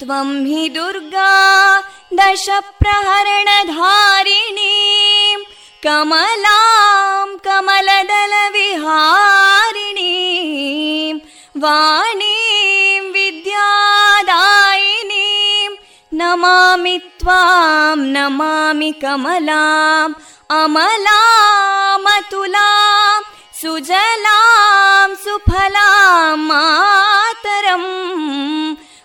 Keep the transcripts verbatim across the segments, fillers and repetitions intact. ತ್ವಂ ಹಿ ದುರ್ಗಾ ದಶ ಪ್ರಹರಣಧಾರಿಣೀಂ ಕಮಲಾಂ ಕಮಲದಲ ವಿಹಾರಿಣೀಂ ವಾಣೀಂ ವಿದ್ಯಾದಾಯಿನೀಂ ನಮಾಮಿ ತ್ವಾಂ ನಮಾಮಿ ಕಮಲಾಂ ಅಮಲಾಂ ಅತುಲಾಂ ಸುಜಲಾಂ ಸುಫಲಾಂ ಮಾತರಂ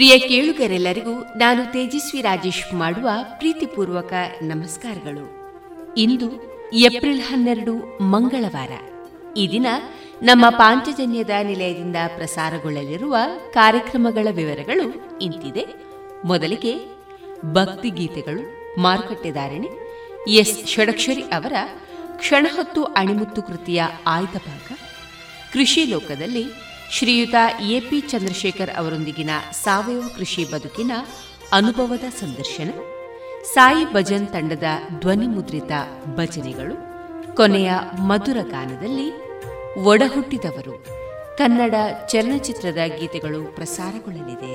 ಪ್ರಿಯ ಕೇಳುಗರೆಲ್ಲರಿಗೂ ನಾನು ತೇಜಸ್ವಿ ರಾಜೇಶ್ ಮಾಡುವ ಪ್ರೀತಿಪೂರ್ವಕ ನಮಸ್ಕಾರಗಳು. ಇಂದು ಏಪ್ರಿಲ್ ಹನ್ನೆರಡು ಮಂಗಳವಾರ. ಈ ದಿನ ನಮ್ಮ ಪಾಂಚಜನ್ಯದ ನಿಲಯದಿಂದ ಪ್ರಸಾರಗೊಳ್ಳಲಿರುವ ಕಾರ್ಯಕ್ರಮಗಳ ವಿವರಗಳು ಇಂತಿದೆ. ಮೊದಲಿಗೆ ಭಕ್ತಿಗೀತೆಗಳು, ಮಾರುಕಟ್ಟೆದಾರಣಿ ಎಸ್ ಷಡಕ್ಷರಿ ಅವರ ಕ್ಷಣಹೊತ್ತು ಅಣಿಮುತ್ತು ಕೃತಿಯ ಆಯ್ದ ಭಾಗ, ಕೃಷಿ ಲೋಕದಲ್ಲಿ ಶ್ರೀಯುತ ಎ ಪಿ ಚಂದ್ರಶೇಖರ್ ಅವರೊಂದಿಗಿನ ಸಾವಯವ ಕೃಷಿ ಬದುಕಿನ ಅನುಭವದ ಸಂದರ್ಶನ, ಸಾಯಿ ಭಜನ್ ತಂಡದ ಧ್ವನಿ ಮುದ್ರಿತ ಭಜನೆಗಳು, ಕೊನೆಯ ಮಧುರ ಗಾನದಲ್ಲಿ ಒಡಹುಟ್ಟಿದವರು ಕನ್ನಡ ಚಲನಚಿತ್ರದ ಗೀತೆಗಳು ಪ್ರಸಾರಗೊಳ್ಳಲಿದೆ.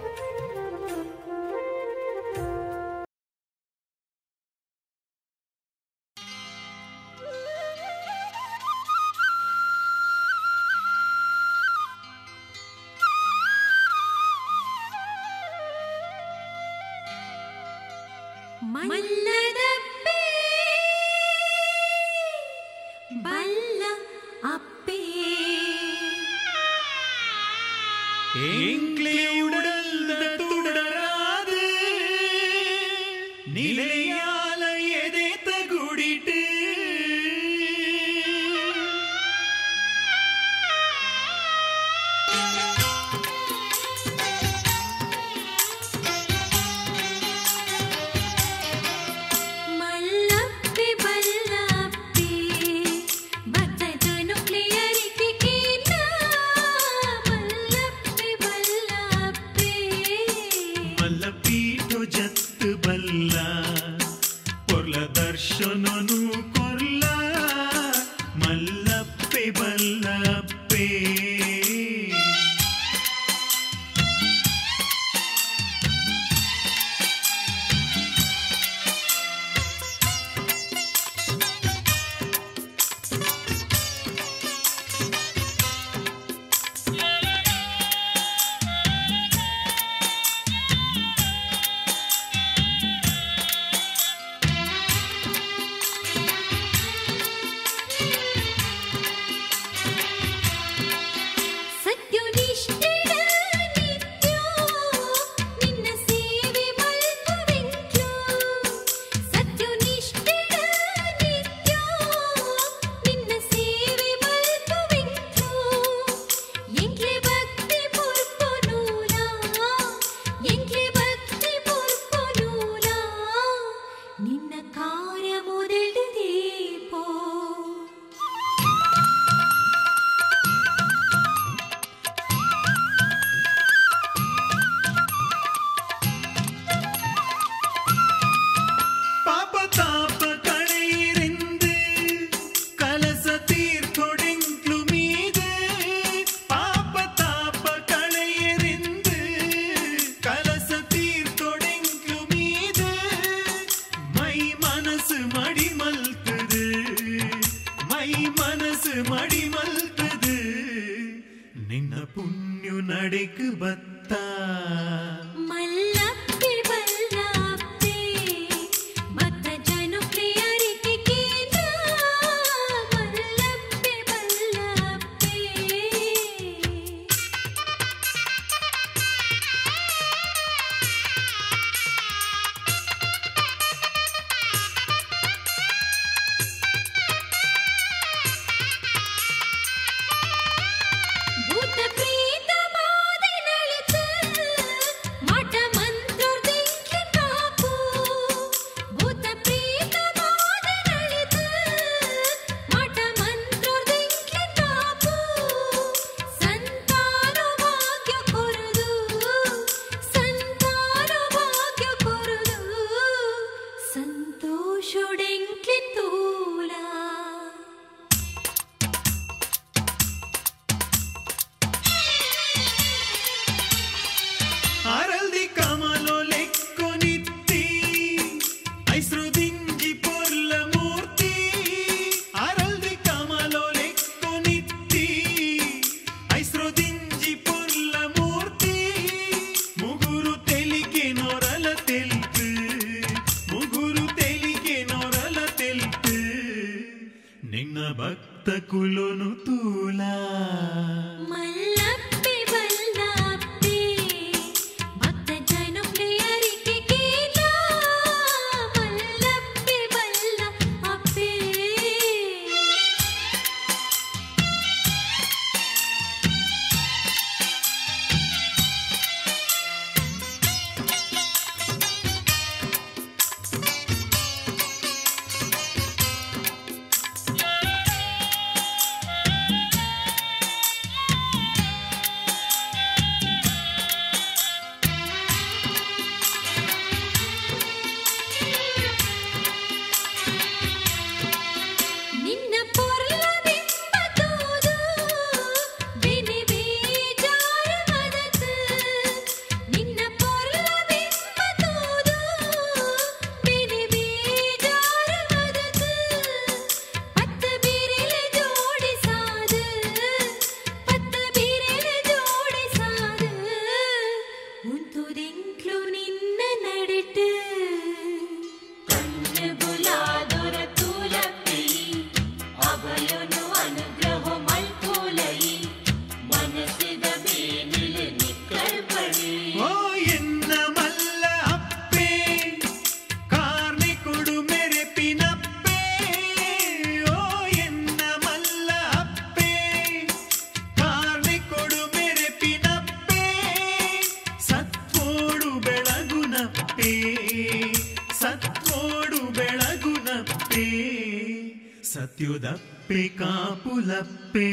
ಸತ್ಯುದಪ್ಪೆ ಕಾಪುಲಪ್ಪೆ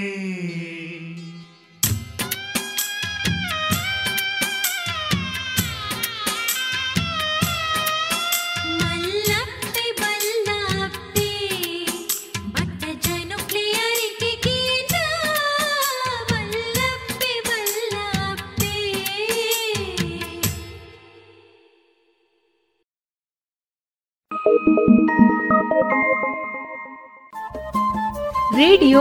ರೇಡಿಯೋ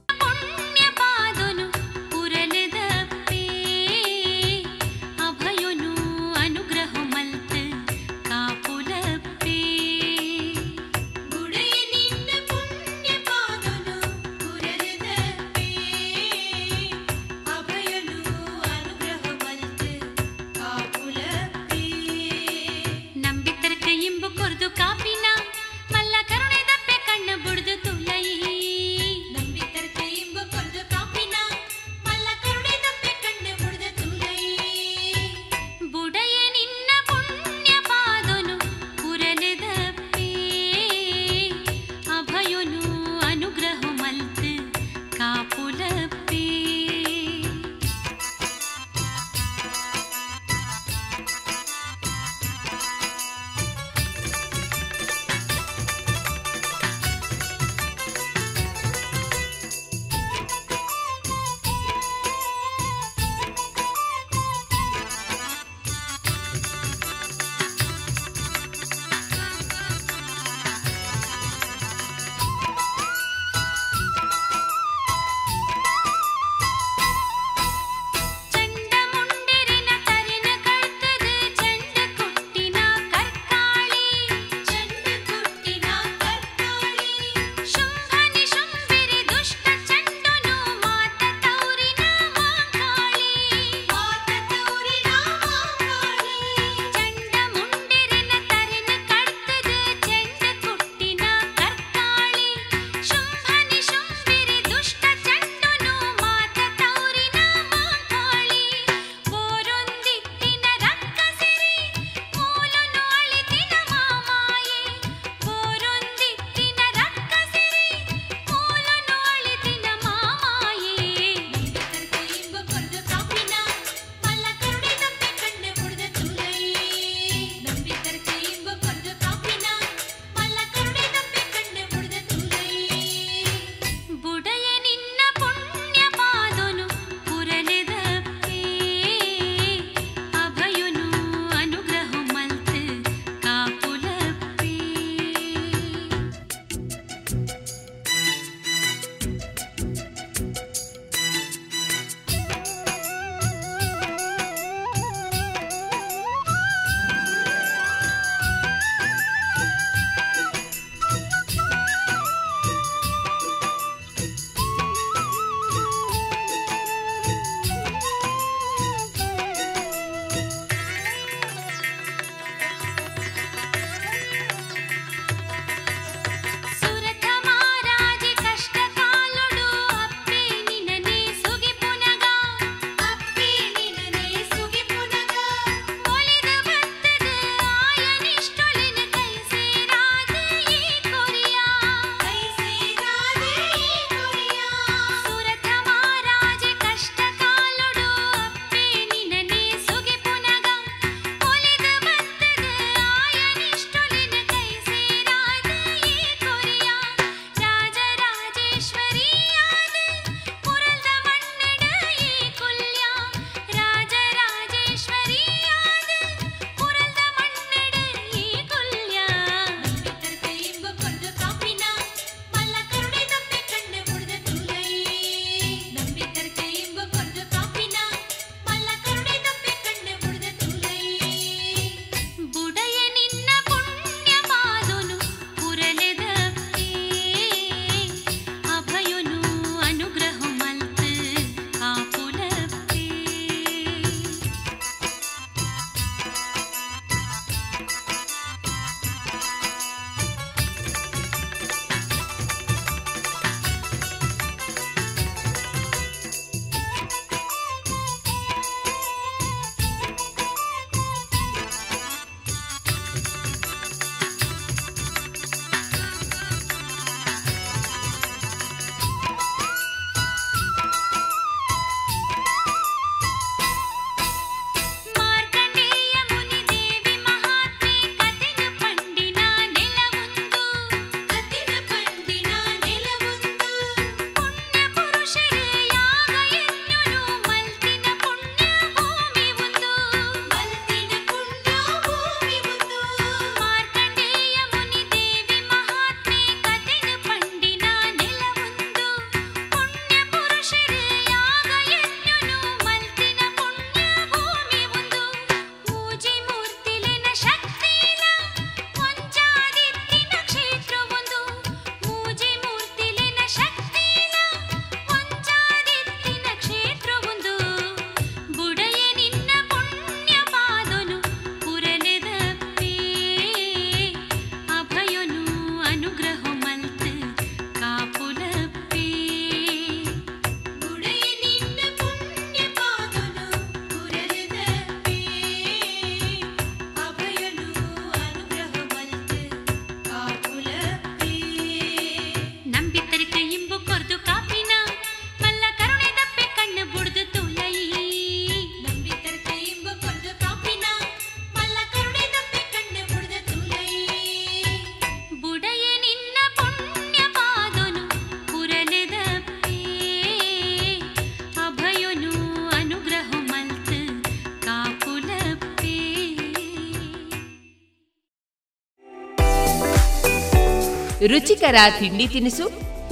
ರುಚಿಕರ ತಿಂಡಿ ತಿನಿಸು,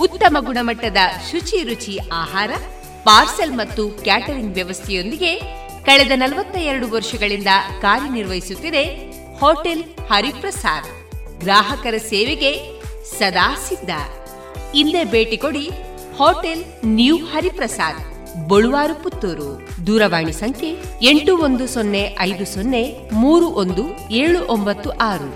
ಉತ್ತಮ ಗುಣಮಟ್ಟದ ಶುಚಿ ರುಚಿ ಆಹಾರ, ಪಾರ್ಸೆಲ್ ಮತ್ತು ಕ್ಯಾಟರಿಂಗ್ ವ್ಯವಸ್ಥೆಯೊಂದಿಗೆ ಕಳೆದ ನಲವತ್ತ ಎರಡು ವರ್ಷಗಳಿಂದ ಕಾರ್ಯನಿರ್ವಹಿಸುತ್ತಿದೆ ಹೋಟೆಲ್ ಹರಿಪ್ರಸಾದ್. ಗ್ರಾಹಕರ ಸೇವೆಗೆ ಸದಾ ಸಿದ್ಧ. ಇಲ್ಲೇ ಭೇಟಿ ಕೊಡಿ ಹೋಟೆಲ್ ನ್ಯೂ ಹರಿಪ್ರಸಾದ್, ಬಳುವಾರು, ಪುತ್ತೂರು. ದೂರವಾಣಿ ಸಂಖ್ಯೆ ಎಂಟು ಒಂದು ಸೊನ್ನೆ ಐದು ಸೊನ್ನೆ ಮೂರು ಒಂದು ಏಳು ಒಂಬತ್ತು ಆರು.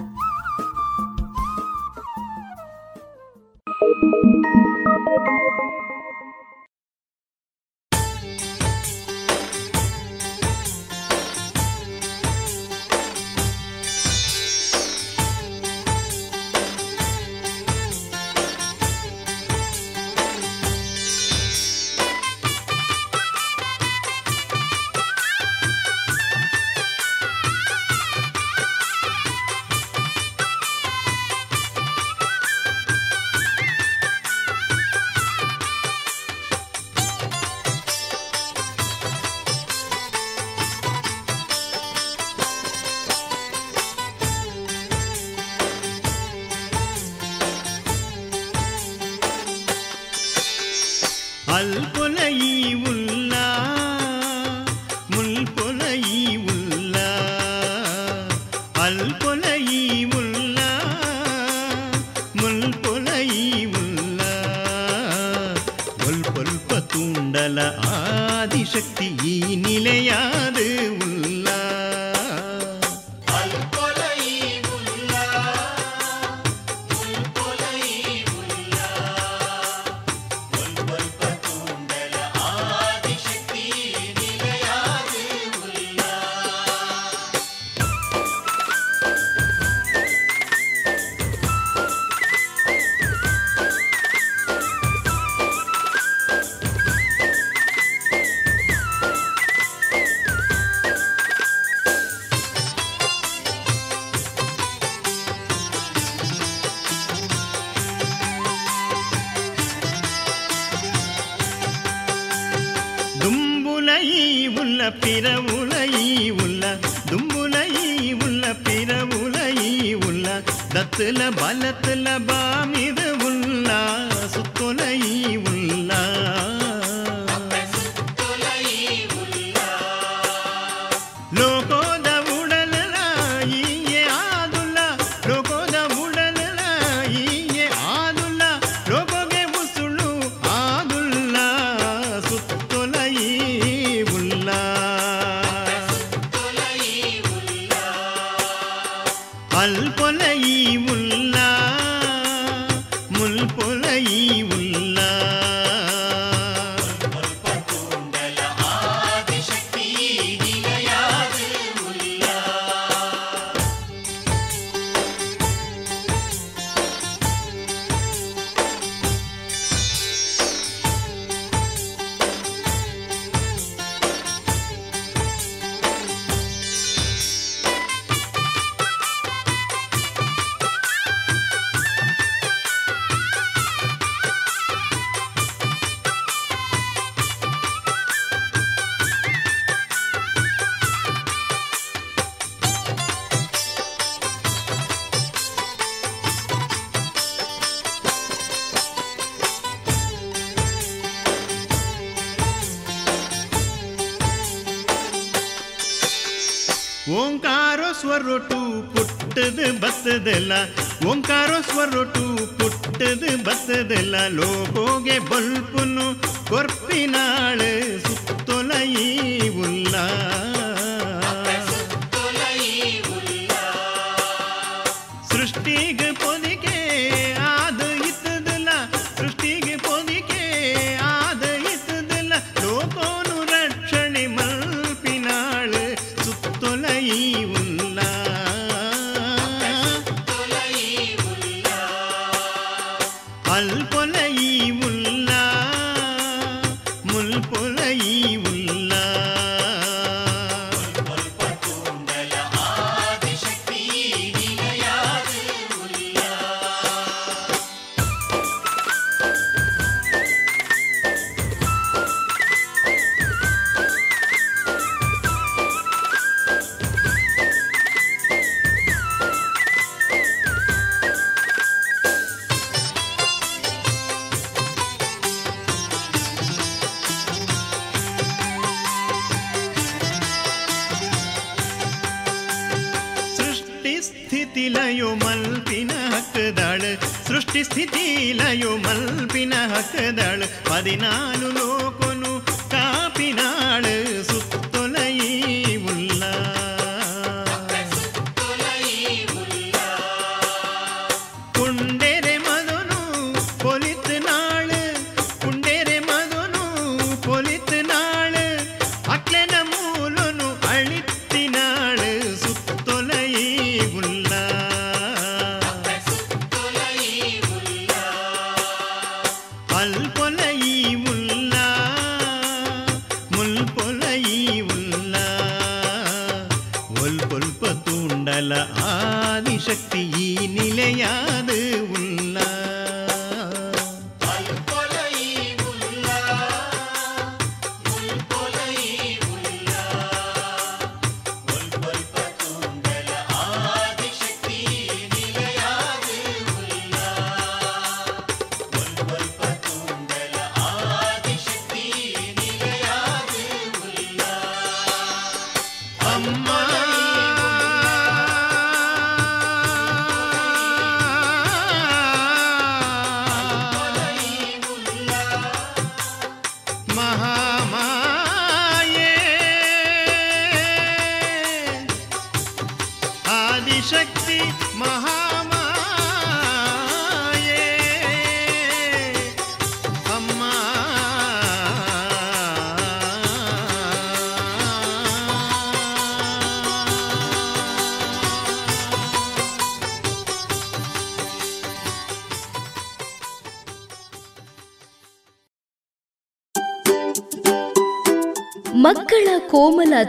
ಓಂಕಾರೋ ಸ್ವರೊಟ್ಟು ಪುಟ್ಟದು ಬಸದೆಲ್ಲ ಲೋಕೋಗೆ ಬಲ್ಪುನು ಕೊರ್ಪಿನಾಳು ಸುತ್ತೊಲಯಿ ಉಲ್ಲ ಸೃಷ್ಟಿಗೆ ಪೊದಿಕೆ ಆದ ಇತ್ತದಲ್ಲ ಸೃಷ್ಟಿಗೆ ಪೊದಿಕೆ ಆದ ಇತ್ತದಲ್ಲ ಲೋಕೋನು ರಕ್ಷಣೆ ಮಲ್ಪಿನಾಳು ಸುತ್ತೊಲಯಿ ಉಲ್ಲ ಹದಿನಾಲು ಲೋಕನು ಕಾಪಿನಾಳು ಸುತ್ತೊಲ പുഷ്പത്തൂണ്ടല ആദിശക്തി ഈ നിലയാത് ഉള്ള ಕೋಮಲ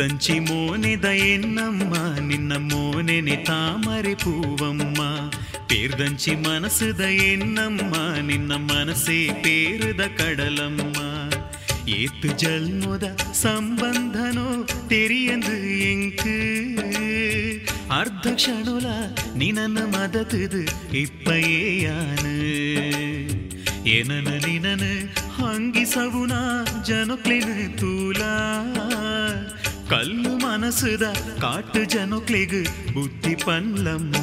తంచి మోనే దయన్నమ్మ నిన్న మోనేని తామరి పూవమ్మ పేర్దంచి మనసు దయన్నమ్మ నిన్న మనసే పేరుద కడలమ్మ ఏత్ జల్ముద సంబంధనో తెరియందు ఎంకు అర్ధ క్షణుల నినన మదతుదు ఇప్పయేయాను ಏನನ ನಿನನ ಹಂಗಿ ಸವುನ ಜನಕ್ಲಿನ ತೂಲ ಕಲ್ಲು ಮನಸುದ ಕಾಟು ಜನಕ್ಲಿಗ ಬುದ್ಧಿ ಪನ್ಲಮ್ಮ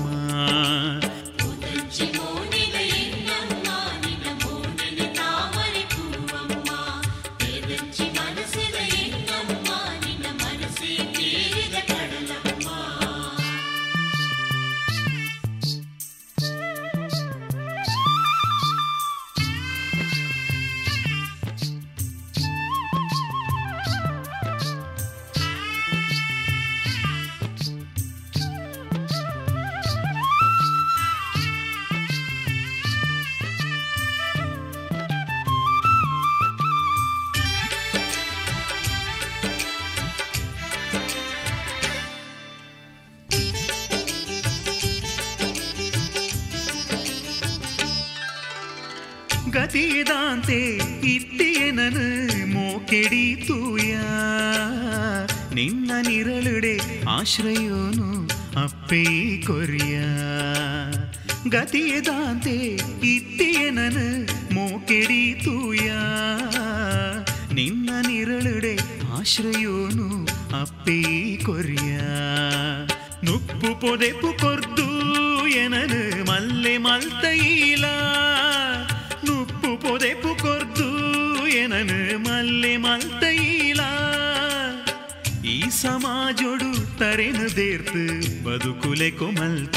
ಗತಿಯದಂತೆ ಇತ್ತಿಯನನ ಮೋಕೆಡಿತೂಯ ನಿನ್ನ ನಿರಳುಡೆ ಆಶ್ರಯೋನು ಅಪ್ಪೇ ಕೊರಿಯ ಗತಿಯದಂತೆ ಇತ್ತಿಯನನ ಮೋಕೆಡಿತೂಯ ನಿನ್ನ ನಿರಳುಡೆ ಆಶ್ರಯೋನು ಅಪ್ಪೇ ಕೊರಿಯ ನುಪ್ಪು ಪೊದೆಪು ಕೊರ್ದು ಎನನು ಮಲ್ಲೆ ಮಲ್ತೈಲ ಪೊದೆಪು ಕೊರ್ದು ಎನನು ಮಲ್ಲೆ ಮಲ್ತೈಲ ಈ ಸಮಾಜೊಡು ತರೆನು ದೇರ್ತು ಬದುಕುಲೆ ಕೊಮಲ್ತ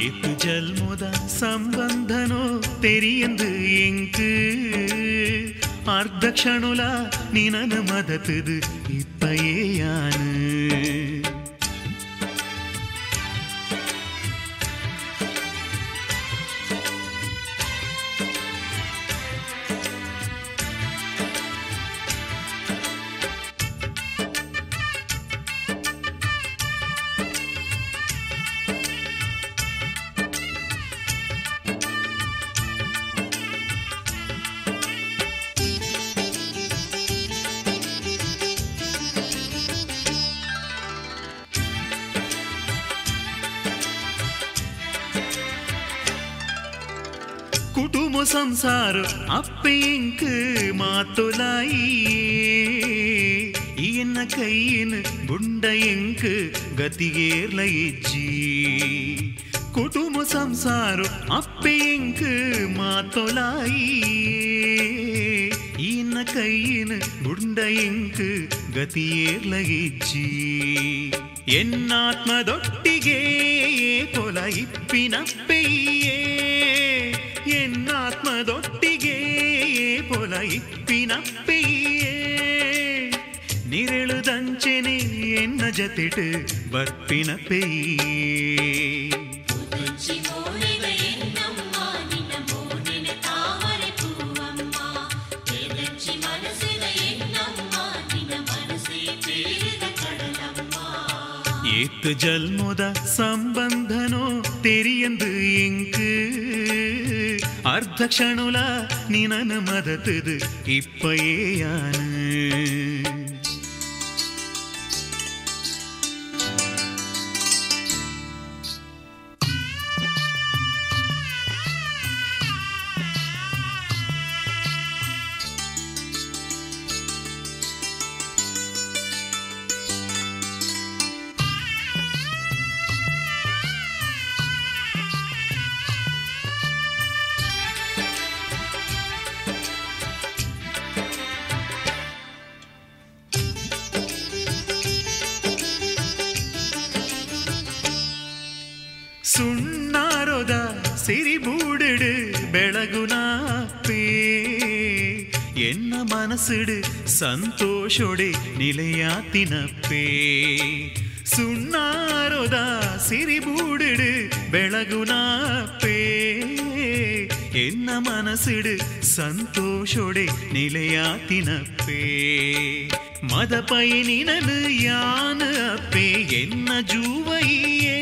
ಏತು ಜಲ್ಮುದ ಸಂಬಂಧನೋ ತೆರಿಯಂದು ಎಂಕು ಅರ್ಧಕ್ಷಣುಲ ನಿನನ ಮದತದು ಇಪ್ಪಯೇಯಾನ സംസാരം അപ്പേങ്ക് മാത്തുലായി എന്ന കയ്യിന് ബുണ്ടയെങ്ക് ഗതികേർലയിച്ചി കുടുംബ സംസാരം അപ്പേങ്ക് മാത്തുലായി എന്ന കയ്യിന് ബുണ്ടയെങ്ക് ಗತಿಯೇರ್ಲಗಿಜ್ಜಿ ಎನ್ನಾತ್ಮದೊಟ್ಟಿಗೆ ಕೊಲ ಇಪ್ಪಿನಪ್ಪೆಯೇ ಎನ್ನಾತ್ಮದೊಟ್ಟಿಗೆ ಕೊಲ ಇಪ್ಪಿನಪ್ಪೆಯೇ ನಿರಳು ದಂಚನೆ ಎನ್ನ ಜತಿಟು ಬರ್ಪಿನಪ್ಪೆಯೇ ஏத்து ஜல்முத சம்பந்தனோ தெரியந்து எங்கு அர்த்தக்ஷணுல நினன மதத்துது இப்பயேயான சந்தோஷோடே நிலையாத்தினப்பே சுண்ணாரோதா சிரிபூடுடு பெளகுனாப்பே என்ன மனசுடு சந்தோஷோடே நிலையாத்தினப்பே மதபயனினனு யானு அப்பே என்ன ஜூவையே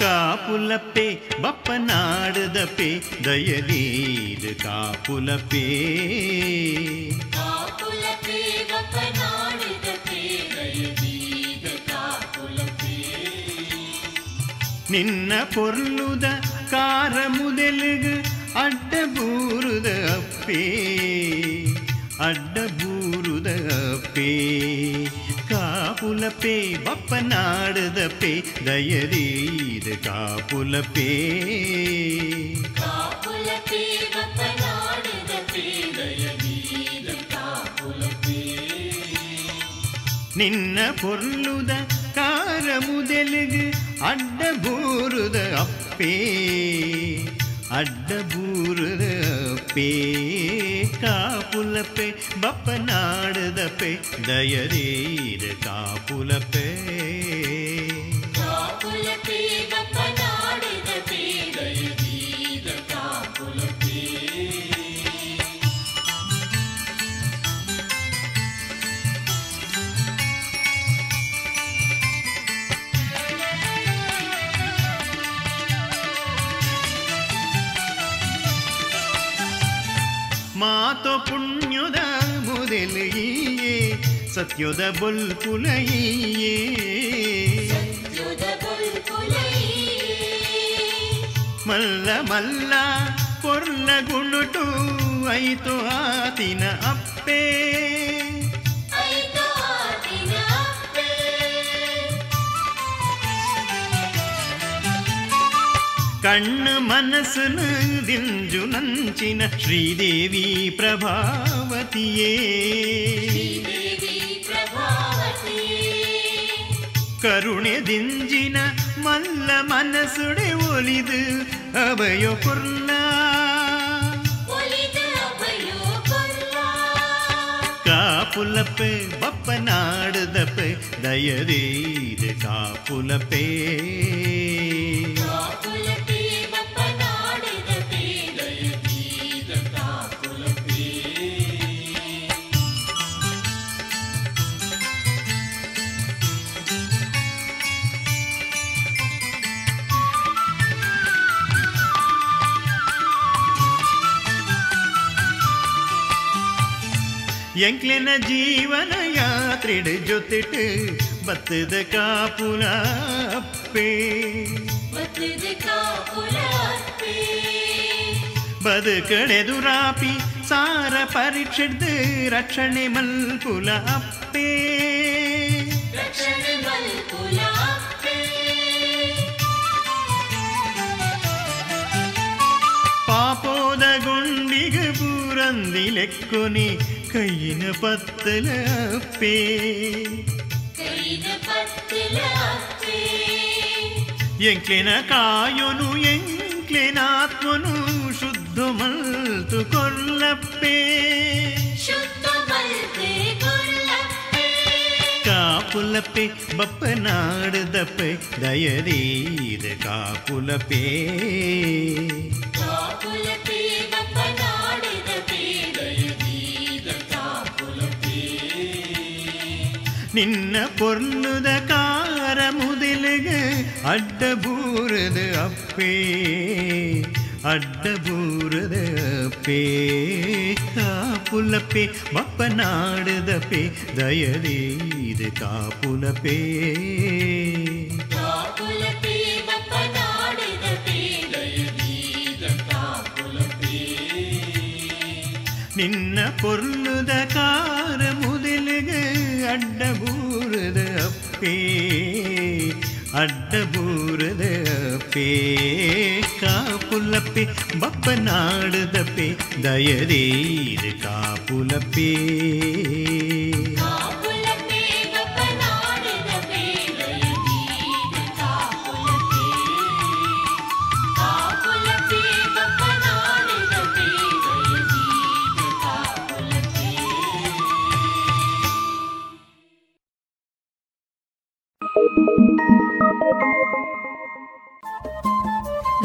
ಕಾಪುಲಪ್ಪೆ ಬಪ್ಪನಾಡದ ಪೇ ದಯಲೀದು ಕಾಪುಲಪ್ಪೇ ನಿನ್ನ ಪೊರ್ಲುದ ಕಾರ ಮುದೆಲುಗ ಅಡ್ಡ ಬೂರುದ ಅಪ್ಪೇ ಅಡ್ಡ ಬೂರುದ ಅಪ್ಪೇ ಕಾಪುಲಪೇ ಬಪ್ಪನಾಡದ ಪೇ ದಯರೀದ ಕಾಪುಲಪೇ ನಿನ್ನ ಪೊರ್ಲುದ ಕಾರ ಮುದೆಲುಗ ಅಡ್ಡ ಬೂರುದ ಅಪ್ಪೇ ಅಡ್ಡಬೂರ ಪೇ ಕಾಪುಲ ಪೇ ಬಪ್ಪನಾಡದ ಪೇ ದಯರೀರ ಕಾಪುಲ ಪೇ ಮಾತೋ ಪುಣ್ಯದ ಮುದಲಯೇ ಸತ್ಯೋದ ಬುಲ್ಪುಲಯೇ ಮಲ್ಲ ಮಲ್ಲ ಪೊರ್ಲ ಗುಣುಟು ಐತು ಆತಿನ ಅಪ್ಪೆ ಕಣ್ಣು ಮನಸ್ಸನ ದಿಂಜು ನಂಚಿನ ಶ್ರೀದೇವಿ ಪ್ರಭಾವತಿಯೇ ಕರುಣೆ ದಿಂಜಿನ ಮಲ್ಲ ಮನಸುಡೆ ಒಲಿದು ಅಭಯೋ ಪುರ್ಲ ಕಾಪುಲಪೆ ಬಪ್ಪನಾಡದಪೆ ದಯರೀದ ಕಾಪುಲಪೇ ಎಂಕ್ಲಿನ ಜೀವನ ಯಾತ್ರೆಡ್ ಜೊತೆಟ್ ಬತ್ತದ ಕಾಪುಲ ಅಪ್ಪೆ ಬದುಕಡೆದುರಾಪಿ ಸಾರ ಪರೀಕ್ಷೆಡ್ದು ರಕ್ಷಣೆ ಮಲ್ಪುಲ ಅಪ್ಪೆ ಪಾಪೋದ ಗುಂಡಿಗ ಪೂರಂದಿ ಲೆಕ್ಕುನಿ ಕೈನ ಪತ್ತಲ ಅಪ್ಪೆ ಎಂಕ್ಲಿನ ಕಾಯೋನು ಎಂಕ್ಲಿನಾತ್ಮನು ಶುದ್ಧ ಮಲ್ತು ಕೊಲ್ಲಪ್ಪೆ ಕಾಪುಲಪೆ ಬಪ್ಪನಾಡದಪ್ಪೆ ದಯರೀದ ಕಾಪುಲಪೇ ನಿನ್ನ ಪೊರ್ನುದ ಕಾರ ಮುದಿಲುಗ ಅಡ್ಡಬೂರದ ಅಪ್ಪೇ ಅಡ್ಡಬೂರದ ಅಪ್ಪೇ ಕಾಪುಲಪೆ ಬಪ್ಪನಾಡದ ಪೇ ದಯರೀದ ಕಾಪುಲಪೇ ನಿನ್ನ ಪೊರ್ನುದ ಕಾರ ಮುದಿಲುಗ ಅಡ್ಡಬೂರದ ಅಪ್ಪೇ ಅಡ್ಡಬೂರದ ಅಪ್ಪೇ ಕಾಪುಲಪ್ಪೆ ಬಪ್ಪನಾಡದ ಪೇ ದಯರೀರ ಕಾಪುಲಪೇ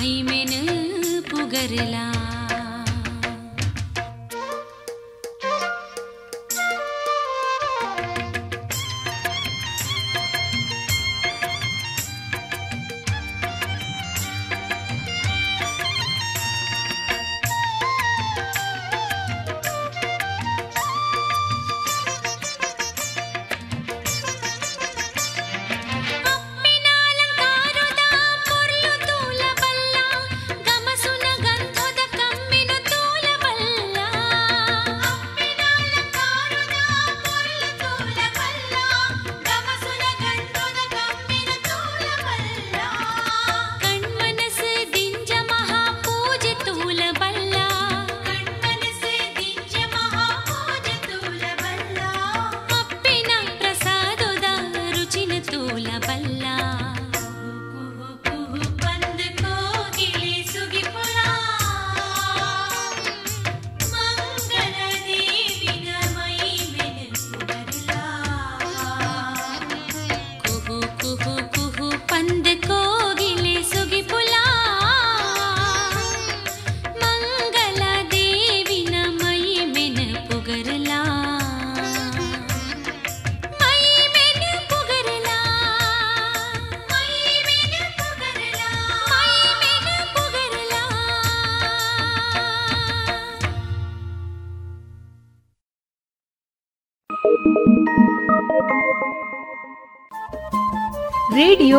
மைமெனு புகரலா ರೇಡಿಯೋ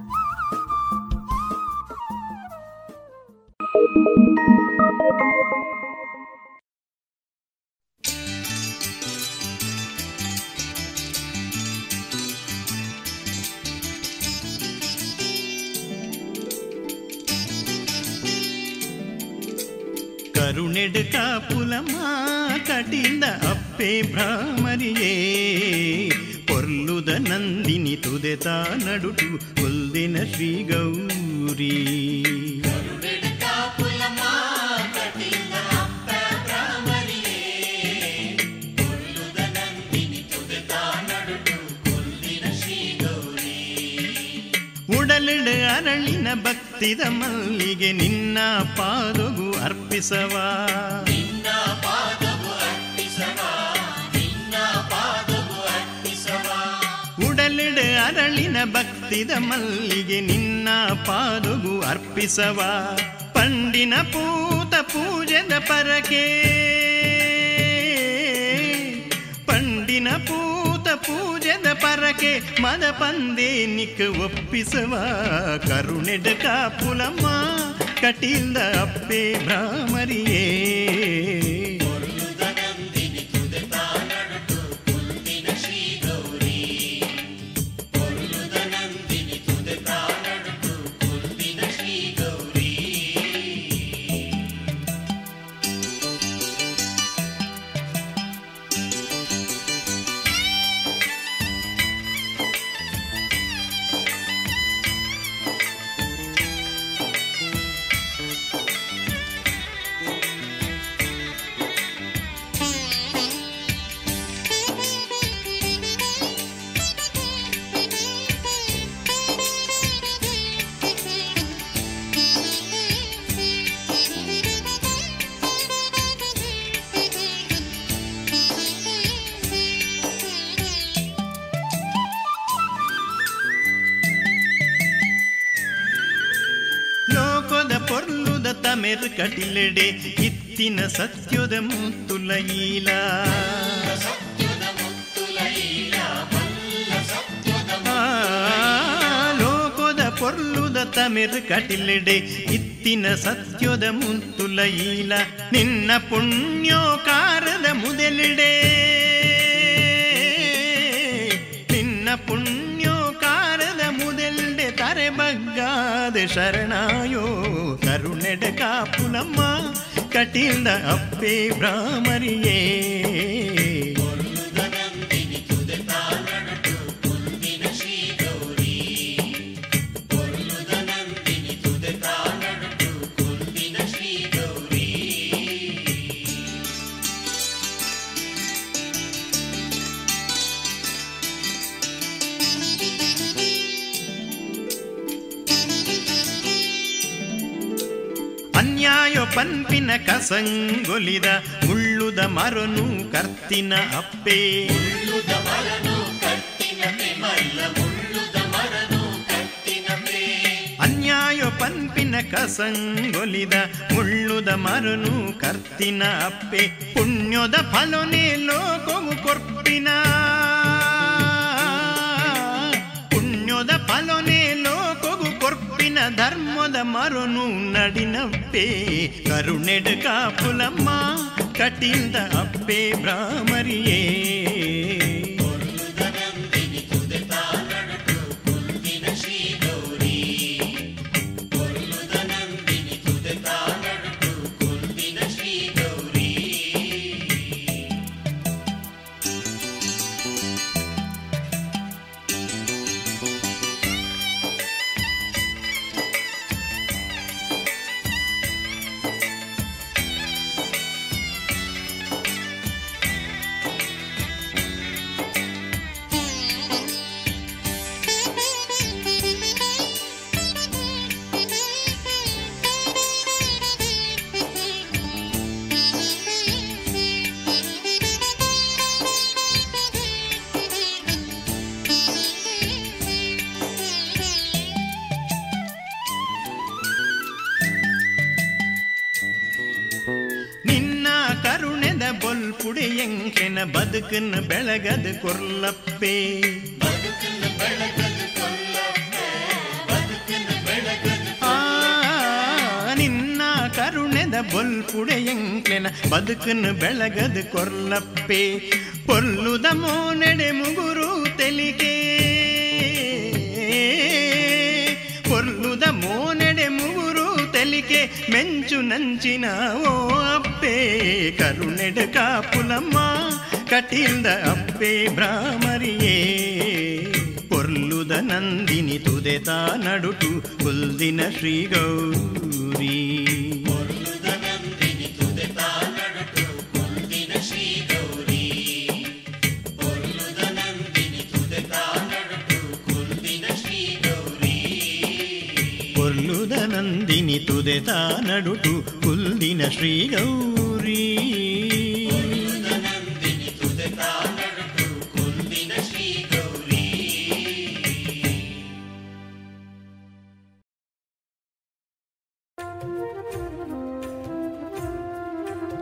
ಕರುಣೆಡುಕ ಪುಲಮಾ ಕಟಿಂದ ಅಪ್ಪೆ ಭ್ರಾಮರಿಯೇ ಪೊರ್ಲುದ ನಂದಿನಿ ತುದೆತ ನಡುಟು ಕೊಲ್ದಿನ ಶ್ರೀ ಗೌರಿ ಉಡಲೆಡೆ ಅರಳಿನ ಭಕ್ತಿದ ಮಲ್ಲಿಗೆ ನಿನ್ನ ಪಾದಗು ಅರ್ಪಿಸವಾ ಉಡಲೆಡೆ ಅರಳಿನ ಭಕ್ತಿದ ಮಲ್ಲಿಗೆ ನಿನ್ನ ಪಾದಗು ಅರ್ಪಿಸವಾ ಪಂಡಿನ ಪೂತ ಪೂಜದ ಪರಕೆ ಪಂಡಿನ ಪೂತ ಪೂಜದ ಪರಕೆ ಮದ ಪಂದೇ ನಿಕ್ ಒಪ್ಪಿಸವಾ ಕರುಣೆಡಕ ಪುಲಮ್ಮ ಕಟೀಲ್ದ ಅಪ್ಪೆ ಭ್ರಾಮರಿಯೇ ಕಟಿಲೆಡೆ ಇತ್ತಿನ ಸತ್ಯದ ಮುತ್ತುಲೈಲ ಲೋಕದ ಪೊರ್ಲುದ ತಮಿರ್ ಕಟಿಲೆಡೆ ಇತ್ತಿನ ಸತ್ಯದ ಮುತ್ತುಲೈಲ ನಿನ್ನ ಪುಣ್ಯೋಕಾರದ ಮುದಲಿಡೆ ನಿನ್ನ ಪುಣ್ಯೋಕಾರದ ಮುದಲಿಡೆ ತರೆ ಬಗ್ಗಾದ ಶರಣಾಯೋ ಕರುಣೆಡಕ ಪುಲಮ್ಮ ಕಟೀಲ್ದ ಅಪ್ಪೆ ಭ್ರಾಮರಿಯೇ ಅನ್ಯಾಯ ಪನ್ಪಿನ ಕಸಂಗೊಲಿದ ಮುಳ್ಳುದ ಮರನು ಕರ್ತಿನ ಅಪ್ಪೆ ಅನ್ಯಾಯ ಪನ್ಪಿನ ಕಸಂಗೊಲಿದ ಮುಳ್ಳುದ ಮರನು ಕರ್ತಿನ ಅಪ್ಪೆ ಪುಣ್ಯದ ಫಲನೆ ಲೋಕವು ಕೊರ್ಪಿನ ಪುಣ್ಯದ ಫಲನೆ ಲೋಕವು ಕೊರ್ಪಿನ ಧರ್ಮದ ಮರನು ನಡಿನಪ್ಪೆ ಕರುಣೆಡು ಕಾಪುಲಮ್ಮ ಕಟಿಂದ ಅಪ್ಪೆ ಬ್ರಾಹ್ಮರಿಯೇ ಬದುಕನ್ನು ಬೆಳಗದ ಕೊರ್ಲಪ್ಪೆ ನಿನ್ನ ಕರುಣೆದ ಬೊಲ್ಪುಡೆಯಂಕ್ಲೆನ ಬದುಕನ್ನು ಬೆಳಗದ ಕೊರ್ಲಪ್ಪೆ ಪೊಲ್ಲುದ ಮೋನೆಡೆ ಮುಗುರು ತೆಲಿಗೆ ಪೊಲ್ಲುದ ಮೋನೆಡೆ ಮುಗುರು ತೆಲಿಕೆ ಮೆಂಚು ನಂಚಿನ ಓ ಅಪ್ಪೆ ಕರುಣೆಡ ಕಾಪುಲಮ್ಮ ಕಟಿಂದ ಅಪ್ಪೆ ಬ್ರಾಹ್ಮರಿಯೇ ಪೊರ್ಲುದ ನಂದಿನಿ ತುದೆತಾ ನಡುಟು ಕುಲ್ದಿನ ಶ್ರೀ ಗೌರಿ ಪೊರ್ಲುದ ನಂದಿನಿ ತುದೆತಾ ನಡುಟು ಕುಲ್ದಿನ ಶ್ರೀ ಗೌರಿ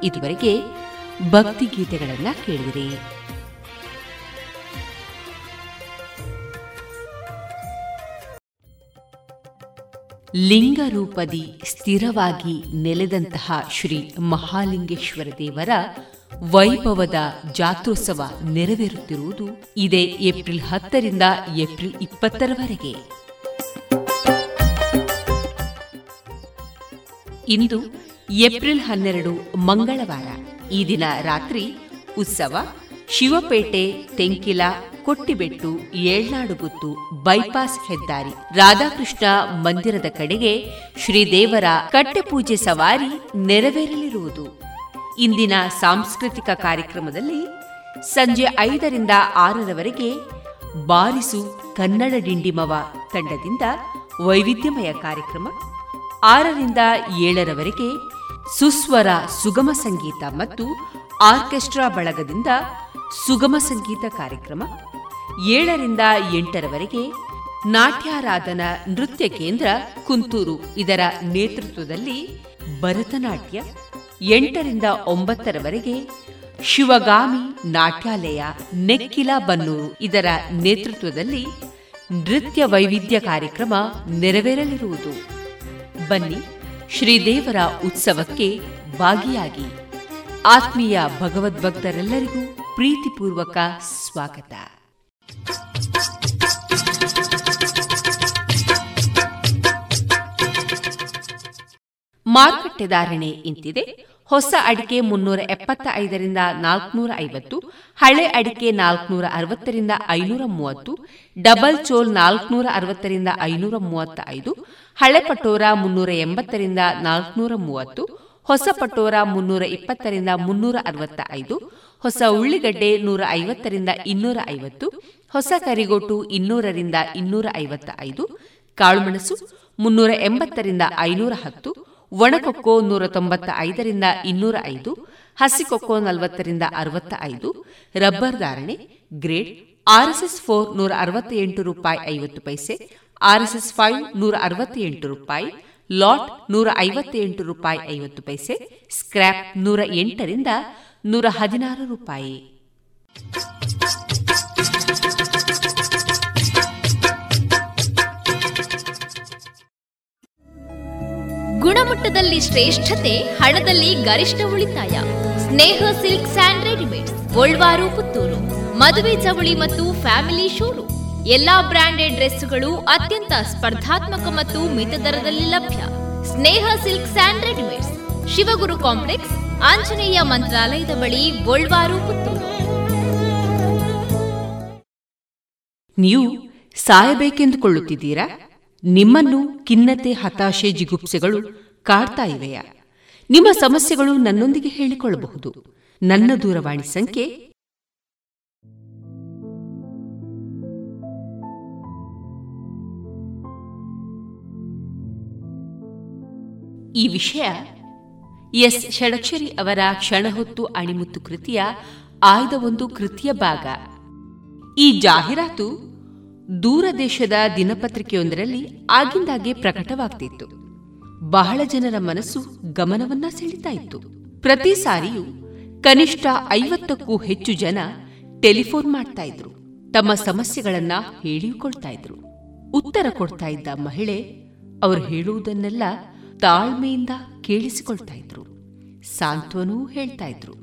ಇದುವರೆಗೆ ಭಕ್ತಿ ಗೀತೆಗಳನ್ನ ಕೇಳಿದಿರಿ. ಲಿಂಗ ರೂಪದಿ ಸ್ಥಿರವಾಗಿ ನೆಲೆದಂತಹ ಶ್ರೀ ಮಹಾಲಿಂಗೇಶ್ವರ ದೇವರ ವೈಭವದ ಜಾತ್ರೋತ್ಸವ ನೆರವೇರುತ್ತಿರುವುದು ಇದೇ ಏಪ್ರಿಲ್ ಹತ್ತರಿಂದ ಏಪ್ರಿಲ್ ಇಪ್ಪತ್ತರವರೆಗೆ. ಇಂದು ಏಪ್ರಿಲ್ ಹನ್ನೆರಡು ಮಂಗಳವಾರ. ಈ ದಿನ ರಾತ್ರಿ ಉತ್ಸವ ಶಿವಪೇಟೆ, ತೆಂಕಿಲ, ಕೊಟ್ಟಿಬೆಟ್ಟು, ಏಳ್ನಾಡುಗುತ್ತು, ಬೈಪಾಸ್ ಹೆದ್ದಾರಿ, ರಾಧಾಕೃಷ್ಣ ಮಂದಿರದ ಕಡೆಗೆ ಶ್ರೀದೇವರ ಕಟ್ಟೆಪೂಜೆ ಸವಾರಿ ನೆರವೇರಲಿರುವುದು. ಇಂದಿನ ಸಾಂಸ್ಕೃತಿಕ ಕಾರ್ಯಕ್ರಮದಲ್ಲಿ ಸಂಜೆ ಐದರಿಂದ ಆರರವರೆಗೆ ಬಾರಿಸು ಕನ್ನಡ ಡಿಂಡಿಮವ ತಂಡದಿಂದ ವೈವಿಧ್ಯಮಯ ಕಾರ್ಯಕ್ರಮ, ಆರರಿಂದ ಏಳರವರೆಗೆ ಸುಸ್ವರ ಸುಗಮ ಸಂಗೀತ ಮತ್ತು ಆರ್ಕೆಸ್ಟ್ರಾ ಬಳಗದಿಂದ ಸುಗಮ ಸಂಗೀತ ಕಾರ್ಯಕ್ರಮ, ಏಳರಿಂದ ಎಂಟರವರೆಗೆ ನಾಟ್ಯಾರಾಧನಾ ನೃತ್ಯ ಕೇಂದ್ರ ಕುಂತೂರು ಇದರ ನೇತೃತ್ವದಲ್ಲಿ ಭರತನಾಟ್ಯ, ಎಂಟರಿಂದ ಒಂಬತ್ತರವರೆಗೆ ಶಿವಗಾಮಿ ನಾಟ್ಯಾಲಯ ನೆಕ್ಕಿಲ ಬನ್ನೂರು ಇದರ ನೇತೃತ್ವದಲ್ಲಿ ನೃತ್ಯ ವೈವಿಧ್ಯ ಕಾರ್ಯಕ್ರಮ ನೆರವೇರಲಿರುವುದು. ಬನ್ನಿ ಶ್ರೀದೇವರ ಉತ್ಸವಕ್ಕೆ ಭಾಗಿಯಾಗಿ. ಆತ್ಮೀಯ ಭಗವದ್ಭಕ್ತರೆಲ್ಲರಿಗೂ ಪ್ರೀತಿಪೂರ್ವಕ ಸ್ವಾಗತ. ಮಾರುಕಟ್ಟೆ ಧಾರಣೆ ಇಂತಿದೆ. ಹೊಸ ಅಡಿಕೆ ಮುನ್ನೂರ ಎಪ್ಪತ್ತ ಐದರಿಂದ ನಾಲ್ಕುನೂರ ಐವತ್ತು, ಹಳೆ ಅಡಿಕೆ ನಾಲ್ಕುನೂರ ಅರವತ್ತರಿಂದ ಐನೂರ ಮೂವತ್ತು, ಡಬಲ್ ಚೋಲ್ ನಾಲ್ಕುನೂರ ಅರವತ್ತರಿಂದ ಐನೂರ ಮೂವತ್ತ ಐದು, ಹಳೆ ಪಟೋರ ಮುನ್ನೂರ ಎಂಬತ್ತರಿಂದ ನಾಲ್ಕುನೂರ ಮೂವತ್ತು, ಹೊಸ ಪಟೋರ ಮುನ್ನೂರ ಇಪ್ಪತ್ತರಿಂದ ಮುನ್ನೂರ ಅರವತ್ತ ಐದು, ಹೊಸ ಉಳ್ಳಿಗಡ್ಡೆ ನೂರ ಐವತ್ತರಿಂದ ಇನ್ನೂರ ಐವತ್ತು, ಹೊಸ ಕರಿಗೋಟು ಇನ್ನೂರರಿಂದ ಇನ್ನೂರ ಐವತ್ತ ಐದು, ಕಾಳುಮೆಣಸು ಮುನ್ನೂರ ಎಂಬತ್ತರಿಂದ ಐನೂರ ಹತ್ತು, ಒಣಕೊಕ್ಕೋ ನೂರ ತೊಂಬತ್ತ ಐದರಿಂದ ಇನ್ನೂರ ಐದು, ಹಸಿಕೊಕ್ಕೋ ನಲವತ್ತರಿಂದ ಅರವತ್ತ ಐದು, ರಬ್ಬರ್ ಧಾರಣೆ ಗ್ರೇಡ್ ಆರ್ಎಸ್ಎಸ್ ಫೋರ್ ನೂರ ಅರವತ್ತ ಎಂಟು ರೂಪಾಯಿ ಐವತ್ತು ಪೈಸೆ, ಆರ್ಎಸ್ಎಸ್ ಫೈವ್ ನೂರ ಅರವತ್ತ ಎಂಟು ರೂಪಾಯಿ, ಲಾಟ್ ನೂರ ಐವತ್ತ ಎಂಟು ರೂಪಾಯಿ ಐವತ್ತು ಪೈಸೆ, ಸ್ಕ್ರಾಪ್ ನೂರ ಎಂಟರಿಂದ ನೂರ ಹದಿನಾರು ರೂಪಾಯಿ. ಗುಣಮಟ್ಟದಲ್ಲಿ ಶ್ರೇಷ್ಠತೆ, ಹಣದಲ್ಲಿ ಗರಿಷ್ಠ ಉಳಿತಾಯ. Sneha silk and readymades, ಒಳ್ವಾರು, Puttur. ಮದುವೆ ಚವಳಿ ಮತ್ತು ಫ್ಯಾಮಿಲಿ ಶೋರೂಮ್. ಎಲ್ಲಾ ಬ್ರಾಂಡೆಡ್ ಡ್ರೆಸ್ಗಳು ಅತ್ಯಂತ ಸ್ಪರ್ಧಾತ್ಮಕ ಮತ್ತು ಮಿತ ದರದಲ್ಲಿ ಲಭ್ಯ. Sneha silk and readymades, Shivaguru complex, Anjaneya ಮಂತ್ರಾಲಯದ ಬಳಿ, ಒಳ್ವಾರು, ಪುತ್ತೂರು. ನೀವು ಸಾಯಬೇಕೆಂದುಕೊಳ್ಳುತ್ತಿದ್ದೀರಾ? ನಿಮ್ಮನ್ನು ಖಿನ್ನತೆ, ಹತಾಶೆ, ಜಿಗುಪ್ಸೆಗಳು ಕಾಡ್ತಾ ಇವೆಯಾ? ನಿಮ್ಮ ಸಮಸ್ಯೆಗಳು ನನ್ನೊಂದಿಗೆ ಹೇಳಿಕೊಳ್ಳಬಹುದು. ನನ್ನ ದೂರವಾಣಿ ಸಂಖ್ಯೆ ಈ ವಿಷಯ ಎಸ್ ಷಡಕ್ಷರಿ ಅವರ ಕ್ಷಣಹೊತ್ತು ಅಣಿಮುತ್ತು ಕೃತಿಯ ಆಯ್ದ ಒಂದು ಕೃತಿಯ ಭಾಗ. ಈ ಜಾಹೀರಾತು ದೂರ ದೇಶದ ದಿನಪತ್ರಿಕೆಯೊಂದರಲ್ಲಿ ಆಗಿಂದಾಗೆ ಪ್ರಕಟವಾಗ್ತಿತ್ತು. ಬಹಳ ಜನರ ಮನಸ್ಸು ಗಮನವನ್ನ ಸೆಳೀತಾ ಇತ್ತು. ಪ್ರತಿ ಸಾರಿಯೂ ಕನಿಷ್ಠ ಐವತ್ತಕ್ಕೂ ಹೆಚ್ಚು ಜನ ಟೆಲಿಫೋನ್ ಮಾಡ್ತಾ ಇದ್ರು, ತಮ್ಮ ಸಮಸ್ಯೆಗಳನ್ನ ಹೇಳಿಕೊಳ್ತಾ ಇದ್ರು. ಉತ್ತರ ಕೊಡ್ತಾ ಇದ್ದ ಮಹಿಳೆ ಅವರು ಹೇಳುವುದನ್ನೆಲ್ಲ ತಾಳ್ಮೆಯಿಂದ ಕೇಳಿಸಿಕೊಳ್ತಾ ಇದ್ರು, ಸಾಂತ್ವನೂ ಹೇಳ್ತಾ ಇದ್ರು.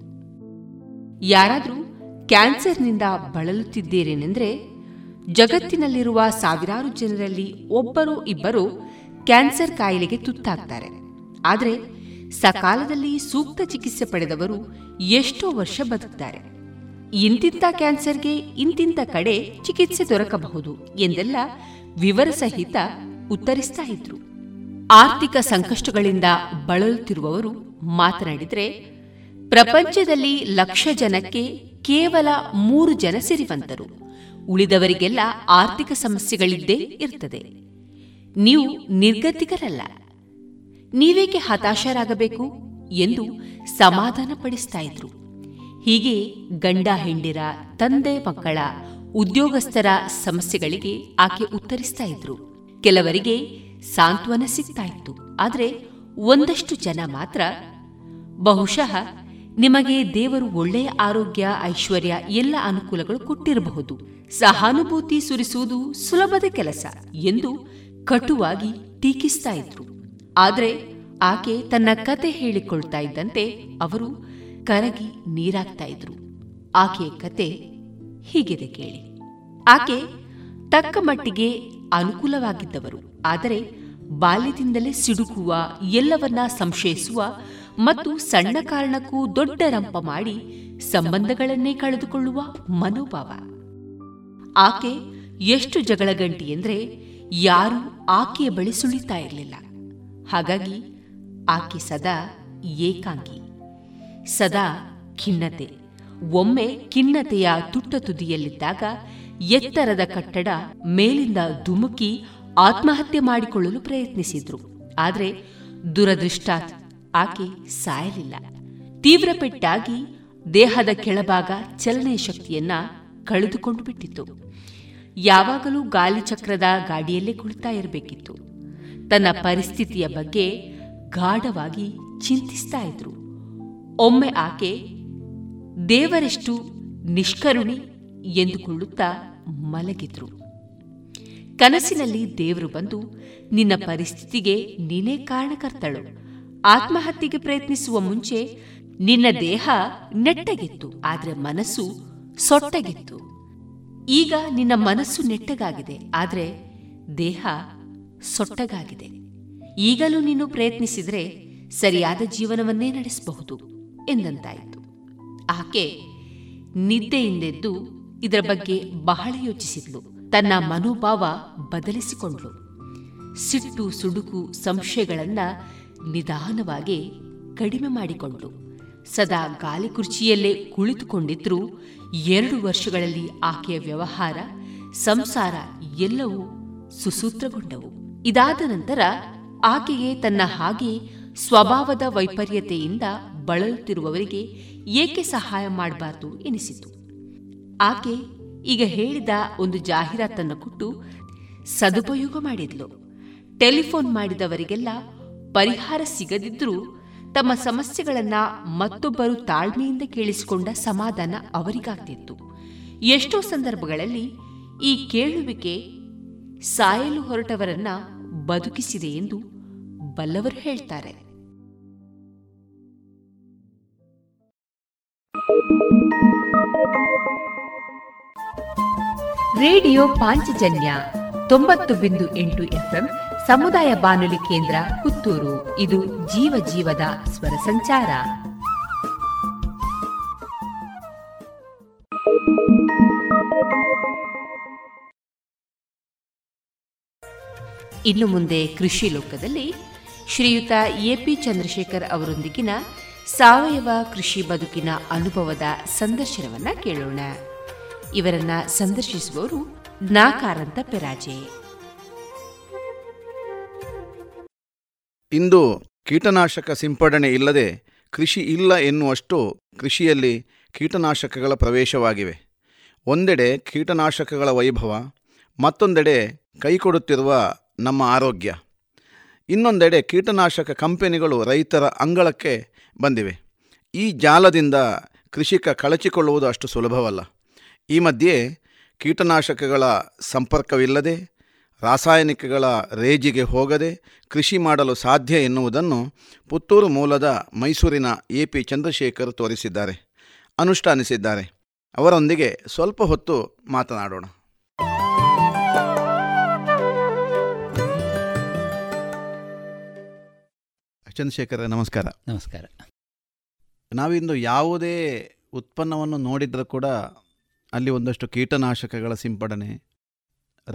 ಯಾರಾದ್ರೂ ಕ್ಯಾನ್ಸರ್ನಿಂದ ಬಳಲುತ್ತಿದ್ದೇರೇನೆಂದ್ರೆ, ಜಗತ್ತಿನಲ್ಲಿರುವ ಸಾವಿರಾರು ಜನರಲ್ಲಿ ಒಬ್ಬರು ಇಬ್ಬರು ಕ್ಯಾನ್ಸರ್ ಕಾಯಿಲೆಗೆ ತುತ್ತಾಗ್ತಾರೆ. ಆದರೆ ಸಕಾಲದಲ್ಲಿ ಸೂಕ್ತ ಚಿಕಿತ್ಸೆ ಪಡೆದವರು ಎಷ್ಟೋ ವರ್ಷ ಬದುಕ್ತಾರೆ. ಇಂತಿಂಥ ಕ್ಯಾನ್ಸರ್ಗೆ ಇಂತಿಂಥ ಕಡೆ ಚಿಕಿತ್ಸೆ ದೊರಕಬಹುದು ಎಂದೆಲ್ಲ ವಿವರ ಸಹಿತ ಉತ್ತರಿಸ್ತಾ ಇದ್ರು. ಆರ್ಥಿಕ ಸಂಕಷ್ಟಗಳಿಂದ ಬಳಲುತ್ತಿರುವವರು ಮಾತನಾಡಿದರೆ, ಪ್ರಪಂಚದಲ್ಲಿ ಲಕ್ಷ ಜನಕ್ಕೆ ಕೇವಲ ಮೂರು ಜನ ಸಿರಿವಂತರು, ಉಳಿದವರಿಗೆಲ್ಲ ಆರ್ಥಿಕ ಸಮಸ್ಯೆಗಳಿದ್ದೇ ಇರ್ತದೆ. ನೀವು ನಿರ್ಗತಿಕರಲ್ಲ, ನೀವೇಕೆ ಹತಾಶರಾಗಬೇಕು ಎಂದು ಸಮಾಧಾನ ಪಡಿಸ್ತಾ ಇದ್ರು. ಹೀಗೆ ಗಂಡ ಹೆಂಡಿರ, ತಂದೆ ಮಕ್ಕಳ, ಉದ್ಯೋಗಸ್ಥರ ಸಮಸ್ಯೆಗಳಿಗೆ ಆಕೆ ಉತ್ತರಿಸ್ತಾ ಇದ್ರು. ಕೆಲವರಿಗೆ ಸಾಂತ್ವನ ಸಿಗ್ತಾ ಇತ್ತು. ಆದರೆ ಒಂದಷ್ಟು ಜನ ಮಾತ್ರ, ಬಹುಶಃ ನಿಮಗೆ ದೇವರು ಒಳ್ಳೆಯ ಆರೋಗ್ಯ, ಐಶ್ವರ್ಯ, ಎಲ್ಲ ಅನುಕೂಲಗಳು ಕೊಟ್ಟಿರಬಹುದು, ಸಹಾನುಭೂತಿ ಸುರಿಸುವುದು ಸುಲಭದ ಕೆಲಸ ಎಂದು ಕಟುವಾಗಿ ಟೀಕಿಸ್ತಾ ಇದ್ರು. ಆದರೆ ಆಕೆ ತನ್ನ ಕತೆ ಹೇಳಿಕೊಳ್ತಾ ಇದ್ದಂತೆ ಅವರು ಕರಗಿ ನೀರಾಗ್ತಾ ಇದ್ರು. ಆಕೆಯ ಕತೆ ಹೀಗಿದೆ ಕೇಳಿ. ಆಕೆ ತಕ್ಕ ಮಟ್ಟಿಗೆ ಅನುಕೂಲವಾಗಿದ್ದವರು, ಆದರೆ ಬಾಲ್ಯದಿಂದಲೇ ಸಿಡುಕುವ, ಎಲ್ಲವನ್ನ ಸಂಶಯಿಸುವ ಮತ್ತು ಸಣ್ಣ ಕಾರಣಕ್ಕೂ ದೊಡ್ಡ ರಂಪ ಮಾಡಿ ಸಂಬಂಧಗಳನ್ನೇ ಕಳೆದುಕೊಳ್ಳುವ ಮನೋಭಾವ. ಆಕೆ ಎಷ್ಟು ಜಗಳ ಗಂಟಿ ಎಂದರೆ ಯಾರೂ ಆಕೆಯ ಬಳಿ ಸುಳಿತಾ ಇರಲಿಲ್ಲ. ಹಾಗಾಗಿ ಆಕೆ ಸದಾ ಏಕಾಂಗಿ, ಸದಾ ಖಿನ್ನತೆ. ಒಮ್ಮೆ ಖಿನ್ನತೆಯ ತುಟ್ಟ ತುದಿಯಲ್ಲಿದ್ದಾಗ ಎತ್ತರದ ಕಟ್ಟಡ ಮೇಲಿಂದ ಧುಮುಕಿ ಆತ್ಮಹತ್ಯೆ ಮಾಡಿಕೊಳ್ಳಲು ಪ್ರಯತ್ನಿಸಿದ್ರು. ಆದರೆ ದುರದೃಷ್ಟ, ಆಕೆ ಸಾಯಲಿಲ್ಲ. ತೀವ್ರ ಪೆಟ್ಟಾಗಿ ದೇಹದ ಕೆಳಭಾಗ ಚಲನೆಯ ಶಕ್ತಿಯನ್ನ ಕಳೆದುಕೊಂಡು ಬಿಟ್ಟಿತ್ತು. ಯಾವಾಗಲೂ ಗಾಲಿಚಕ್ರದ ಗಾಡಿಯಲ್ಲೇ ಕುಳಿತಾ ಇರಬೇಕಿತ್ತು. ತನ್ನ ಪರಿಸ್ಥಿತಿಯ ಬಗ್ಗೆ ಗಾಢವಾಗಿ ಚಿಂತಿಸ್ತಾ ಇದ್ರು. ಒಮ್ಮೆ ಆಕೆ ದೇವರೆಷ್ಟು ನಿಷ್ಕರುಣಿ ಎಂದುಕೊಳ್ಳುತ್ತಾ ಮಲಗಿದ್ರು. ಕನಸಿನಲ್ಲಿ ದೇವರು ಬಂದು, ನಿನ್ನ ಪರಿಸ್ಥಿತಿಗೆ ನೀನೇ ಕಾರಣಕರ್ತಳು, ಆತ್ಮಹತ್ಯೆಗೆ ಪ್ರಯತ್ನಿಸುವ ಮುಂಚೆ ನಿನ್ನ ದೇಹ ನೆಟ್ಟಗಿತ್ತು, ಆದರೆ ಮನಸ್ಸು ಸೊಟ್ಟಗಿತ್ತು. ಈಗ ನಿನ್ನ ಮನಸ್ಸು ನೆಟ್ಟಗಾಗಿದೆ, ಆದರೆ ದೇಹ ಸೊಟ್ಟಗಾಗಿದೆ. ಈಗಲೂ ನೀನು ಪ್ರಯತ್ನಿಸಿದರೆ ಸರಿಯಾದ ಜೀವನವನ್ನೇ ನಡೆಸಬಹುದು ಎಂದಂತಾಯಿತು. ಆಕೆ ನಿದ್ದೆಯಿಂದೆದ್ದು ಇದರ ಬಗ್ಗೆ ಬಹಳ ಯೋಚಿಸಿದ್ಲು. ತನ್ನ ಮನೋಭಾವ ಬದಲಿಸಿಕೊಂಡ್ಲು. ಸಿಟ್ಟು, ಸುಡುಕು, ಸಂಶಯಗಳನ್ನು ನಿಧಾನವಾಗಿ ಕಡಿಮೆ ಮಾಡಿಕೊಂಡ್ಲು. ಸದಾ ಗಾಲಿ ಕುರ್ಚಿಯಲ್ಲೇ ಕುಳಿತುಕೊಂಡಿದ್ರೂ ಎರಡು ವರ್ಷಗಳಲ್ಲಿ ಆಕೆಯ ವ್ಯವಹಾರ, ಸಂಸಾರ ಎಲ್ಲವೂ ಸುಸೂತ್ರಗೊಂಡವು. ಇದಾದ ನಂತರ ಆಕೆಗೆ ತನ್ನ ಹಾಗೆ ಸ್ವಭಾವದ ವೈಪರ್ಯತೆಯಿಂದ ಬಳಲುತ್ತಿರುವವರಿಗೆ ಏಕೆ ಸಹಾಯ ಮಾಡಬಾರದು ಎನಿಸಿತು. ಆಕೆ ಈಗ ಹೇಳಿದ ಒಂದು ಜಾಹೀರಾತನ್ನು ಕೊಟ್ಟು ಸದುಪಯೋಗ ಮಾಡಿದ್ಲು. ಟೆಲಿಫೋನ್ ಮಾಡಿದವರಿಗೆಲ್ಲ ಪರಿಹಾರ ಸಿಗದಿದ್ದರೂ ತಮ್ಮ ಸಮಸ್ಯೆಗಳನ್ನು ಮತ್ತೊಬ್ಬರು ತಾಳ್ಮೆಯಿಂದ ಕೇಳಿಸಿಕೊಂಡ ಸಮಾಧಾನ ಅವರಿಗಾಗ್ತಿತ್ತು. ಎಷ್ಟೋ ಸಂದರ್ಭಗಳಲ್ಲಿ ಈ ಕೇಳುವಿಕೆ ಸಾಯಲು ಹೊರಟವರನ್ನ ಬದುಕಿಸಿದೆ ಎಂದು ಬಲ್ಲವರು ಹೇಳ್ತಾರೆ. ರೇಡಿಯೋ ಪಾಂಚಜನ್ಯ ತೊಂಬತ್ತು ಬಿಂದು ಎಂಟು ಎಫ್ಎಂ ಸಮುದಾಯ ಬಾನುಲಿ ಕೇಂದ್ರ ಪುತ್ತೂರು. ಇದು ಜೀವ ಜೀವದ ಸ್ವರ ಸಂಚಾರ. ಇನ್ನು ಮುಂದೆ ಕೃಷಿ ಲೋಕದಲ್ಲಿ ಶ್ರೀಯುತ ಎ ಪಿ ಚಂದ್ರಶೇಖರ್ ಅವರೊಂದಿಗಿನ ಸಾವಯವ ಕೃಷಿ ಬದುಕಿನ ಅನುಭವದ ಸಂದರ್ಶನವನ್ನು ಕೇಳೋಣ. ಇವರನ್ನ ಸಂದರ್ಶಿಸುವವರು ನಾಕಾರಂತ ಪೆರಾಜೆ. ಇಂದು ಕೀಟನಾಶಕ ಸಿಂಪಡಣೆ ಇಲ್ಲದೆ ಕೃಷಿ ಇಲ್ಲ ಎನ್ನುವಷ್ಟು ಕೃಷಿಯಲ್ಲಿ ಕೀಟನಾಶಕಗಳ ಪ್ರವೇಶವಾಗಿವೆ. ಒಂದೆಡೆ ಕೀಟನಾಶಕಗಳ ವೈಭವ, ಮತ್ತೊಂದೆಡೆ ಕೈಕೊಡುತ್ತಿರುವ ನಮ್ಮ ಆರೋಗ್ಯ, ಇನ್ನೊಂದೆಡೆ ಕೀಟನಾಶಕ ಕಂಪನಿಗಳು ರೈತರ ಅಂಗಳಕ್ಕೆ ಬಂದಿವೆ. ಈ ಜಾಲದಿಂದ ಕೃಷಿಕ ಕಳಚಿಕೊಳ್ಳುವುದು ಅಷ್ಟು ಸುಲಭವಲ್ಲ. ಈ ಮಧ್ಯೆ ಕೀಟನಾಶಕಗಳ ಸಂಪರ್ಕವಿಲ್ಲದೆ, ರಾಸಾಯನಿಕಗಳ ರೇಜಿಗೆ ಹೋಗದೆ ಕೃಷಿ ಮಾಡಲು ಸಾಧ್ಯ ಎನ್ನುವುದನ್ನು ಪುತ್ತೂರು ಮೂಲದ ಮೈಸೂರಿನ ಎ ಪಿ ಚಂದ್ರಶೇಖರ್ ತೋರಿಸಿದ್ದಾರೆ, ಅನುಷ್ಠಾನಿಸಿದ್ದಾರೆ. ಅವರೊಂದಿಗೆ ಸ್ವಲ್ಪ ಹೊತ್ತು ಮಾತನಾಡೋಣ. ಚಂದ್ರಶೇಖರ್, ನಮಸ್ಕಾರ. ನಮಸ್ಕಾರ. ನಾವಿಂದು ಯಾವುದೇ ಉತ್ಪನ್ನವನ್ನು ನೋಡಿದರೂ ಕೂಡ ಅಲ್ಲಿ ಒಂದಷ್ಟು ಕೀಟನಾಶಕಗಳ ಸಿಂಪಡಣೆ,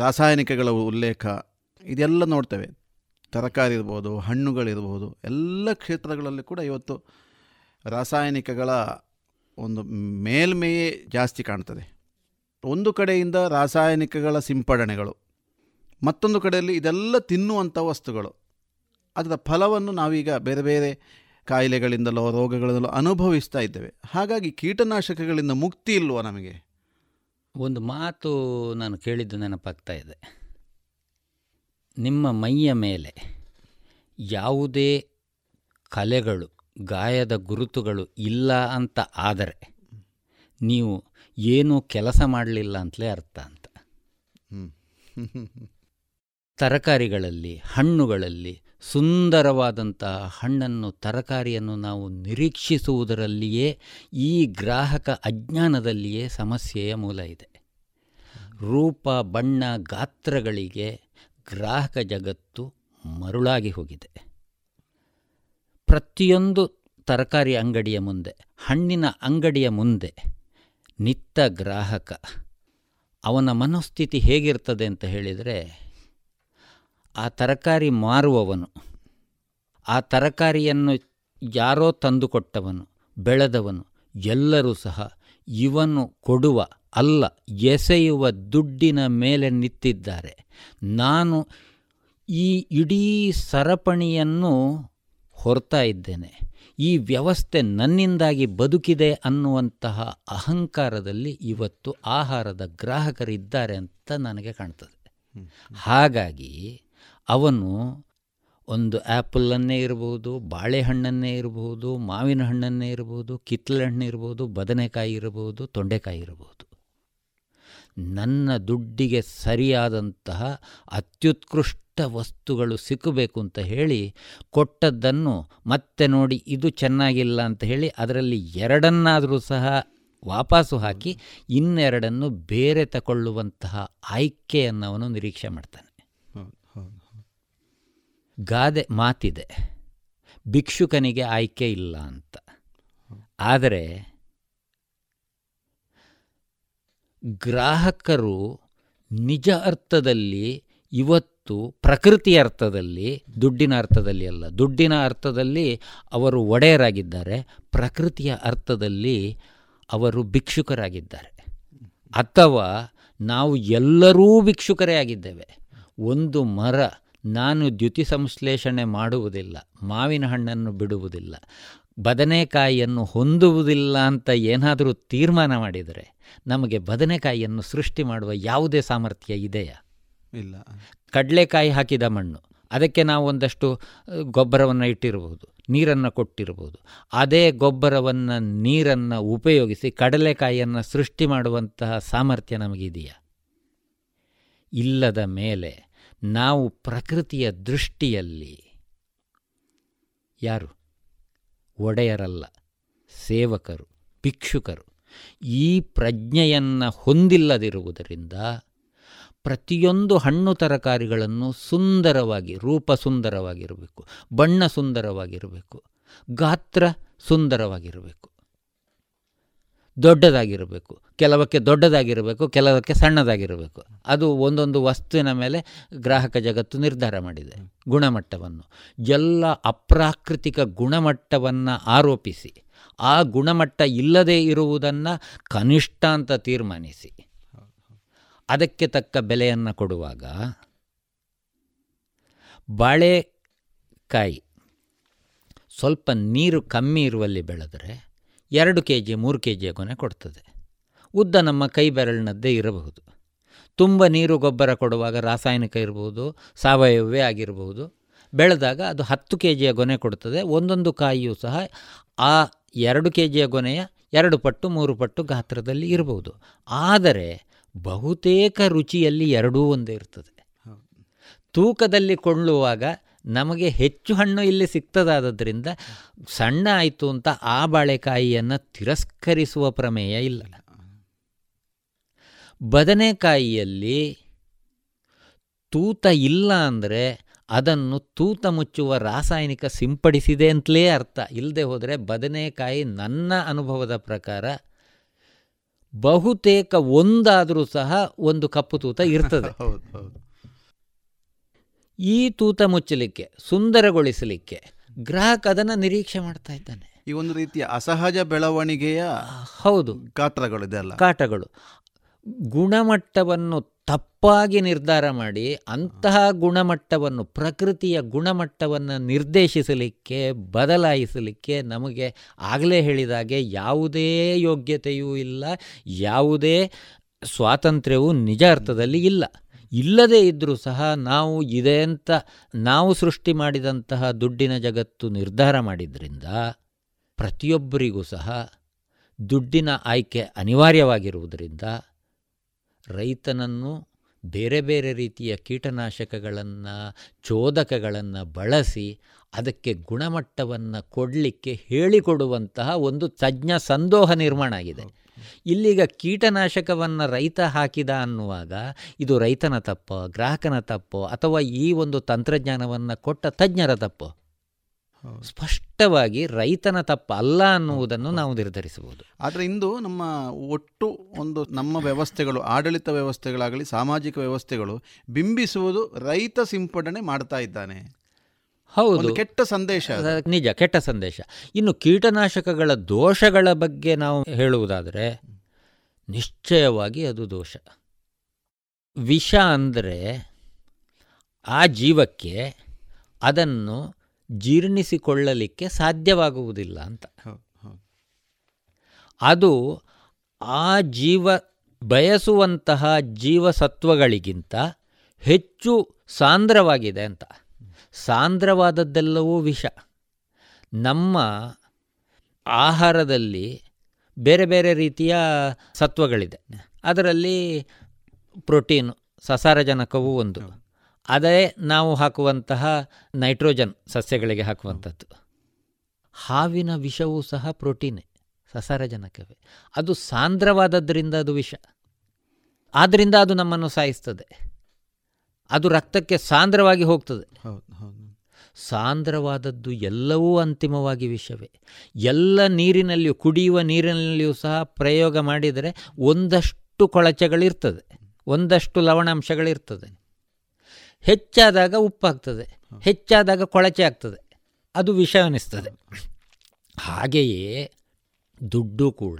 ರಾಸಾಯನಿಕಗಳ ಉಲ್ಲೇಖ ಇದೆಲ್ಲ ನೋಡ್ತೇವೆ. ತರಕಾರಿ ಇರ್ಬೋದು, ಹಣ್ಣುಗಳಿರ್ಬೋದು, ಎಲ್ಲ ಕ್ಷೇತ್ರಗಳಲ್ಲಿ ಕೂಡ ಇವತ್ತು ರಾಸಾಯನಿಕಗಳ ಒಂದು ಮೇಲ್ಮೆಯೇ ಜಾಸ್ತಿ ಕಾಣ್ತದೆ. ಒಂದು ಕಡೆಯಿಂದ ರಾಸಾಯನಿಕಗಳ ಸಿಂಪಡಣೆಗಳು, ಮತ್ತೊಂದು ಕಡೆಯಲ್ಲಿ ಇದೆಲ್ಲ ತಿನ್ನುವಂಥ ವಸ್ತುಗಳು. ಅದರ ಫಲವನ್ನು ನಾವೀಗ ಬೇರೆ ಬೇರೆ ಕಾಯಿಲೆಗಳಿಂದಲೋ ರೋಗಗಳಿಂದಲೋ ಅನುಭವಿಸ್ತಾ ಇದ್ದೇವೆ. ಹಾಗಾಗಿ ಕೀಟನಾಶಕಗಳಿಂದ ಮುಕ್ತಿ ಇಲ್ವೋ ನಮಗೆ? ಒಂದು ಮಾತು ನಾನು ಕೇಳಿದ್ದು ನೆನಪಾಗ್ತಾ ಇದೆ. ನಿಮ್ಮ ಮೈಯ ಮೇಲೆ ಯಾವುದೇ ಕಲೆಗಳು, ಗಾಯದ ಗುರುತುಗಳು ಇಲ್ಲ ಅಂತ ಆದರೆ ನೀವು ಏನೂ ಕೆಲಸ ಮಾಡಲಿಲ್ಲ ಅಂತಲೇ ಅರ್ಥ ಅಂತ. ತರಕಾರಿಗಳಲ್ಲಿ, ಹಣ್ಣುಗಳಲ್ಲಿ ಸುಂದರವಾದಂತಹ ಹಣ್ಣನ್ನು, ತರಕಾರಿಯನ್ನು ನಾವು ನಿರೀಕ್ಷಿಸುವುದರಲ್ಲಿಯೇ ಈ ಗ್ರಾಹಕ ಅಜ್ಞಾನದಲ್ಲಿಯೇ ಸಮಸ್ಯೆಯ ಮೂಲ ಇದೆ. ರೂಪ, ಬಣ್ಣ, ಗಾತ್ರಗಳಿಗೆ ಗ್ರಾಹಕ ಜಗತ್ತು ಮರುಳಾಗಿ ಹೋಗಿದೆ. ಪ್ರತಿಯೊಂದು ತರಕಾರಿ ಅಂಗಡಿಯ ಮುಂದೆ, ಹಣ್ಣಿನ ಅಂಗಡಿಯ ಮುಂದೆ ನಿತ್ತ ಗ್ರಾಹಕ, ಅವನ ಮನೋಸ್ಥಿತಿ ಹೇಗಿರ್ತದೆ ಅಂತ ಹೇಳಿದರೆ, ಆ ತರಕಾರಿ ಮಾರುವವನು, ಆ ತರಕಾರಿಯನ್ನು ಯಾರೋ ತಂದುಕೊಟ್ಟವನು, ಬೆಳೆದವನು ಎಲ್ಲರೂ ಸಹ ಇವನು ಕೊಡುವ ಅಲ್ಲ, ಎಸೆಯುವ ದುಡ್ಡಿನ ಮೇಲೆ ನಿಂತಿದ್ದಾರೆ. ನಾನು ಈ ಇಡೀ ಸರಪಣಿಯನ್ನು ಹೊರತಾ ಇದ್ದೇನೆ, ಈ ವ್ಯವಸ್ಥೆ ನನ್ನಿಂದಾಗಿ ಬದುಕಿದೆ ಅನ್ನುವಂತಹ ಅಹಂಕಾರದಲ್ಲಿ ಇವತ್ತು ಆಹಾರದ ಗ್ರಾಹಕರಿದ್ದಾರೆ ಅಂತ ನನಗೆ ಕಾಣ್ತದೆ. ಹಾಗಾಗಿ ಅವನು ಒಂದು ಆ್ಯಪಲನ್ನೇ ಇರ್ಬೋದು, ಬಾಳೆಹಣ್ಣನ್ನೇ ಇರ್ಬೋದು, ಮಾವಿನ ಹಣ್ಣನ್ನೇ ಇರ್ಬೋದು, ಕಿತ್ತಳೆ ಹಣ್ಣು ಇರ್ಬೋದು, ಬದನೆಕಾಯಿ ಇರ್ಬೋದು, ತೊಂಡೆಕಾಯಿ ಇರ್ಬೋದು, ನನ್ನ ದುಡ್ಡಿಗೆ ಸರಿಯಾದಂತಹ ಅತ್ಯುತ್ಕೃಷ್ಟ ವಸ್ತುಗಳು ಸಿಕ್ಕಬೇಕು ಅಂತ ಹೇಳಿ ಕೊಟ್ಟದ್ದನ್ನು ಮತ್ತೆ ನೋಡಿ ಇದು ಚೆನ್ನಾಗಿಲ್ಲ ಅಂತ ಹೇಳಿ ಅದರಲ್ಲಿ ಎರಡನ್ನಾದರೂ ಸಹ ವಾಪಸ್ಸು ಹಾಕಿ ಇನ್ನೆರಡನ್ನು ಬೇರೆ ತಗೊಳ್ಳುವಂತಹ ಆಯ್ಕೆಯನ್ನು ಅವನು ನಿರೀಕ್ಷೆ ಮಾಡ್ತಾನೆ. ಗಾದೆ ಮಾತಿದೆ, ಭಿಕ್ಷುಕನಿಗೆ ಆಯ್ಕೆ ಇಲ್ಲ ಅಂತ. ಆದರೆ ಗ್ರಾಹಕರು ನಿಜ ಅರ್ಥದಲ್ಲಿ ಇವತ್ತು, ಪ್ರಕೃತಿಯ ಅರ್ಥದಲ್ಲಿ, ದುಡ್ಡಿನ ಅರ್ಥದಲ್ಲಿ ಅಲ್ಲ, ದುಡ್ಡಿನ ಅರ್ಥದಲ್ಲಿ ಅವರು ಒಡೆಯರಾಗಿದ್ದಾರೆ, ಪ್ರಕೃತಿಯ ಅರ್ಥದಲ್ಲಿ ಅವರು ಭಿಕ್ಷುಕರಾಗಿದ್ದಾರೆ. ಅಥವಾ ನಾವು ಎಲ್ಲರೂ ಭಿಕ್ಷುಕರೇ ಆಗಿದ್ದೇವೆ. ಒಂದು ಮರ ನಾನು ದ್ಯುತಿ ಸಂಶ್ಲೇಷಣೆ ಮಾಡುವುದಿಲ್ಲ, ಮಾವಿನ ಹಣ್ಣನ್ನು ಬಿಡುವುದಿಲ್ಲ, ಬದನೆಕಾಯಿಯನ್ನು ಹೊಂದುವುದಿಲ್ಲ ಅಂತ ಏನಾದರೂ ತೀರ್ಮಾನ ಮಾಡಿದರೆ ನಮಗೆ ಬದನೆಕಾಯಿಯನ್ನು ಸೃಷ್ಟಿ ಮಾಡುವ ಯಾವುದೇ ಸಾಮರ್ಥ್ಯ ಇದೆಯಾ? ಇಲ್ಲ. ಕಡಲೆಕಾಯಿ ಹಾಕಿದ ಮಣ್ಣು, ಅದಕ್ಕೆ ನಾವು ಒಂದಷ್ಟು ಗೊಬ್ಬರವನ್ನು ಇಟ್ಟಿರಬಹುದು, ನೀರನ್ನು ಕೊಟ್ಟಿರಬಹುದು. ಅದೇ ಗೊಬ್ಬರವನ್ನು ನೀರನ್ನು ಉಪಯೋಗಿಸಿ ಕಡಲೆಕಾಯಿಯನ್ನು ಸೃಷ್ಟಿ ಮಾಡುವಂತಹ ಸಾಮರ್ಥ್ಯ ನಮಗಿದೆಯಾ? ಇಲ್ಲದ ಮೇಲೆ ನಾವು ಪ್ರಕೃತಿಯ ದೃಷ್ಟಿಯಲ್ಲಿ ಯಾರು? ಒಡೆಯರಲ್ಲ, ಸೇವಕರು, ಭಿಕ್ಷುಕರು. ಈ ಪ್ರಜ್ಞೆಯನ್ನು ಹೊಂದಿಲ್ಲದಿರುವುದರಿಂದ ಪ್ರತಿಯೊಂದು ಹಣ್ಣು ತರಕಾರಿಗಳನ್ನು ಸುಂದರವಾಗಿ, ರೂಪ ಸುಂದರವಾಗಿರಬೇಕು, ಬಣ್ಣ ಸುಂದರವಾಗಿರಬೇಕು, ಗಾತ್ರ ಸುಂದರವಾಗಿರಬೇಕು, ದೊಡ್ಡದಾಗಿರಬೇಕು. ಕೆಲವಕ್ಕೆ ದೊಡ್ಡದಾಗಿರಬೇಕು, ಕೆಲವಕ್ಕೆ ಸಣ್ಣದಾಗಿರಬೇಕು. ಅದು ಒಂದೊಂದು ವಸ್ತುವಿನ ಮೇಲೆ ಗ್ರಾಹಕ ಜಗತ್ತು ನಿರ್ಧಾರ ಮಾಡಿದೆ ಗುಣಮಟ್ಟವನ್ನು. ಎಲ್ಲ ಅಪ್ರಾಕೃತಿಕ ಗುಣಮಟ್ಟವನ್ನು ಆರೋಪಿಸಿ ಆ ಗುಣಮಟ್ಟ ಇಲ್ಲದೇ ಇರುವುದನ್ನು ಕನಿಷ್ಠ ಅಂತ ತೀರ್ಮಾನಿಸಿ ಅದಕ್ಕೆ ತಕ್ಕ ಬೆಲೆಯನ್ನು ಕೊಡುವಾಗ ಬಾಳೆಕಾಯಿ ಸ್ವಲ್ಪ ನೀರು ಕಮ್ಮಿ ಇರುವಲ್ಲಿ ಬೆಳೆದರೆ ಎರಡು ಕೆ ಜಿ ಮೂರು ಕೆ ಜಿಯ ಗೊನೆ ಕೊಡ್ತದೆ. ಉದ್ದ ನಮ್ಮ ಕೈ ಬೆರಳಿನದ್ದೇ ಇರಬಹುದು. ತುಂಬ ನೀರು ಗೊಬ್ಬರ ಕೊಡುವಾಗ ರಾಸಾಯನಿಕ ಇರಬಹುದು, ಸಾವಯವೇ ಆಗಿರಬಹುದು. ಬೆಳೆದಾಗ ಅದು ಹತ್ತು ಕೆ ಜಿಯ ಗೊನೆ ಕೊಡ್ತದೆ. ಒಂದೊಂದು ಕಾಯಿಯೂ ಸಹ ಆ ಎರಡು ಕೆ ಜಿಯ ಗೊನೆಯ ಎರಡು ಪಟ್ಟು ಮೂರು ಪಟ್ಟು ಗಾತ್ರದಲ್ಲಿ ಇರಬಹುದು. ಆದರೆ ಬಹುತೇಕ ರುಚಿಯಲ್ಲಿ ಎರಡೂ ಒಂದೇ ಇರ್ತದೆ. ತೂಕದಲ್ಲಿ ಕೊಳ್ಳುವಾಗ ನಮಗೆ ಹೆಚ್ಚು ಹಣ್ಣು ಇಲ್ಲಿ ಸಿಗ್ತದಾದದ್ರಿಂದ ಸಣ್ಣ ಆಯಿತು ಅಂತ ಆ ಬಾಳೆಕಾಯಿಯನ್ನು ತಿರಸ್ಕರಿಸುವ ಪ್ರಮೇಯ ಇಲ್ಲ. ಬದನೆಕಾಯಿಯಲ್ಲಿ ತೂತ ಇಲ್ಲ ಅಂದರೆ ಅದನ್ನು ತೂತ ಮುಚ್ಚುವ ರಾಸಾಯನಿಕ ಸಿಂಪಡಿಸಿದೆ ಅಂತಲೇ ಅರ್ಥ. ಇಲ್ಲದೆ ಹೋದರೆ ಬದನೆಕಾಯಿ ನನ್ನ ಅನುಭವದ ಪ್ರಕಾರ ಬಹುತೇಕ ಒಂದಾದರೂ ಸಹ ಒಂದು ಕಪ್ಪು ತೂತ ಇರ್ತದೆ. ಈ ತೂತ ಮುಚ್ಚಲಿಕ್ಕೆ, ಸುಂದರಗೊಳಿಸಲಿಕ್ಕೆ ಗ್ರಾಹಕ ಅದನ್ನು ನಿರೀಕ್ಷೆ ಮಾಡ್ತಾ ಇದ್ದಾನೆ. ಈ ಒಂದು ರೀತಿಯ ಅಸಹಜ ಬೆಳವಣಿಗೆಯ ಹೌದು ಕಾಟಗಳು ಇದೆಲ್ಲ ಕಾಟಗಳು ಗುಣಮಟ್ಟವನ್ನು ತಪ್ಪಾಗಿ ನಿರ್ಧಾರ ಮಾಡಿ ಅಂತಹ ಗುಣಮಟ್ಟವನ್ನು, ಪ್ರಕೃತಿಯ ಗುಣಮಟ್ಟವನ್ನು ನಿರ್ದೇಶಿಸಲಿಕ್ಕೆ, ಬದಲಾಯಿಸಲಿಕ್ಕೆ ನಮಗೆ ಆಗಲೇ ಹೇಳಿದಾಗೆ ಯಾವುದೇ ಯೋಗ್ಯತೆಯೂ ಇಲ್ಲ, ಯಾವುದೇ ಸ್ವಾತಂತ್ರ್ಯವೂ ನಿಜ ಅರ್ಥದಲ್ಲಿ ಇಲ್ಲ. ಇಲ್ಲದೇ ಇದ್ದರೂ ಸಹ ನಾವು ಇದೆ ಅಂತ ನಾವು ಸೃಷ್ಟಿ ಮಾಡಿದಂತಹ ದುಡ್ಡಿನ ಜಗತ್ತು ನಿರ್ಧಾರ ಮಾಡಿದ್ರಿಂದ ಪ್ರತಿಯೊಬ್ಬರಿಗೂ ಸಹ ದುಡ್ಡಿನ ಆಯ್ಕೆ ಅನಿವಾರ್ಯವಾಗಿರುವುದರಿಂದ ರೈತನನ್ನು ಬೇರೆ ಬೇರೆ ರೀತಿಯ ಕೀಟನಾಶಕಗಳನ್ನು, ಚೋದಕಗಳನ್ನು ಬಳಸಿ ಅದಕ್ಕೆ ಗುಣಮಟ್ಟವನ್ನು ಕೊಡಲಿಕ್ಕೆ ಹೇಳಿಕೊಡುವಂತಹ ಒಂದು ತಜ್ಞ ಸಂದೋಹ ನಿರ್ಮಾಣ ಆಗಿದೆ. ಇಲ್ಲಿಗ ಕೀಟನಾಶಕವನ್ನು ರೈತ ಹಾಕಿದ ಅನ್ನುವಾಗ ಇದು ರೈತನ ತಪ್ಪೋ, ಗ್ರಾಹಕನ ತಪ್ಪೋ, ಅಥವಾ ಈ ಒಂದು ತಂತ್ರಜ್ಞಾನವನ್ನು ಕೊಟ್ಟ ತಜ್ಞರ ತಪ್ಪೋ? ಸ್ಪಷ್ಟವಾಗಿ ರೈತನ ತಪ್ಪು ಅಲ್ಲ ಅನ್ನುವುದನ್ನು ನಾವು ನಿರ್ಧರಿಸಬಹುದು. ಆದರೆ ಇಂದು ನಮ್ಮ ಒಟ್ಟು ಒಂದು ನಮ್ಮ ವ್ಯವಸ್ಥೆಗಳು, ಆಡಳಿತ ವ್ಯವಸ್ಥೆಗಳಾಗಲಿ ಸಾಮಾಜಿಕ ವ್ಯವಸ್ಥೆಗಳು ಬಿಂಬಿಸುವುದು ರೈತ ಸಿಂಪಡಣೆ ಮಾಡ್ತಾ ಇದ್ದಾನೆ. ಹೌದು, ಕೆಟ್ಟ ಸಂದೇಶ, ನಿಜ ಕೆಟ್ಟ ಸಂದೇಶ. ಇನ್ನು ಕೀಟನಾಶಕಗಳ ದೋಷಗಳ ಬಗ್ಗೆ ನಾವು ಹೇಳುವುದಾದರೆ ನಿಶ್ಚಯವಾಗಿ ಅದು ದೋಷ. ವಿಷ ಅಂದರೆ ಆ ಜೀವಕ್ಕೆ ಅದನ್ನು ಜೀರ್ಣಿಸಿಕೊಳ್ಳಲಿಕ್ಕೆ ಸಾಧ್ಯವಾಗುವುದಿಲ್ಲ ಅಂತ. ಅದು ಆ ಜೀವ ಬಯಸುವಂತಹ ಜೀವಸತ್ವಗಳಿಗಿಂತ ಹೆಚ್ಚು ಸಾಂದ್ರವಾಗಿದೆ ಅಂತ. ಸಾಂದ್ರವಾದದ್ದೆಲ್ಲವೂ ವಿಷ. ನಮ್ಮ ಆಹಾರದಲ್ಲಿ ಬೇರೆ ಬೇರೆ ರೀತಿಯ ಸತ್ವಗಳಿದೆ. ಅದರಲ್ಲಿ ಪ್ರೋಟೀನು, ಸಸಾರಜನಕವೂ ಒಂದು. ಅದೇ ನಾವು ಹಾಕುವಂತಹ ನೈಟ್ರೋಜನ್ ಸಸ್ಯಗಳಿಗೆ ಹಾಕುವಂಥದ್ದು. ಹಾವಿನ ವಿಷವೂ ಸಹ ಪ್ರೋಟೀನೇ, ಸಸಾರಜನಕವೇ. ಅದು ಸಾಂದ್ರವಾದದ್ದರಿಂದ ಅದು ವಿಷ, ಆದ್ದರಿಂದ ಅದು ನಮ್ಮನ್ನು ಸಾಯಿಸ್ತದೆ. ಅದು ರಕ್ತಕ್ಕೆ ಸಾಂದ್ರವಾಗಿ ಹೋಗ್ತದೆ. ಸಾಂದ್ರವಾದದ್ದು ಎಲ್ಲವೂ ಅಂತಿಮವಾಗಿ ವಿಷವೇ. ಎಲ್ಲ ನೀರಿನಲ್ಲಿಯೂ, ಕುಡಿಯುವ ನೀರಿನಲ್ಲಿಯೂ ಸಹ ಪ್ರಯೋಗ ಮಾಡಿದರೆ ಒಂದಷ್ಟು ಕೊಳಚೆಗಳಿರ್ತದೆ, ಒಂದಷ್ಟು ಲವಣಾಂಶಗಳಿರ್ತದೆ. ಹೆಚ್ಚಾದಾಗ ಉಪ್ಪಾಗ್ತದೆ, ಹೆಚ್ಚಾದಾಗ ಕೊಳಚೆ ಆಗ್ತದೆ, ಅದು ವಿಷ ಅನ್ನಿಸ್ತದೆ. ಹಾಗೆಯೇ ದುಡ್ಡು ಕೂಡ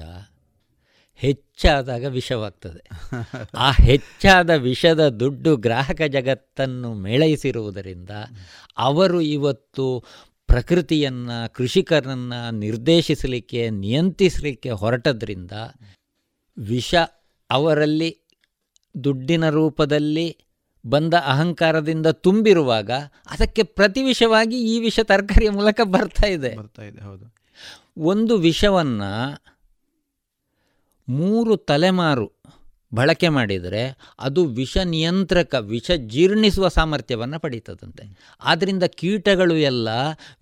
ಹೆಚ್ಚಾದಾಗ ವಿಷವಾಗ್ತದೆ. ಆ ಹೆಚ್ಚಾದ ವಿಷದ ದುಡ್ಡು ಗ್ರಾಹಕ ಜಗತ್ತನ್ನು ಮೇಳೈಸಿರುವುದರಿಂದ ಅವರು ಇವತ್ತು ಪ್ರಕೃತಿಯನ್ನು, ಕೃಷಿಕರನ್ನು ನಿರ್ದೇಶಿಸಲಿಕ್ಕೆ, ನಿಯಂತ್ರಿಸಲಿಕ್ಕೆ ಹೊರಟದ್ರಿಂದ ವಿಷ ಅವರಲ್ಲಿ ದುಡ್ಡಿನ ರೂಪದಲ್ಲಿ ಬಂದ ಅಹಂಕಾರದಿಂದ ತುಂಬಿರುವಾಗ ಅದಕ್ಕೆ ಪ್ರತಿವಿಷವಾಗಿ ಈ ವಿಷ ತರಕಾರಿಯ ಮೂಲಕ ಬರ್ತಾ ಇದೆ ಬರ್ತಾ ಇದೆ ಹೌದು. ಒಂದು ವಿಷವನ್ನು ಮೂರು ತಲೆಮಾರು ಬಳಕೆ ಮಾಡಿದರೆ ಅದು ವಿಷ ನಿಯಂತ್ರಕ, ವಿಷ ಜೀರ್ಣಿಸುವ ಸಾಮರ್ಥ್ಯವನ್ನು ಪಡೀತದಂತೆ. ಆದ್ದರಿಂದ ಕೀಟಗಳು ಎಲ್ಲ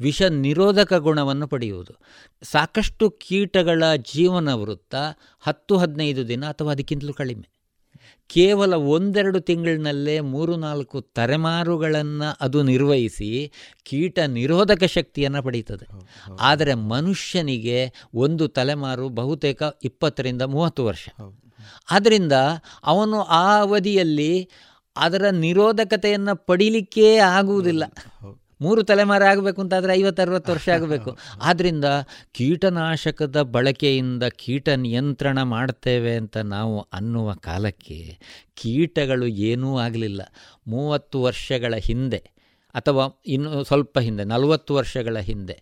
ವಿಷ ನಿರೋಧಕ ಗುಣವನ್ನು ಪಡೆಯುವುದು. ಸಾಕಷ್ಟು ಕೀಟಗಳ ಜೀವನ ವೃತ್ತ ಹತ್ತು ಹದಿನೈದು ದಿನ ಅಥವಾ ಅದಕ್ಕಿಂತಲೂ ಕಡಿಮೆ. ಕೇವಲ ಒಂದೆರಡು ತಿಂಗಳಿನಲ್ಲೇ ಮೂರು ನಾಲ್ಕು ತಲೆಮಾರುಗಳನ್ನು ಅದು ನಿರ್ವಹಿಸಿ ಕೀಟ ನಿರೋಧಕ ಶಕ್ತಿಯನ್ನು ಪಡೀತದೆ. ಆದರೆ ಮನುಷ್ಯನಿಗೆ ಒಂದು ತಲೆಮಾರು ಬಹುತೇಕ ಇಪ್ಪತ್ತರಿಂದ ಮೂವತ್ತು ವರ್ಷ. ಆದ್ದರಿಂದ ಅವನು ಆ ಅವಧಿಯಲ್ಲಿ ಅದರ ನಿರೋಧಕತೆಯನ್ನು ಪಡೀಲಿಕ್ಕೇ ಆಗುವುದಿಲ್ಲ. ಮೂರು ತಲೆಮಾರು ಆಗಬೇಕು ಅಂತಾದರೆ ಐವತ್ತರವತ್ತು ವರ್ಷ ಆಗಬೇಕು. ಆದ್ದರಿಂದ ಕೀಟನಾಶಕದ ಬಳಕೆಯಿಂದ ಕೀಟ ನಿಯಂತ್ರಣ ಮಾಡ್ತೇವೆ ಅಂತ ನಾವು ಅನ್ನುವ ಕಾಲಕ್ಕೆ ಕೀಟಗಳು ಏನೂ ಆಗಲಿಲ್ಲ. ಮೂವತ್ತು ವರ್ಷಗಳ ಹಿಂದೆ ಅಥವಾ ಇನ್ನು ಸ್ವಲ್ಪ ಹಿಂದೆ, ನಲವತ್ತು ವರ್ಷಗಳ ಹಿಂದೆ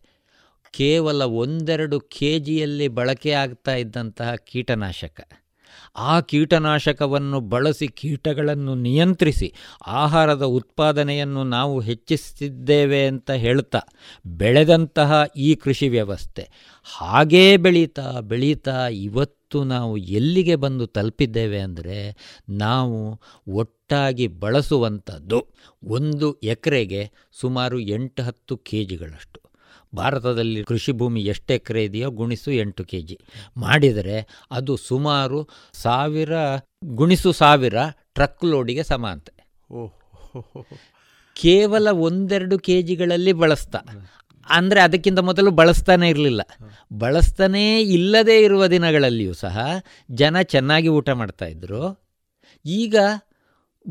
ಕೇವಲ ಒಂದೆರಡು ಕೆ ಜಿಯಲ್ಲಿ ಬಳಕೆ ಆಗ್ತಾ ಇದ್ದಂತಹ ಕೀಟನಾಶಕ, ಆ ಕೀಟನಾಶಕವನ್ನು ಬಳಸಿ ಕೀಟಗಳನ್ನು ನಿಯಂತ್ರಿಸಿ ಆಹಾರದ ಉತ್ಪಾದನೆಯನ್ನು ನಾವು ಹೆಚ್ಚಿಸುತ್ತಿದ್ದೇವೆ ಅಂತ ಹೇಳ್ತಾ ಬೆಳೆದಂತಹ ಈ ಕೃಷಿ ವ್ಯವಸ್ಥೆ ಹಾಗೇ ಬೆಳೀತಾ ಬೆಳೀತಾ ಇವತ್ತು ನಾವು ಎಲ್ಲಿಗೆ ಬಂದು ತಲುಪಿದ್ದೇವೆ ಅಂದರೆ, ನಾವು ಒಟ್ಟಾಗಿ ಬಳಸುವಂಥದ್ದು ಒಂದು ಎಕರೆಗೆ ಸುಮಾರು ಎಂಟು ಹತ್ತು ಕೆ ಜಿಗಳಷ್ಟು. ಭಾರತದಲ್ಲಿ ಕೃಷಿ ಭೂಮಿ ಎಷ್ಟು ಎಕರೆ ಇದೆಯೋ ಗುಣಿಸು ಎಂಟು ಕೆ ಜಿ ಮಾಡಿದರೆ ಅದು ಸುಮಾರು ಸಾವಿರ ಗುಣಿಸು ಸಾವಿರ ಟ್ರಕ್ ಲೋಡಿಗೆ ಸಮಾನತೆ. ಕೇವಲ ಒಂದೆರಡು ಕೆ ಜಿಗಳಲ್ಲಿ ಬಳಸ್ತಾ, ಅಂದರೆ ಅದಕ್ಕಿಂತ ಮೊದಲು ಬಳಸ್ತಾನೇ ಇರಲಿಲ್ಲ. ಬಳಸ್ತಾನೇ ಇಲ್ಲದೇ ಇರುವ ದಿನಗಳಲ್ಲಿಯೂ ಸಹ ಜನ ಚೆನ್ನಾಗಿ ಊಟ ಮಾಡ್ತಾಯಿದ್ರು. ಈಗ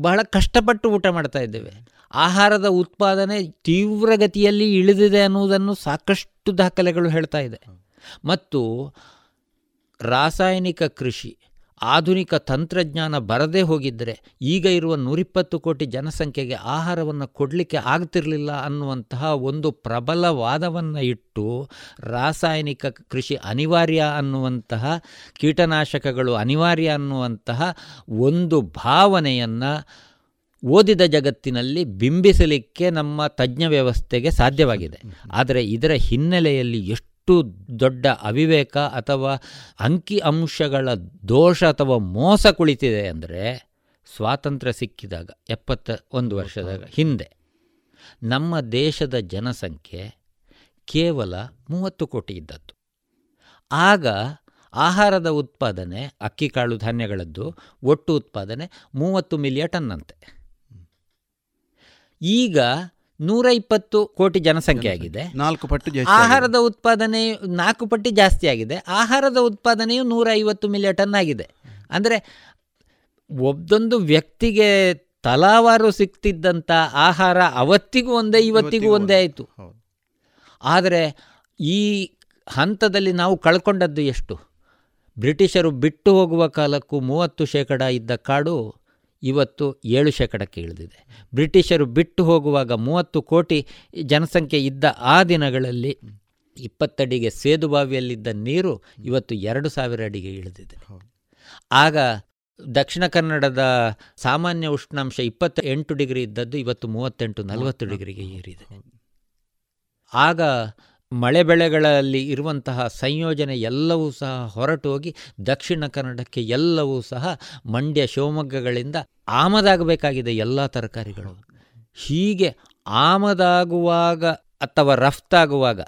ಬಹಳ ಕಷ್ಟಪಟ್ಟು ಊಟ ಮಾಡ್ತಾ ಇದ್ದೇವೆ. ಆಹಾರದ ಉತ್ಪಾದನೆ ತೀವ್ರಗತಿಯಲ್ಲಿ ಇಳಿದಿದೆ ಅನ್ನುವುದನ್ನು ಸಾಕಷ್ಟು ದಾಖಲೆಗಳು ಹೇಳ್ತಾ ಇದೆ. ಮತ್ತು ರಾಸಾಯನಿಕ ಕೃಷಿ, ಆಧುನಿಕ ತಂತ್ರಜ್ಞಾನ ಬರದೇ ಹೋಗಿದ್ದರೆ ಈಗ ಇರುವ ನೂರಿಪ್ಪತ್ತು ಕೋಟಿ ಜನಸಂಖ್ಯೆಗೆ ಆಹಾರವನ್ನು ಕೊಡಲಿಕ್ಕೆ ಆಗ್ತಿರಲಿಲ್ಲ ಅನ್ನುವಂತಹ ಒಂದು ಪ್ರಬಲ ವಾದವನ್ನು ಇಟ್ಟು ರಾಸಾಯನಿಕ ಕೃಷಿ ಅನಿವಾರ್ಯ ಅನ್ನುವಂತಹ, ಕೀಟನಾಶಕಗಳು ಅನಿವಾರ್ಯ ಅನ್ನುವಂತಹ ಒಂದು ಭಾವನೆಯನ್ನು ಓದಿದ ಜಗತ್ತಿನಲ್ಲಿ ಬಿಂಬಿಸಲಿಕ್ಕೆ ನಮ್ಮ ತಜ್ಞ ವ್ಯವಸ್ಥೆಗೆ ಸಾಧ್ಯವಾಗಿದೆ. ಆದರೆ ಇದರ ಹಿನ್ನೆಲೆಯಲ್ಲಿ ಎಷ್ಟು ದೊಡ್ಡ ಅವಿವೇಕ ಅಥವಾ ಅಂಕಿ ಅಂಶಗಳ ದೋಷ ಅಥವಾ ಮೋಸ ಕುಳಿತಿದೆ ಅಂದರೆ, ಸ್ವಾತಂತ್ರ್ಯ ಸಿಕ್ಕಿದಾಗ ಎಪ್ಪತ್ತ ಒಂದು ವರ್ಷದ ಹಿಂದೆ ನಮ್ಮ ದೇಶದ ಜನಸಂಖ್ಯೆ ಕೇವಲ ಮೂವತ್ತು ಕೋಟಿ ಇದ್ದದ್ದು. ಆಗ ಆಹಾರದ ಉತ್ಪಾದನೆ, ಅಕ್ಕಿ ಕಾಳು ಧಾನ್ಯಗಳದ್ದು ಒಟ್ಟು ಉತ್ಪಾದನೆ ಮೂವತ್ತು ಮಿಲಿಯನ್ ಟನ್ ಅಂತೆ. ಈಗ ನೂರ ಇಪ್ಪತ್ತು ಕೋಟಿ ಜನಸಂಖ್ಯೆ ಆಗಿದೆ, ನಾಲ್ಕು ಪಟ್ಟು ಆಹಾರದ ಉತ್ಪಾದನೆ ನಾಲ್ಕು ಪಟ್ಟು ಜಾಸ್ತಿ ಆಗಿದೆ. ಆಹಾರದ ಉತ್ಪಾದನೆಯು ನೂರ ಐವತ್ತು ಮಿಲಿಯನ್ ಟನ್ ಆಗಿದೆ. ಅಂದರೆ ಒಬ್ಬೊಂದು ವ್ಯಕ್ತಿಗೆ ತಲಾವಾರು ಸಿಗ್ತಿದ್ದಂಥ ಆಹಾರ ಅವತ್ತಿಗೂ ಒಂದೇ, ಇವತ್ತಿಗೂ ಒಂದೇ ಆಯಿತು. ಆದರೆ ಈ ಹಂತದಲ್ಲಿ ನಾವು ಕಳ್ಕೊಂಡದ್ದು ಎಷ್ಟು? ಬ್ರಿಟಿಷರು ಬಿಟ್ಟು ಹೋಗುವ ಕಾಲಕ್ಕೂ ಮೂವತ್ತು ಶೇಕಡ ಇದ್ದ ಕಾಡು ಇವತ್ತು ಏಳು ಶೇಕಡಕ್ಕೆ ಇಳಿದಿದೆ. ಬ್ರಿಟಿಷರು ಬಿಟ್ಟು ಹೋಗುವಾಗ ಮೂವತ್ತು ಕೋಟಿ ಜನಸಂಖ್ಯೆ ಇದ್ದ ಆ ದಿನಗಳಲ್ಲಿ ಇಪ್ಪತ್ತಡಿಗೆ ಸೇದು ಬಾವಿಯಲ್ಲಿದ್ದ ನೀರು ಇವತ್ತು ಎರಡು ಸಾವಿರ ಅಡಿಗೆ ಇಳಿದಿದೆ. ಆಗ ದಕ್ಷಿಣ ಕನ್ನಡದ ಸಾಮಾನ್ಯ ಉಷ್ಣಾಂಶ ಇಪ್ಪತ್ತ ಎಂಟು ಡಿಗ್ರಿ ಇದ್ದದ್ದು ಇವತ್ತು ಮೂವತ್ತೆಂಟು ನಲವತ್ತು ಡಿಗ್ರಿಗೆ ಏರಿದೆ. ಆಗ ಮಳೆ ಬೆಳೆಗಳಲ್ಲಿ ಇರುವಂತಹ ಸಂಯೋಜನೆ ಎಲ್ಲವೂ ಸಹ ಹೊರಟು ಹೋಗಿ ದಕ್ಷಿಣ ಕನ್ನಡಕ್ಕೆ ಎಲ್ಲವೂ ಸಹ ಮಂಡ್ಯ ಶಿವಮೊಗ್ಗಗಳಿಂದ ಆಮದಾಗಬೇಕಾಗಿದೆ ಎಲ್ಲ ತರಕಾರಿಗಳು. ಹೀಗೆ ಆಮದಾಗುವಾಗ ಅಥವಾ ರಫ್ತಾಗುವಾಗ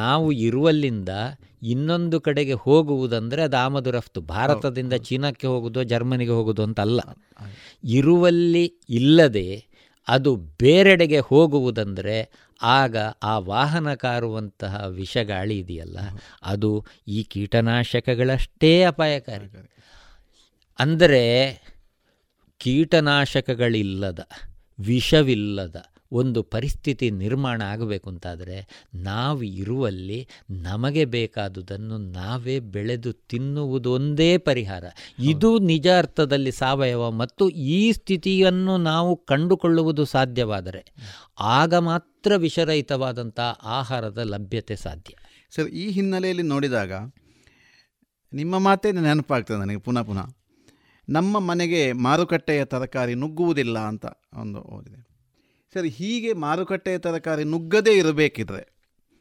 ನಾವು ಇರುವಲ್ಲಿಂದ ಇನ್ನೊಂದು ಕಡೆಗೆ ಹೋಗುವುದಂದರೆ ಅದು ಆಮದು ರಫ್ತು. ಭಾರತದಿಂದ ಚೀನಾಕ್ಕೆ ಹೋಗೋದು, ಜರ್ಮನಿಗೆ ಹೋಗೋದು ಅಂತಲ್ಲ. ಇರುವಲ್ಲಿ ಇಲ್ಲದೆ ಅದು ಬೇರೆಡೆಗೆ ಹೋಗುವುದಂದರೆ ಆಗ ಆ ವಾಹನ ಕಾರುವಂತಹ ವಿಷಗಾಳಿ ಇದೆಯಲ್ಲ, ಅದು ಈ ಕೀಟನಾಶಕಗಳಷ್ಟೇ ಅಪಾಯಕಾರಿ. ಅಂದರೆ ಕೀಟನಾಶಕಗಳಿಲ್ಲದ, ವಿಷವಿಲ್ಲದ ಒಂದು ಪರಿಸ್ಥಿತಿ ನಿರ್ಮಾಣ ಆಗಬೇಕು ಅಂತಾದರೆ ನಾವು ಇರುವಲ್ಲಿ ನಮಗೆ ಬೇಕಾದುದನ್ನು ನಾವೇ ಬೆಳೆದು ತಿನ್ನುವುದೊಂದೇ ಪರಿಹಾರ. ಇದು ನಿಜ ಅರ್ಥದಲ್ಲಿ ಸಾವಯವ. ಮತ್ತು ಈ ಸ್ಥಿತಿಯನ್ನು ನಾವು ಕಂಡುಕೊಳ್ಳುವುದು ಸಾಧ್ಯವಾದರೆ ಆಗ ಮಾತ್ರ ವಿಷರಹಿತವಾದಂಥ ಆಹಾರದ ಲಭ್ಯತೆ ಸಾಧ್ಯ. ಸರ್, ಈ ಹಿನ್ನೆಲೆಯಲ್ಲಿ ನೋಡಿದಾಗ ನಿಮ್ಮ ಮಾತೇ ನೆನಪಾಗ್ತದೆ ನನಗೆ ಪುನಃ ಪುನಃ. ನಮ್ಮ ಮನೆಗೆ ಮಾರುಕಟ್ಟೆಯ ತರಕಾರಿ ನುಗ್ಗುವುದಿಲ್ಲ ಅಂತ ಒಂದು ಓದಿದೆ. ಸರಿ, ಹೀಗೆ ಮಾರುಕಟ್ಟೆಯ ತರಕಾರಿ ನುಗ್ಗದೇ ಇರಬೇಕಿದ್ರೆ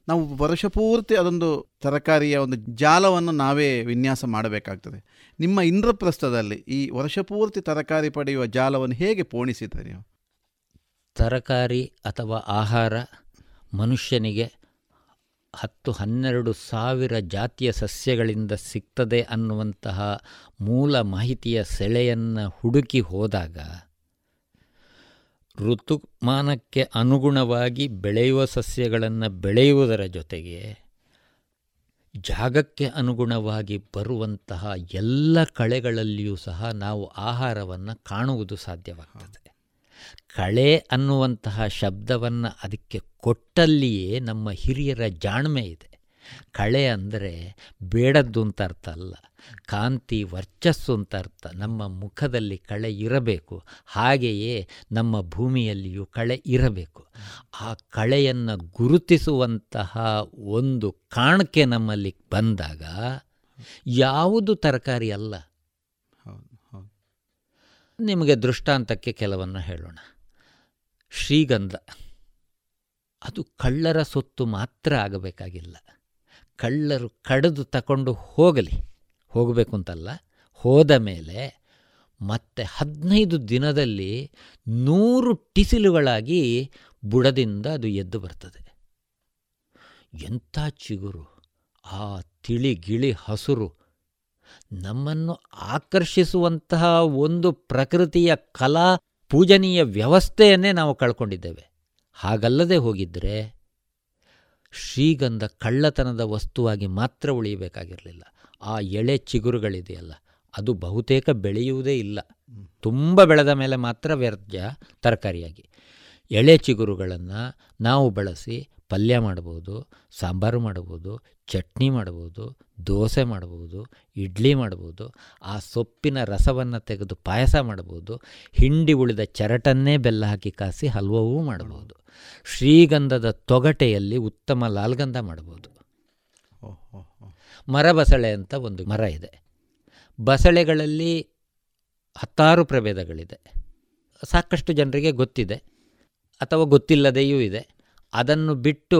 ನಾವು ವರ್ಷಪೂರ್ತಿ ಅದೊಂದು ತರಕಾರಿಯ ಒಂದು ಜಾಲವನ್ನು ನಾವೇ ವಿನ್ಯಾಸ ಮಾಡಬೇಕಾಗ್ತದೆ. ನಿಮ್ಮ ಇಂದ್ರಪ್ರಸ್ಥದಲ್ಲಿ ಈ ವರ್ಷಪೂರ್ತಿ ತರಕಾರಿ ಪಡೆಯುವ ಜಾಲವನ್ನು ಹೇಗೆ ಪೋಣಿಸಿದ್ರಿ ನೀವು? ತರಕಾರಿ ಅಥವಾ ಆಹಾರ ಮನುಷ್ಯನಿಗೆ ಹತ್ತು ಹನ್ನೆರಡು ಸಾವಿರ ಜಾತಿಯ ಸಸ್ಯಗಳಿಂದ ಸಿಗ್ತದೆ ಅನ್ನುವಂತಹ ಮೂಲ ಮಾಹಿತಿಯ ಸೆಳೆಯನ್ನು ಹುಡುಕಿ ಹೋದಾಗ ಋತುಮಾನಕ್ಕೆ ಅನುಗುಣವಾಗಿ ಬೆಳೆಯುವ ಸಸ್ಯಗಳನ್ನು ಬೆಳೆಯುವುದರ ಜೊತೆಗೆ ಜಾಗಕ್ಕೆ ಅನುಗುಣವಾಗಿ ಬರುವಂತಹ ಎಲ್ಲ ಕಳೆಗಳಲ್ಲಿಯೂ ಸಹ ನಾವು ಆಹಾರವನ್ನು ಕಾಣುವುದು ಸಾಧ್ಯವಾಗ್ತದೆ. ಕಳೆ ಅನ್ನುವಂತಹ ಶಬ್ದವನ್ನು ಅದಕ್ಕೆ ಕೊಟ್ಟಲ್ಲಿಯೇ ನಮ್ಮ ಹಿರಿಯರ ಜಾಣ್ಮೆ ಇದೆ. ಕಳೆ ಅಂದರೆ ಬೇಡದ್ದು ಅಂತ ಅರ್ಥ ಅಲ್ಲ, ಕಾಂತಿ ವರ್ಚಸ್ಸು ಅಂತ ಅರ್ಥ. ನಮ್ಮ ಮುಖದಲ್ಲಿ ಕಳೆ ಇರಬೇಕು, ಹಾಗೆಯೇ ನಮ್ಮ ಭೂಮಿಯಲ್ಲಿಯೂ ಕಳೆ ಇರಬೇಕು. ಆ ಕಳೆಯನ್ನು ಗುರುತಿಸುವಂತಹ ಒಂದು ಕಾಣಿಕೆ ನಮ್ಮಲ್ಲಿ ಬಂದಾಗ ಯಾವುದು ತರಕಾರಿ ಅಲ್ಲ. ನಿಮಗೆ ದೃಷ್ಟಾಂತಕ್ಕೆ ಕೆಲವನ್ನು ಹೇಳೋಣ. ಶ್ರೀಗಂಧ ಅದು ಕಳ್ಳರ ಸೊತ್ತು ಮಾತ್ರ ಆಗಬೇಕಾಗಿಲ್ಲ. ಕಳ್ಳರು ಕಡಿದು ತಗೊಂಡು ಹೋಗಲಿ, ಹೋಗಬೇಕು ಅಂತಲ್ಲ, ಹೋದ ಮೇಲೆ ಮತ್ತೆ ಹದಿನೈದು ದಿನದಲ್ಲಿ ನೂರು ಟಿಸಿಲುಗಳಾಗಿ ಬುಡದಿಂದ ಅದು ಎದ್ದು ಬರ್ತದೆ. ಎಂಥ ಚಿಗುರು, ಆ ತಿಳಿ ಗಿಳಿ ಹಸುರು, ನಮ್ಮನ್ನು ಆಕರ್ಷಿಸುವಂತಹ ಒಂದು ಪ್ರಕೃತಿಯ ಕಲಾ ಪೂಜನೀಯ ವ್ಯವಸ್ಥೆಯನ್ನೇ ನಾವು ಕಳ್ಕೊಂಡಿದ್ದೇವೆ. ಹಾಗಲ್ಲದೆ ಹೋಗಿದ್ದರೆ ಶ್ರೀಗಂಧ ಕಳ್ಳತನದ ವಸ್ತುವಾಗಿ ಮಾತ್ರ ಉಳಿಯಬೇಕಾಗಿರಲಿಲ್ಲ. ಆ ಎಳೆ ಚಿಗುರುಗಳಿದೆಯಲ್ಲ, ಅದು ಬಹುತೇಕ ಬೆಳೆಯುವುದೇ ಇಲ್ಲ. ತುಂಬ ಬೆಳೆದ ಮೇಲೆ ಮಾತ್ರ ವ್ಯರ್ಥ ತರಕಾರಿಯಾಗಿ. ಎಳೆ ಚಿಗುರುಗಳನ್ನು ನಾವು ಬಳಸಿ ಪಲ್ಯ ಮಾಡ್ಬೋದು, ಸಾಂಬಾರು ಮಾಡ್ಬೋದು, ಚಟ್ನಿ ಮಾಡ್ಬೋದು, ದೋಸೆ ಮಾಡ್ಬೋದು, ಇಡ್ಲಿ ಮಾಡ್ಬೋದು. ಆ ಸೊಪ್ಪಿನ ರಸವನ್ನು ತೆಗೆದು ಪಾಯಸ ಮಾಡ್ಬೋದು. ಹಿಂಡಿ ಉಳಿದ ಚರಟನ್ನೇ ಬೆಲ್ಲ ಹಾಕಿ ಕಾಸಿ ಹಲ್ವವೂ ಮಾಡ್ಬೋದು. ಶ್ರೀಗಂಧದ ತೊಗಟೆಯಲ್ಲಿ ಉತ್ತಮ ಲಾಲ್ಗಂಧ ಮಾಡ್ಬೋದು. ಮರಬಸಳೆ ಅಂತ ಒಂದು ಮರ ಇದೆ. ಬಸಳೆಗಳಲ್ಲಿ ಹತ್ತಾರು ಪ್ರಭೇದಗಳಿದೆ. ಸಾಕಷ್ಟು ಜನರಿಗೆ ಗೊತ್ತಿದೆ ಅಥವಾ ಗೊತ್ತಿಲ್ಲದೆಯೂ ಇದೆ. ಅದನ್ನು ಬಿಟ್ಟು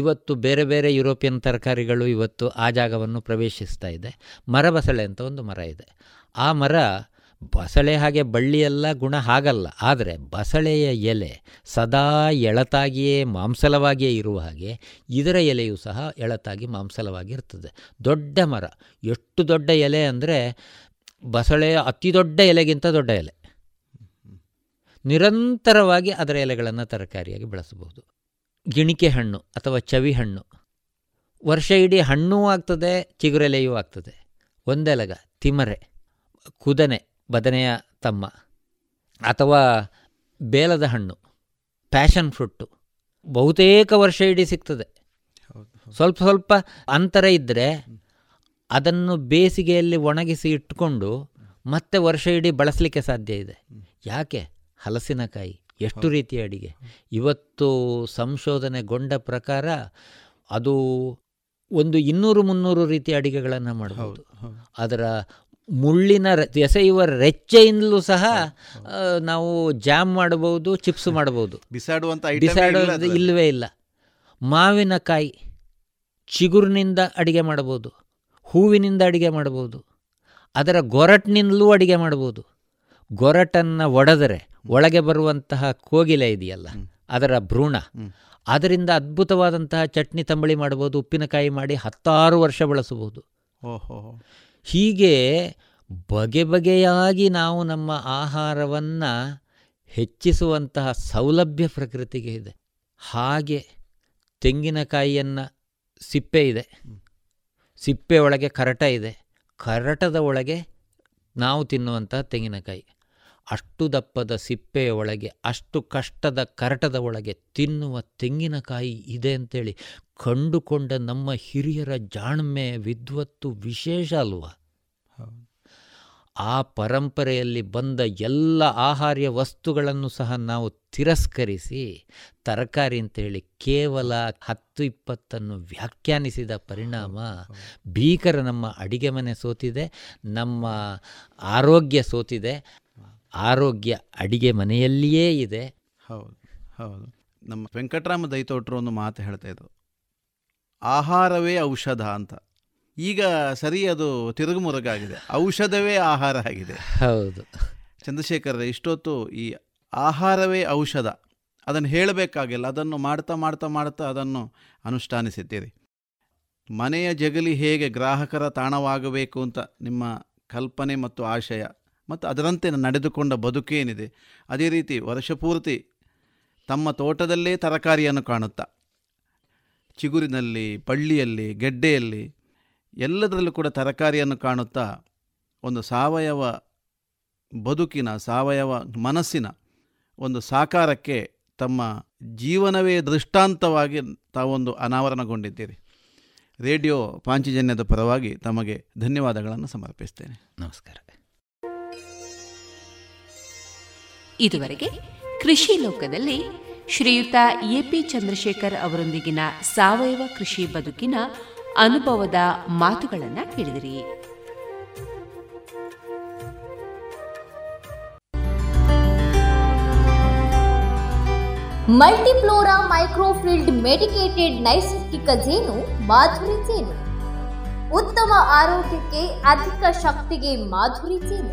ಇವತ್ತು ಬೇರೆ ಬೇರೆ ಯುರೋಪಿಯನ್ ತರಕಾರಿಗಳು ಇವತ್ತು ಆ ಜಾಗವನ್ನು ಪ್ರವೇಶಿಸ್ತಾ ಇದೆ. ಮರಬಸಳೆ ಅಂತ ಒಂದು ಮರ ಇದೆ. ಆ ಮರ ಬಸಳೆ ಹಾಗೆ ಬಳ್ಳಿಯೆಲ್ಲ ಗುಣ ಹಾಗಲ್ಲ, ಆದರೆ ಬಸಳೆಯ ಎಲೆ ಸದಾ ಎಳತಾಗಿಯೇ ಮಾಂಸಲವಾಗಿಯೇ ಇರುವ ಹಾಗೆ ಇದರ ಎಲೆಯೂ ಸಹ ಎಳತಾಗಿ ಮಾಂಸಲವಾಗಿ ಇರ್ತದೆ. ದೊಡ್ಡ ಮರ, ಎಷ್ಟು ದೊಡ್ಡ ಎಲೆ ಅಂದರೆ ಬಸಳೆಯ ಅತಿ ದೊಡ್ಡ ಎಲೆಗಿಂತ ದೊಡ್ಡ ಎಲೆ. ನಿರಂತರವಾಗಿ ಅದರ ಎಲೆಗಳನ್ನು ತರಕಾರಿಯಾಗಿ ಬಳಸಬಹುದು. ಗಿಣಿಕೆ ಹಣ್ಣು ಅಥವಾ ಚವಿ ಹಣ್ಣು ವರ್ಷ ಇಡೀ ಹಣ್ಣೂ ಆಗ್ತದೆ, ಚಿಗುರೆಲೆಯೂ ಆಗ್ತದೆ. ಒಂದೆಲಗ, ತಿಮರೆ, ಕುದನೆ, ಬದನೆಯ ತಮ್ಮ ಅಥವಾ ಬೇಲದ ಹಣ್ಣು, ಪ್ಯಾಷನ್ ಫ್ರೂಟು ಬಹುತೇಕ ವರ್ಷ ಇಡೀ ಸಿಗ್ತದೆ. ಸ್ವಲ್ಪ ಸ್ವಲ್ಪ ಅಂತರ ಇದ್ದರೆ ಅದನ್ನು ಬೇಸಿಗೆಯಲ್ಲಿ ಒಣಗಿಸಿ ಇಟ್ಕೊಂಡು ಮತ್ತೆ ವರ್ಷ ಇಡೀ ಬಳಸಲಿಕ್ಕೆ ಸಾಧ್ಯ ಇದೆ. ಯಾಕೆ? ಹಲಸಿನಕಾಯಿ ಎಷ್ಟು ರೀತಿಯ ಅಡಿಗೆ. ಇವತ್ತು ಸಂಶೋಧನೆಗೊಂಡ ಪ್ರಕಾರ ಅದು ಒಂದು ಇನ್ನೂರು ಮುನ್ನೂರು ರೀತಿಯ ಅಡಿಗೆಗಳನ್ನು ಮಾಡಬಹುದು. ಅದರ ಮುಳ್ಳಿನ ಎಸೆಯುವ ರೆಚ್ಚೆಯಿಂದಲೂ ಸಹ ನಾವು ಜಾಮ್ ಮಾಡಬಹುದು, ಚಿಪ್ಸ್ ಮಾಡಬಹುದು. ಬಿಸಾಡುವಂಥ ಬಿಸಾಡೋದು ಇಲ್ಲವೇ ಇಲ್ಲ. ಮಾವಿನಕಾಯಿ ಚಿಗುರಿನಿಂದ ಅಡಿಗೆ ಮಾಡಬಹುದು, ಹೂವಿನಿಂದ ಅಡಿಗೆ ಮಾಡಬಹುದು, ಅದರ ಗೊರಟಿನಿಂದಲೂ ಅಡಿಗೆ ಮಾಡಬಹುದು. ಗೊರಟನ್ನು ಒಡೆದರೆ ಒಳಗೆ ಬರುವಂತಹ ಕೋಗಿಲೆ ಇದೆಯಲ್ಲ, ಅದರ ಭ್ರೂಣ, ಅದರಿಂದ ಅದ್ಭುತವಾದಂತಹ ಚಟ್ನಿ ತಂಬಳಿ ಮಾಡ್ಬೋದು, ಉಪ್ಪಿನಕಾಯಿ ಮಾಡಿ ಹತ್ತಾರು ವರ್ಷ ಬಳಸಬಹುದು. ಹೀಗೆ ಬಗೆ ಬಗೆಯಾಗಿ ನಾವು ನಮ್ಮ ಆಹಾರವನ್ನು ಹೆಚ್ಚಿಸುವಂತಹ ಸೌಲಭ್ಯ ಪ್ರಕೃತಿಗೆ ಇದೆ. ಹಾಗೆ ತೆಂಗಿನಕಾಯಿಯನ್ನು ಸಿಪ್ಪೆ ಇದೆ, ಸಿಪ್ಪೆ ಒಳಗೆ ಕರಟ ಇದೆ, ಕರಟದ ಒಳಗೆ ನಾವು ತಿನ್ನುವಂತಹ ತೆಂಗಿನಕಾಯಿ. ಅಷ್ಟು ದಪ್ಪದ ಸಿಪ್ಪೆಯ ಒಳಗೆ, ಅಷ್ಟು ಕಷ್ಟದ ಕರಟದ ಒಳಗೆ ತಿನ್ನುವ ತೆಂಗಿನಕಾಯಿ ಇದೆ ಅಂತೇಳಿ ಕಂಡುಕೊಂಡ ನಮ್ಮ ಹಿರಿಯರ ಜಾಣ್ಮೆ, ವಿದ್ವತ್ತು ವಿಶೇಷ ಅಲ್ವಾ. ಆ ಪರಂಪರೆಯಲ್ಲಿ ಬಂದ ಎಲ್ಲ ಆಹಾರ್ಯ ವಸ್ತುಗಳನ್ನು ಸಹ ನಾವು ತಿರಸ್ಕರಿಸಿ ತರಕಾರಿ ಅಂತೇಳಿ ಕೇವಲ ಹತ್ತು ಇಪ್ಪತ್ತನ್ನು ವ್ಯಾಖ್ಯಾನಿಸಿದ ಪರಿಣಾಮ ಭೀಕರ ನಮ್ಮ ಅಡಿಗೆ ಮನೆ ಸೋತಿದೆ, ನಮ್ಮ ಆರೋಗ್ಯ ಸೋತಿದೆ. ಆರೋಗ್ಯ ಅಡಿಗೆ ಮನೆಯಲ್ಲಿಯೇ ಇದೆ. ಹೌದು ಹೌದು. ನಮ್ಮ ವೆಂಕಟರಾಮ ದೈತೋಟರು ಒಂದು ಮಾತು ಹೇಳ್ತಾ ಇದ್ದರು, ಆಹಾರವೇ ಔಷಧ ಅಂತ. ಈಗ ಸರಿ, ಅದು ತಿರುಗುಮುರುಗಾಗಿದೆ, ಔಷಧವೇ ಆಹಾರ ಆಗಿದೆ. ಹೌದು ಚಂದ್ರಶೇಖರ್, ಇಷ್ಟೊತ್ತು ಈ ಆಹಾರವೇ ಔಷಧ ಅದನ್ನು ಹೇಳಬೇಕಾಗಿಲ್ಲ, ಅದನ್ನು ಮಾಡ್ತಾ ಮಾಡ್ತಾ ಮಾಡ್ತಾ ಅದನ್ನು ಅನುಷ್ಠಾನಿಸಿದ್ದೀರಿ. ಮನೆಯ ಜಗಲಿ ಹೇಗೆ ಗ್ರಾಹಕರ ತಾಣವಾಗಬೇಕು ಅಂತ ನಿಮ್ಮ ಕಲ್ಪನೆ ಮತ್ತು ಆಶಯ, ಮತ್ತು ಅದರಂತೆ ನಡೆದುಕೊಂಡ ಬದುಕೇನಿದೆ, ಅದೇ ರೀತಿ ವರ್ಷಪೂರ್ತಿ ತಮ್ಮ ತೋಟದಲ್ಲೇ ತರಕಾರಿಯನ್ನು ಕಾಣುತ್ತಾ ಚಿಗುರಿನಲ್ಲಿ, ಬಳ್ಳಿಯಲ್ಲಿ, ಗೆಡ್ಡೆಯಲ್ಲಿ ಎಲ್ಲದರಲ್ಲೂ ಕೂಡ ತರಕಾರಿಯನ್ನು ಕಾಣುತ್ತಾ ಒಂದು ಸಾವಯವ ಬದುಕಿನ, ಸಾವಯವ ಮನಸ್ಸಿನ ಒಂದು ಸಾಕಾರಕ್ಕೆ ತಮ್ಮ ಜೀವನವೇ ದೃಷ್ಟಾಂತವಾಗಿ ತಾವೊಂದು ಅನಾವರಣಗೊಂಡಿದ್ದೀರಿ. ರೇಡಿಯೋ ಪಾಂಚಜನ್ಯದ ಪರವಾಗಿ ತಮಗೆ ಧನ್ಯವಾದಗಳನ್ನು ಸಮರ್ಪಿಸ್ತೇನೆ. ನಮಸ್ಕಾರ. ಇದುವರೆಗೆ ಕೃಷಿ ಲೋಕದಲ್ಲಿ ಶ್ರೀಯುತ ಎ ಪಿ ಚಂದ್ರಶೇಖರ್ ಅವರೊಂದಿಗಿನ ಸಾವಯವ ಕೃಷಿ ಬದುಕಿನ ಅನುಭವದ ಮಾತುಗಳನ್ನು ಕೇಳಿದಿರಿ. ಮಲ್ಟಿಫ್ಲೋರಾ ಮೈಕ್ರೋಫಿಲ್ಡ್ ಮೆಡಿಕೇಟೆಡ್ ನೈಸರ್ಗಿಕ ಜೇನು ಮಾಧುರಿ ಜೇನು. ಉತ್ತಮ ಆರೋಗ್ಯಕ್ಕೆ, ಅಧಿಕ ಶಕ್ತಿಗೆ ಮಾಧುರಿ ಜೇನು.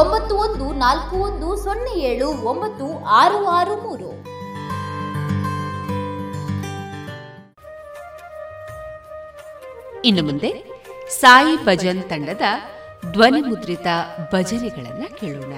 ಒಂಬತ್ತು ಒಂದು ನಾಲ್ಕು ಒಂದು ಸೊನ್ನೆ ಏಳು ಒಂಬತ್ತು ಆರು ಆರು ಮೂರು. ಇನ್ನು ಮುಂದೆ ಸಾಯಿ ಭಜನ್ ತಂಡದ ಧ್ವನಿ ಮುದ್ರಿತ ಭಜನೆಗಳನ್ನು ಕೇಳೋಣ.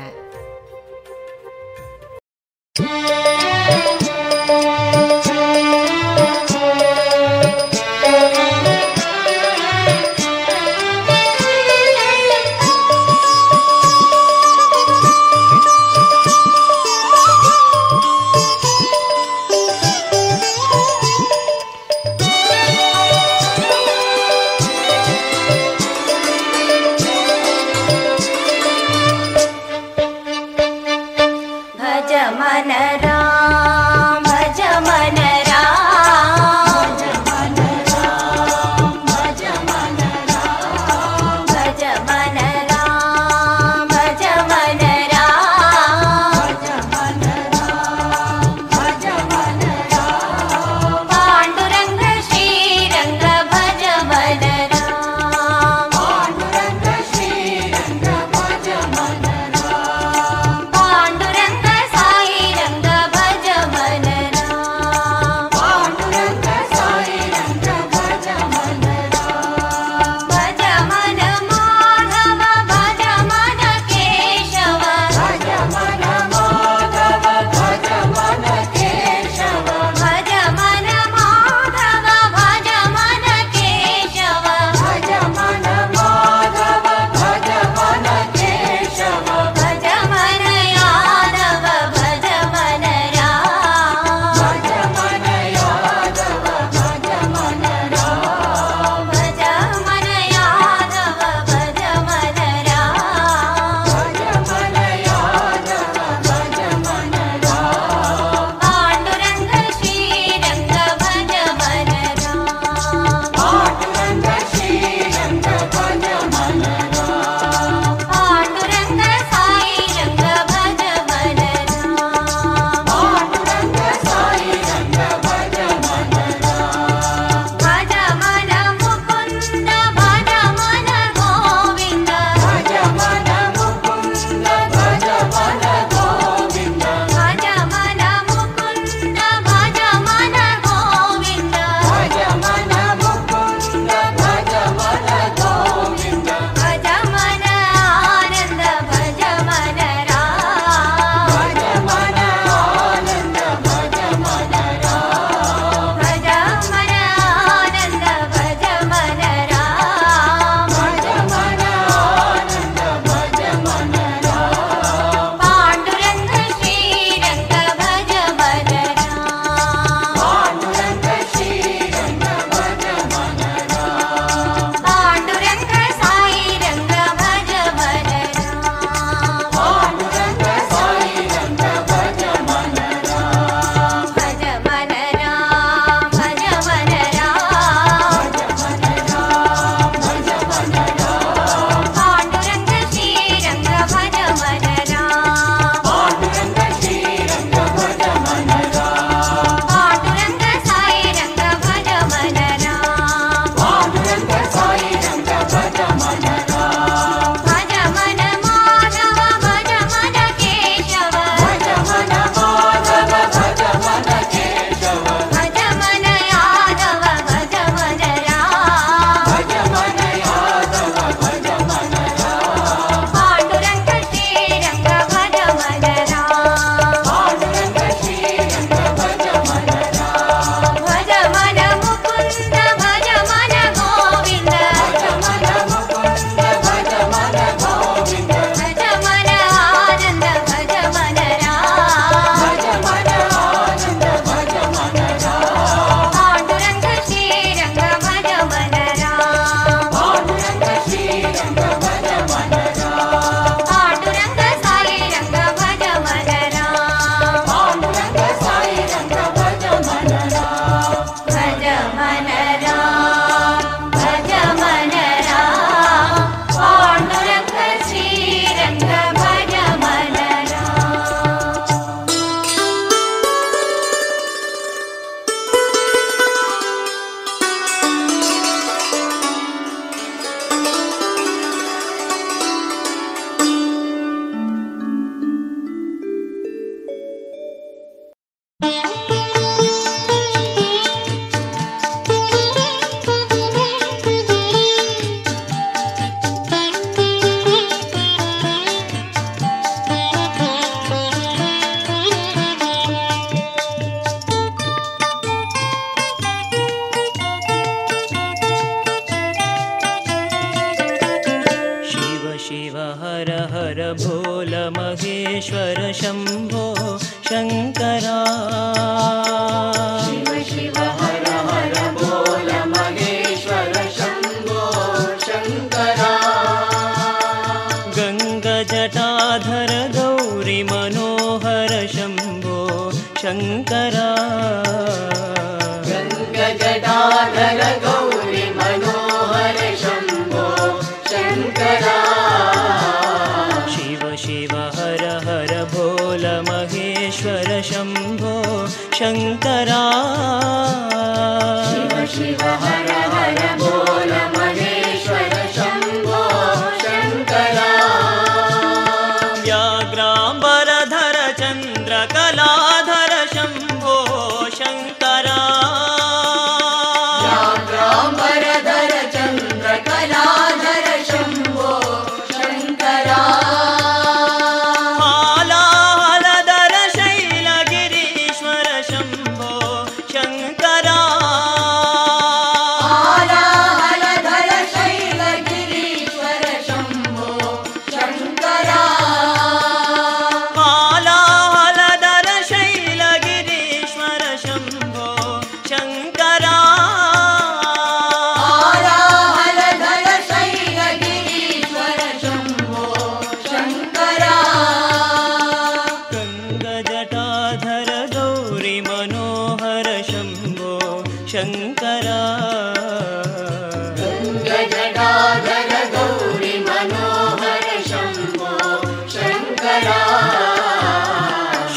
ಶಂಕರ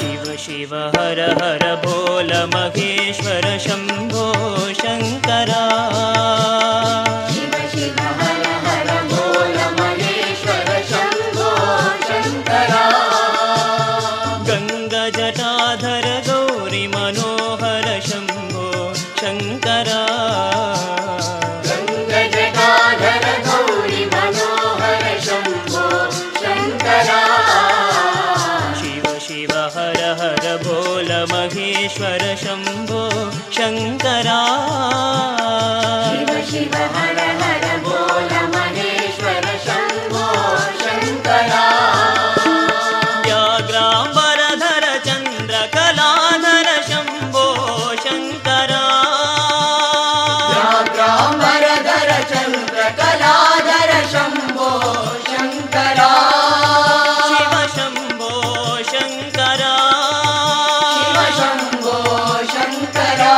ಶಿವ ಶಿವ ಹರ ಹರ ಬೋಲ ಮಹೇಶ್ವರ ಶಂಭೋ ಶಂಕರ ವ್ಯಾಘ್ರಾಂಬರಧರ ಚಂದ್ರ ಕಲಾಧರ ಶಂಭೋ ಶಂಕರ ವ್ಯಾಘ್ರಾಂಬರಧರ ಚಂದ್ರ ಕಲಾಧರ ಶಂಭೋ ಶಂಕರ ಮಹೇಶ್ವರ ಶಂಭೋ ಶಂಕರ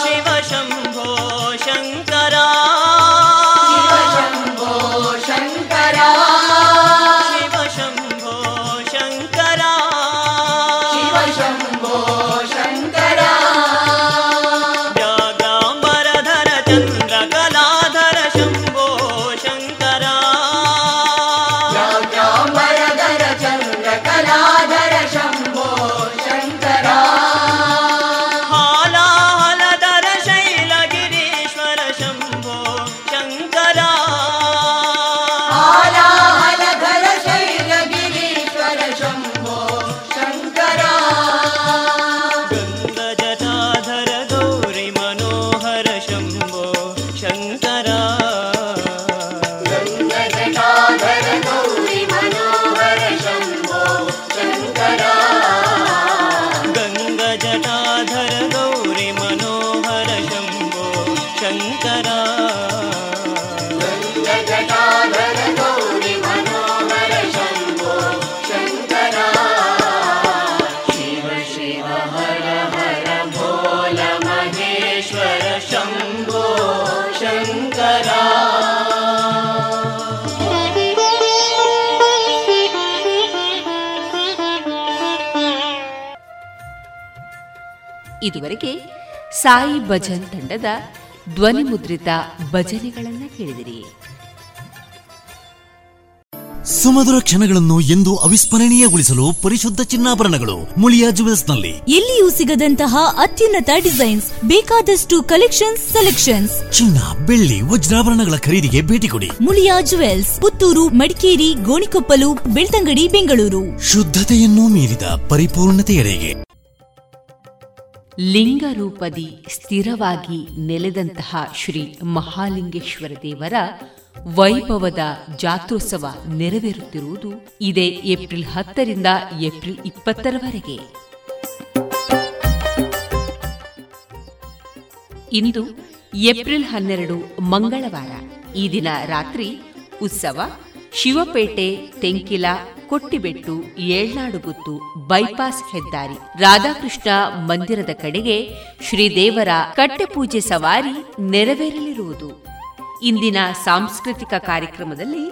ಶಿವ ಶಿವ ಹರ ಹರ ಬೋಲ ಮಹೇಶ್ವರ ಶಂಭೋ ಶಂಕರ ಗಂಗಾ ಜಟಾಧರ ಗೌರಿ ಮನೋಹರ ಶಂಭೋ ಶಂಕರ ಗಂಗಾ ಜಟಾಧರ ಗೌರಿ ಮನೋಹರ ಶಂಭೋ ಶಂಕರ ಶಿವ ಶಿವ ಹರ ಹರ ಬೋಲ ಮಹೇಶ್ವರ ಶಂಭೋ ಶಂಕರ ಶಿವ ಶಿವ ಹರ ಹರ ಬೋಲ ಮಹೇಶ್ವರ ಶಂಭೋ ಶಂಕರ ವ್ಯಾಘ್ರಾಂಬರಧರ ಚಂದ್ರ ಕಲಾಧರ ಶಂಭೋ ಶಂಕರ ವ್ಯಾಘ್ರಾಂಬರಧರ ಚಂದ್ರ ಕಲಾಧರ ಶಂಭೋ ಶಂಕರ ಇದುವರೆಗೆ ಸಾಯಿ ಭಜನ್ ತಂಡದ ಧ್ವನಿ ಮುದ್ರಿತ ಭಜನೆಗಳನ್ನು ಕೇಳಿದಿರಿ. ಸುಮಧುರ ಕ್ಷಣಗಳನ್ನು ಎಂದು ಅವಿಸ್ಮರಣೀಯಗೊಳಿಸಲು ಪರಿಶುದ್ಧ ಚಿನ್ನಾಭರಣಗಳು ಮುಳಿಯಾ ಜುವೆಲ್ಸ್ ನಲ್ಲಿ. ಎಲ್ಲಿಯೂ ಸಿಗದಂತಹ ಅತ್ಯುನ್ನತ ಡಿಸೈನ್ಸ್, ಬೇಕಾದಷ್ಟು ಕಲೆಕ್ಷನ್ಸ್, ಸೆಲೆಕ್ಷನ್ಸ್. ಚಿನ್ನ, ಬೆಳ್ಳಿ, ವಜ್ರಾಭರಣಗಳ ಖರೀದಿಗೆ ಭೇಟಿ ಕೊಡಿ ಮುಳಿಯಾ ಜುವೆಲ್ಸ್, ಪುತ್ತೂರು, ಮಡಿಕೇರಿ, ಗೋಣಿಕೊಪ್ಪಲು, ಬೆಳ್ತಂಗಡಿ, ಬೆಂಗಳೂರು. ಶುದ್ಧತೆಯನ್ನು ಮೀರಿದ ಪರಿಪೂರ್ಣತೆಯಡೆಗೆ. ಲಿಂಗ ರೂಪದಿ ಸ್ಥಿರವಾಗಿ ನೆಲೆದಂತಹ ಶ್ರೀ ಮಹಾಲಿಂಗೇಶ್ವರ ದೇವರ ವೈಭವದ ಜಾತ್ರೋತ್ಸವ ನೆರವೇರುತ್ತಿರುವುದು ಇದೇ ಏಪ್ರಿಲ್ ಹತ್ತರಿಂದ ಏಪ್ರಿಲ್ ಇಪ್ಪತ್ತರವರೆಗೆ. ಇಂದು ಏಪ್ರಿಲ್ ಹನ್ನೆರಡು ಮಂಗಳವಾರ. ಈ ದಿನ ರಾತ್ರಿ ಉತ್ಸವ ಶಿವಪೇಟೆ, ತೆಂಕಿಲ, ಕೊಟ್ಟಿಬೆಟ್ಟು, ಏಳ್ನಾಡುಗುತ್ತು, ಬೈಪಾಸ್ ಹೆದ್ದಾರಿ, ರಾಧಾಕೃಷ್ಣ ಮಂದಿರದ ಕಡೆಗೆ ಶ್ರೀದೇವರ ಕಟ್ಟೆಪೂಜೆ ಸವಾರಿ ನೆರವೇರಲಿರುವುದು. ಇಂದಿನ ಸಾಂಸ್ಕೃತಿಕ ಕಾರ್ಯಕ್ರಮದಲ್ಲಿ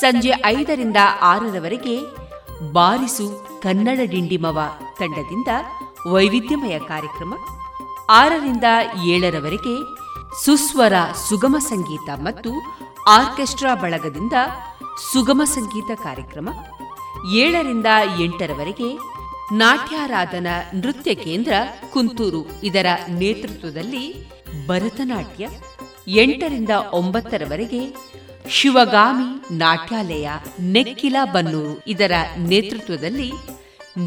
ಸಂಜೆ ಐದರಿಂದ ಆರರವರೆಗೆ ಬಾರಿಸು ಕನ್ನಡ ಡಿಂಡಿಮವ ತಂಡದಿಂದ ವೈವಿಧ್ಯಮಯ ಕಾರ್ಯಕ್ರಮ. ಆರರಿಂದ ಏಳರವರೆಗೆ ಸುಸ್ವರ ಸುಗಮ ಸಂಗೀತ ಮತ್ತು ಆರ್ಕೆಸ್ಟ್ರಾ ಬಳಗದಿಂದ ಸುಗಮ ಸಂಗೀತ ಕಾರ್ಯಕ್ರಮ. ಏಳರಿಂದ ಎಂಟರವರೆಗೆ ನಾಟ್ಯಾರಾಧನಾ ನೃತ್ಯ ಕೇಂದ್ರ ಕುಂತೂರು ಇದರ ನೇತೃತ್ವದಲ್ಲಿ ಭರತನಾಟ್ಯ. ಎಂಟರಿಂದ ಒಂಬತ್ತರವರೆಗೆ ಶಿವಗಾಮಿ ನಾಟ್ಯಾಲಯ ನೆಕ್ಕಿಲ ಬನ್ನೂರು ಇದರ ನೇತೃತ್ವದಲ್ಲಿ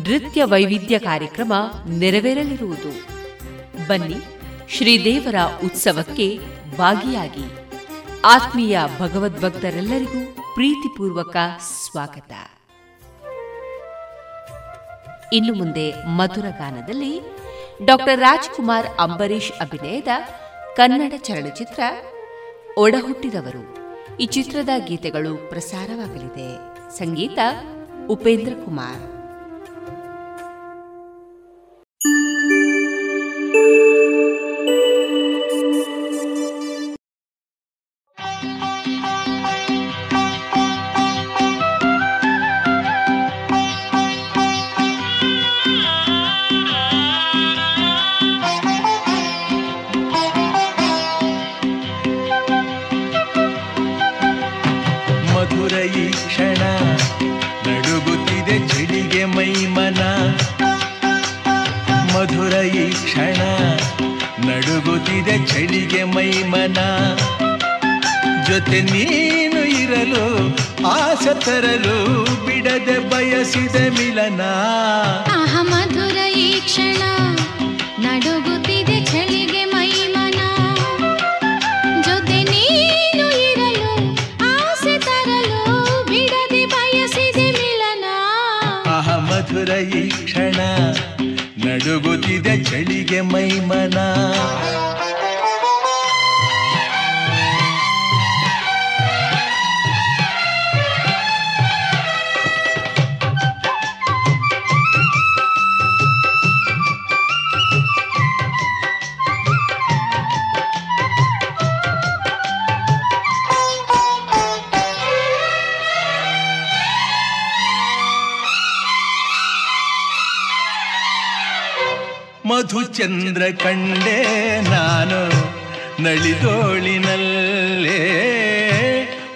ನೃತ್ಯ ವೈವಿಧ್ಯ ಕಾರ್ಯಕ್ರಮ ನೆರವೇರಲಿರುವುದು. ಬನ್ನಿ ಶ್ರೀದೇವರ ಉತ್ಸವಕ್ಕೆ ಭಾಗಿಯಾಗಿ. ಆತ್ಮೀಯ ಭಗವದ್ಭಕ್ತರೆಲ್ಲರಿಗೂ ಪ್ರೀತಿಪೂರ್ವಕ ಸ್ವಾಗತ. ಇನ್ನು ಮುಂದೆ ಮಧುರ ಗಾನದಲ್ಲಿ ಡಾಕ್ಟರ್ ರಾಜ್ಕುಮಾರ್ ಅಂಬರೀಷ್ ಅಭಿನಯದ ಕನ್ನಡ ಚಲನಚಿತ್ರ ಒಡಹುಟ್ಟಿದವರು. ಈ ಚಿತ್ರದ ಗೀತೆಗಳು ಪ್ರಸಾರವಾಗಲಿದೆ. ಸಂಗೀತ ಉಪೇಂದ್ರ ಕುಮಾರ್. ನೀನು ಇರಲು ಆಸೆ ತರಲು ಬಿಡದೆ ಬಯಸಿದ ಮಿಲನ ಆಹ ಮಧುರ ಈ ಕ್ಷಣ ನಡುಗುತ್ತಿದೆ ಚಳಿಗೆ ಮೈಮನ ಜೊತೆ ನೀನು ಇರಲು ಆಸೆ ತರಲು ಬಿಡದೆ ಬಯಸಿದ ಮಿಲನ ಆಹ ಮಧುರ ಈ ಕ್ಷಣ ನಡುಗುತ್ತಿದೆ ಚಳಿಗೆ ಮೈಮನ ಮಧು ಚಂದ್ರ ಕಂಡೆ ನಾನು ನಳಿದೋಳಿನಲ್ಲೇ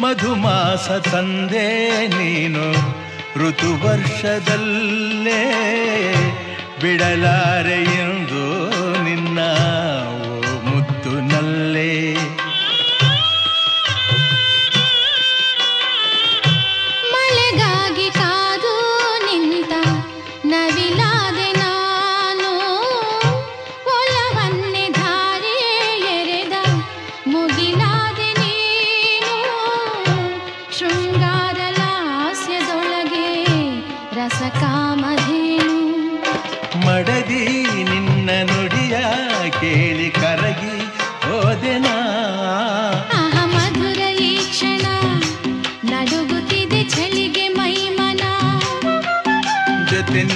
ಮಧುಮಾಸ ತಂದೆ ನೀನು ಋತು ವರ್ಷದಲ್ಲೇ ಬಿಡಲಾರೆ ಎಂದು ನಿನ್ನ ಓ ಮುತ್ತುನಲ್ಲೇ ಮಳೆಗಾಗಿ ಕಾದು ನಿಂತ ನವಿಲಾದೆ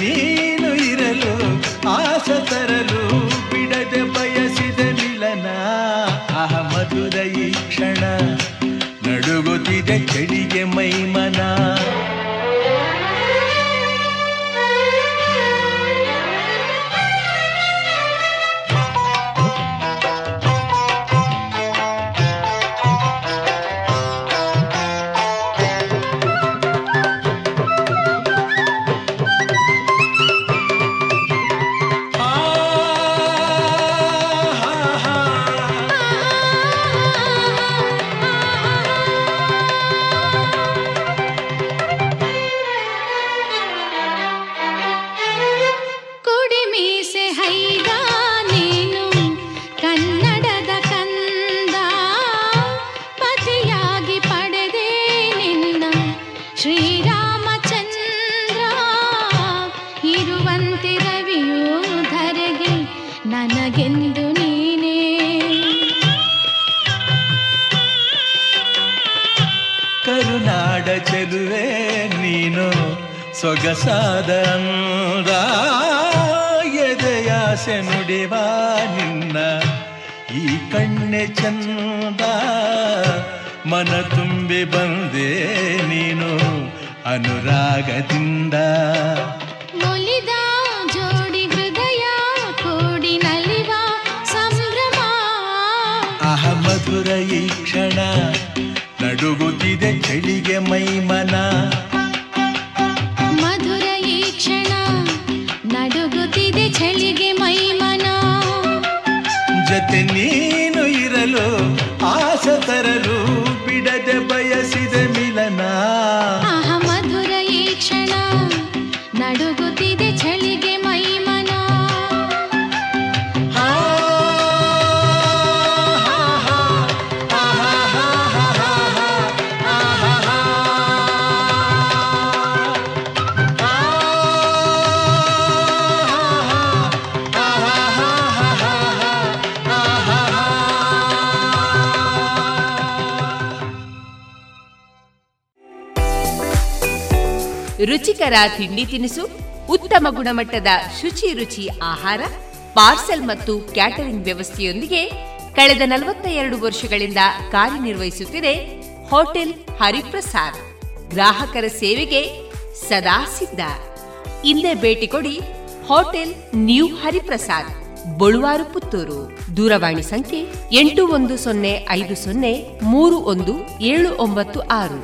ನೀನು ಇರಲು ಆಸ ತರಲು ಬಿಡದೆ ಬಯಸಿದ ಮಿಲನ ಆಹ ಮಧುರ ಈ ಕ್ಷಣ ನಡುಗುತ್ತಿದೆ ಚಳಿಗೆ ಮೈಮನ ಸೊಗಸಾದಂದ ಎದೆಯಾಸೆ ನುಡಿವ ನಿನ್ನ ಈ ಕಣ್ಣೆ ಚಂದ ಮನ ತುಂಬಿ ಬಂದೆ ನೀನು ಅನುರಾಗದಿಂದ ಮುಲಿದ ಜೋಡಿ ಹೃದಯ ಮಧುರ ಈ ಕ್ಷಣ, ನಡುಗುತ್ತಿದೆ ಚಳಿಗೆ ಮೈಮನ. ಮಧುರ ಈ ಕ್ಷಣ, ನಡುಗುತ್ತಿದೆ ಚಳಿಗೆ ಮೈಮನ. ಜೊತೆ ನೀನು ಇರಲು ಆಸೆ ತರಲು ಬಿಡದೆ ಬಯಸಿದ ಮಿಲನ. ಮಧುರ ಈ ಕ್ಷಣ, ನಡುಗುತ್ತಿದೆ ಚಳಿಗೆ ಮೈಮನ. ರುಚಿಕರ ತಿಂಡಿ ತಿನಿಸು, ಉತ್ತಮ ಗುಣಮಟ್ಟದ ಶುಚಿ ರುಚಿ ಆಹಾರ, ಪಾರ್ಸೆಲ್ ಮತ್ತು ಕ್ಯಾಟರಿಂಗ್ ವ್ಯವಸ್ಥೆಯೊಂದಿಗೆ ಕಳೆದ ನಲವತ್ತ ಎರಡು ವರ್ಷಗಳಿಂದ ಕಾರ್ಯನಿರ್ವಹಿಸುತ್ತಿದೆ ಹೋಟೆಲ್ ಹರಿಪ್ರಸಾದ್. ಗ್ರಾಹಕರ ಸೇವೆಗೆ ಸದಾ ಸಿದ್ಧ. ಇಂದೇ ಭೇಟಿ ಕೊಡಿ ಹೋಟೆಲ್ ನ್ಯೂ ಹರಿಪ್ರಸಾದ್, ಬಳುವಾರು, ಪುತ್ತೂರು. ದೂರವಾಣಿ ಸಂಖ್ಯೆ ಎಂಟು ಒಂದು ಸೊನ್ನೆ ಐದು ಸೊನ್ನೆ ಮೂರು ಒಂದು ಏಳು ಒಂಬತ್ತು ಆರು.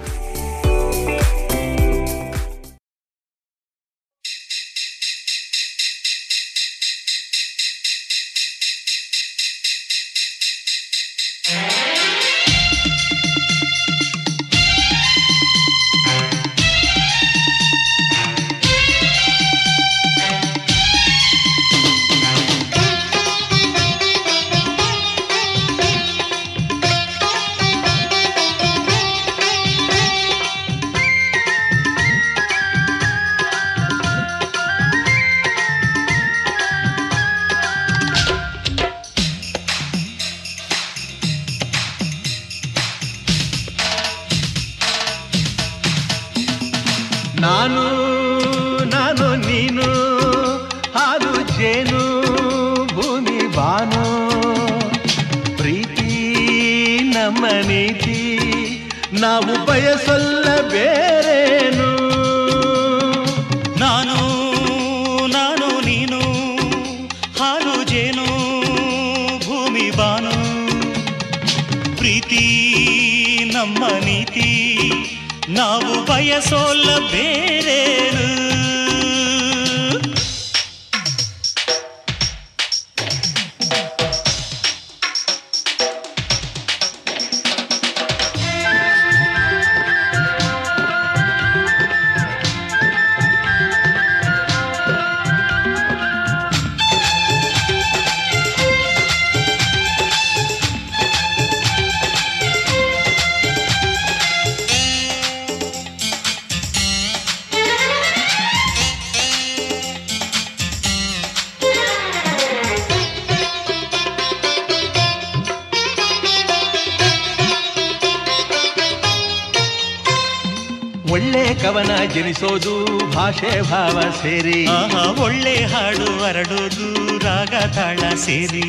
ಭಾವ ಸೇರಿ ಒಳ್ಳೆ ಹಾಡು ಹರಡೋದು, ರಾಗ ತಾಳ ಸೇರಿ.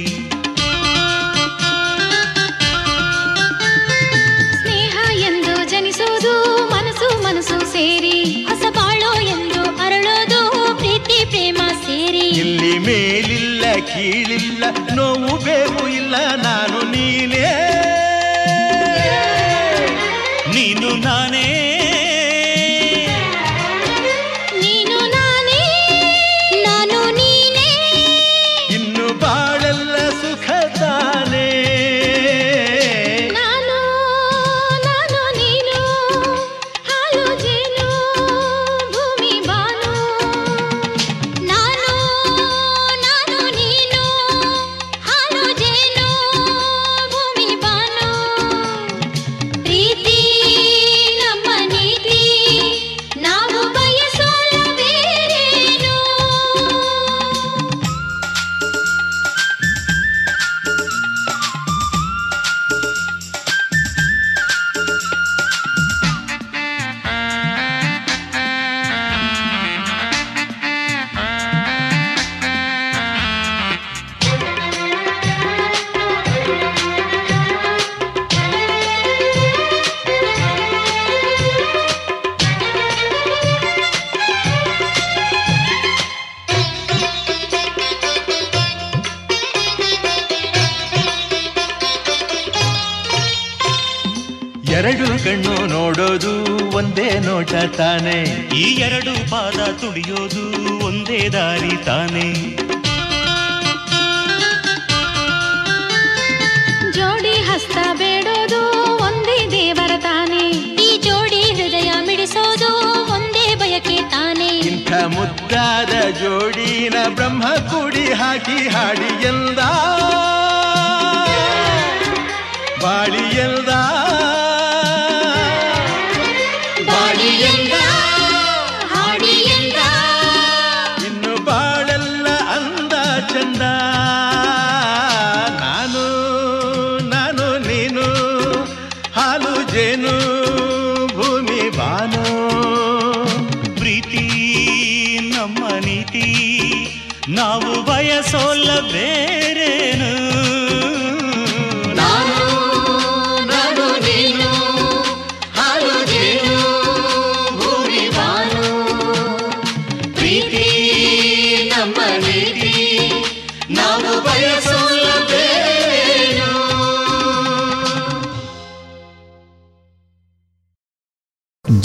ಸ್ನೇಹ ಎಂದು ಜನಿಸೋದು ಮನಸ್ಸು ಮನಸ್ಸು ಸೇರಿ, ಹೊಸಬಾಳೋ ಎಂದು ಅರಳೋದು ಪ್ರೀತಿ ಪ್ರೇಮ ಸೇರಿ. ಇಲ್ಲಿ ಮೇಲಿಲ್ಲ ಕೀಳಿಲ್ಲ, ನೋವು ಬೇವು ಇಲ್ಲ, ನಾನು ನೀನೇ, ನೀನು ನಾನೇ, ಎರಡು ಕಣ್ಣು ನೋಡೋದು ಒಂದೇ ನೋಟ ತಾನೆ, ಈ ಎರಡು ಪಾದ ತುಡಿಯೋದು ಒಂದೇ ದಾರಿ ತಾನೆ. ಜೋಡಿ ಹಸ್ತ ಬೇಡೋದು ಒಂದೇ ದೇವರ ತಾನೆ, ಈ ಜೋಡಿ ಹೃದಯ ಮಿಡಿಸೋದು ಒಂದೇ ಬಯಕೆ ತಾನೆ. ಇಂಥ ಮುದ್ದಾದ ಜೋಡಿನ ಬ್ರಹ್ಮ ಕೂಡಿ ಹಾಕಿ ಹಾಡಿ ಎಂದ ಬಾಡಿ ಎಂದ ನಾವು ಬಯಸೋಲ್ಲ ಬೇರೇನು. ನಾನು ನಾನು ನೀನು ಹಾಲು ಜೇನು ಭೂಮಿ ಬಾನು, ಪ್ರೀತಿ ನಮ್ಮ ನೀತಿ ನಾವು ಬಯಸೋಲ್ಲ ಬೇರೇನು.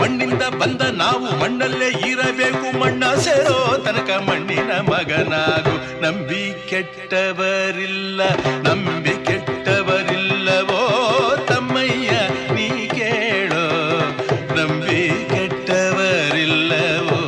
ಮಣ್ಣಿಂದ ಬಂದ ನಾವು ಮಣ್ಣಲ್ಲೇ ಇರಬೇಕು, ಮಣ್ಣ ಸೇರೋ ತನಕ ಮಣ್ಣಿನ ಮಗನಾಗು. ನಂಬಿ ಕೆಟ್ಟವರಿಲ್ಲ, ನಂಬಿ ಕೆಟ್ಟವರಿಲ್ಲವೋ ತಮ್ಮಯ್ಯ ನೀ ಕೇಳೋ, ನಂಬಿ ಕೆಟ್ಟವರಿಲ್ಲವೋ.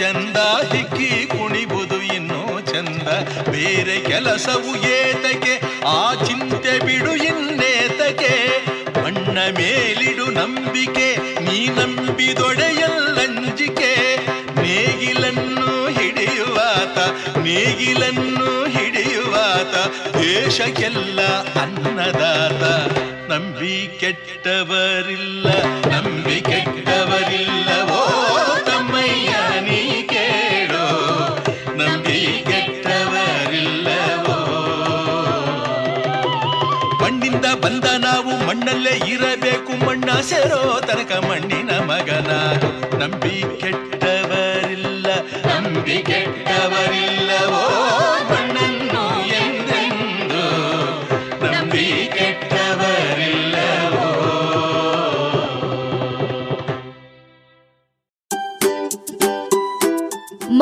ಚಂದ ಹಿಕ್ಕಿ ಕುಣಿಬುದು ಇನ್ನೋ ಚಂದ, ಬೇರೆ ಕೆಲಸವು ಏತಕ್ಕೆ ಆ ಚಿಂತೆ ಬಿಡು ಇನ್ನೇತಕ್ಕೆ, ಮಣ್ಣ ಮೇಲಿಡು ನಂಬಿಕೆ ನೀ ನಂಬಿದೊಡೆಯಲ್ಲಂಜಿಕೆ, ನೇಗಿಲನ್ನು ಹಿಡಿಯುವಾತ ನೇಗಿಲನ್ನು ಹಿಡಿಯುವಾತ ದೇಶಕ್ಕೆಲ್ಲ ಅನ್ನದಾತ, ನಂಬಿ ಕೆಟ್ಟವರಿಲ್ಲ ನಂಬಿ ಕೆಟ್ಟವರಿಲ್ಲ ಓ ತಮ್ಮಯ್ಯ ನೀ ಕೇಳೋ, ನಂಬಿ ಕೆಟ್ಟವರಿಲ್ಲವೋ. ಮಣ್ಣಿಂದ ಬಂದ ನಾವು ಮಣ್ಣಲ್ಲೇ ಇರಬೇಕು, ಮಣ್ಣ ಸೇರೋ ತನಕ ಮಣ್ಣಿನ ಮಗನ, ನಂಬಿ ಕೆಟ್ಟವರಿಲ್ಲ ನಂಬಿ ಕೆಟ್ಟವರಿಲ್ಲವೋ ಮಣ್ಣನ್ನು ಎಂದೆಂದು, ನಂಬಿ ಕೆಟ್ಟವರಿಲ್ಲವೋ.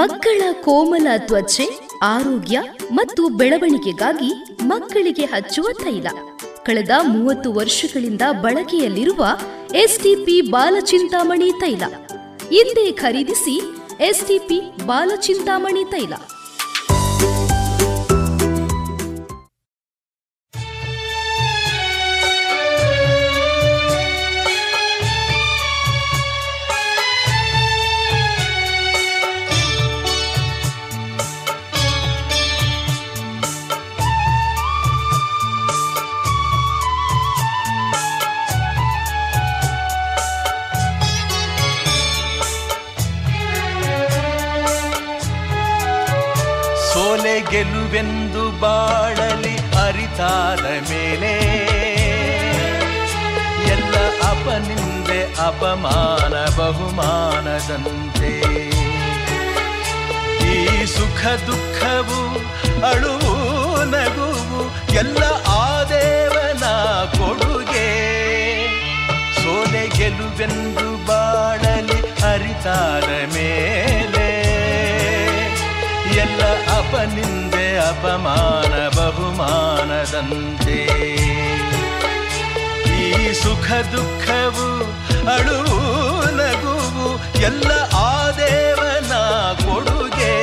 ಮಕ್ಕಳ ಕೋಮಲ ತ್ವಚೆ, ಆರೋಗ್ಯ ಮತ್ತು ಬೆಳವಣಿಗೆಗಾಗಿ ಮಕ್ಕಳಿಗೆ ಹಚ್ಚುವ ತೈಲ ಕಳೆದ ಮೂವತ್ತು ವರ್ಷಗಳಿಂದ ಬಳಕೆಯಲ್ಲಿರುವ ಎಸ್ಟಿಪಿ ಬಾಲಚಿಂತಾಮಣಿ ತೈಲ. ಇಂದೇ ಖರೀದಿಸಿ ಎಸ್ಟಿಪಿ ಬಾಲಚಿಂತಾಮಣಿ ತೈಲ. ಗೆಲುವೆಂದು ಬಾಳಲಿ ಅರಿತಾದ ಮೇಲೆ, ಎಲ್ಲ ಅಪನಿಂದೆ ಅಪಮಾನ ಬಹುಮಾನದಂತೆ, ಈ ಸುಖ ದುಃಖವು ಅಳುವು ನಗುವು ಎಲ್ಲ ಆ ದೇವನ ಕೊಡುಗೆ. ಸೋಲೆ ಗೆಲುವೆಂದು ಬಾಳಲಿ ಅರಿತಾದ ಮೇಲೆ, ಎಲ್ಲ ಅಪನಿಂದೆ ಅಪಮಾನ ಬಹುಮಾನದಂತೆ, ಈ ಸುಖ ದುಃಖವು ಅಳುವು ನಗುವು ಎಲ್ಲ ಆ ದೇವನ ಕೊಡುಗೆ.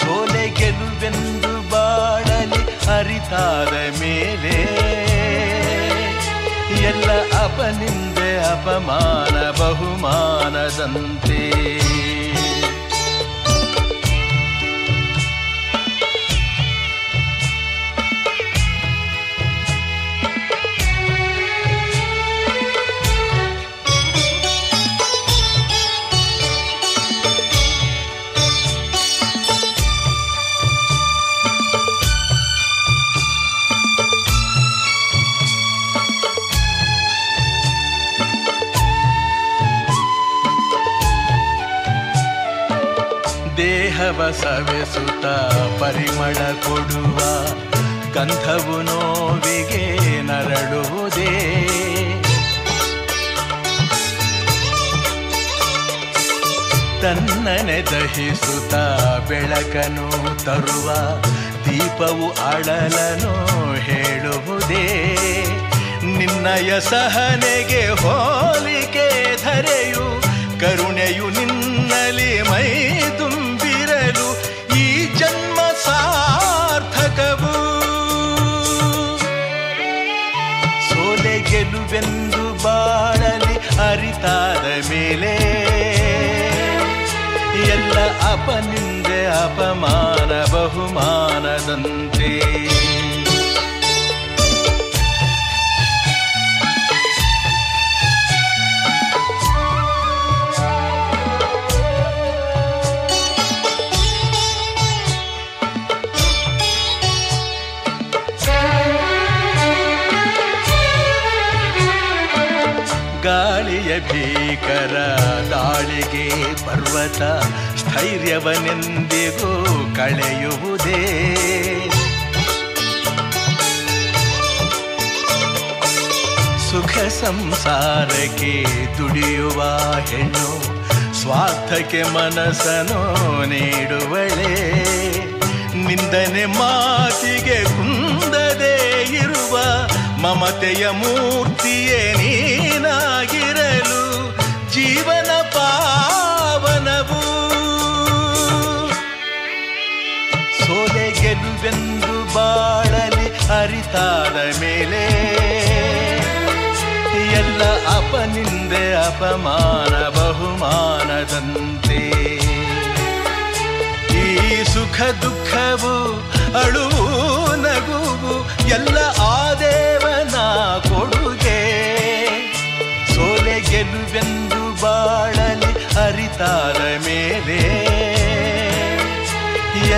ಸೋಲೆ ಗೆಲುವೆಂದು ಬಾಳಲಿ ಅರಿತಾದ ಮೇಲೆ, ಎಲ್ಲ ಅಪನಿಂದೆ ಅಪಮಾನ ಬಹುಮಾನದಂತೆ. ದೇಹವ ಸವೆಸುತ್ತ ಪರಿಮಳ ಕೊಡುವ ಗಂಧವು ನೋವಿಗೆ ನರಳುವುದೇ, ತನ್ನನೆ ದಹಿಸುತ್ತ ಬೆಳಕನ್ನು ತರುವ ದೀಪವು ಅಳಲನು ಹೇಳುವುದೇ, ನಿನ್ನಯ ಸಹನೆಗೆ ಹೋಲಿಕೆ ಧರೆಯು ಕರುಣೆಯು ನಿನ್ನಲಿ ಮೈ ತುಂಬಿರಲು ಈ ಜನ್ಮ ಸಾರ್ಥಕವು. ಸೋಲೆ ಗೆಲುವೆಂದು ಬಾಳಲಿ ಅರಿತಾದ ಮೇಲೆ, ಎಲ್ಲ ಅಪನಿಂದೆ ಅಪಮಾನ ಬಹುಮಾನದಂತೆ, ಗಾಳಿಯ ಭೀಕರ ದಾಳಿಗೆ ಪರ್ವತ ಸ್ಥೈರ್ಯವನೆಂದಿಗೂ ಕಳೆಯುವುದೇ, ಸುಖ ಸಂಸಾರಕ್ಕೆ ದುಡಿಯುವ ಹೆಣ್ಣು ಸ್ವಾರ್ಥಕ್ಕೆ ಮನಸ್ಸನ್ನು ನೀಡುವಳೆ, ನಿಂದನೆ ಮಾತಿಗೆ ಕುಂದದೇ ಇರುವ ಮಮತೆಯ ಮೂರ್ತಿಯೇ ನೀನಾಗಿರಲು ಜೀವನ ಪಾವನವು. ಅಪಮಾನ ಬಹುಮಾನದಂತೆ ಈ ಸುಖ ದುಃಖವು ಅಳುವು ನಗುವು ಎಲ್ಲ ಆ ದೇವನ ಕೊಡುಗೆ ಸೋಲೆ ಗೆಲುವೆಂದು ಬಾಳಲಿ ಅರಿತಾದ ಮೇಲೆ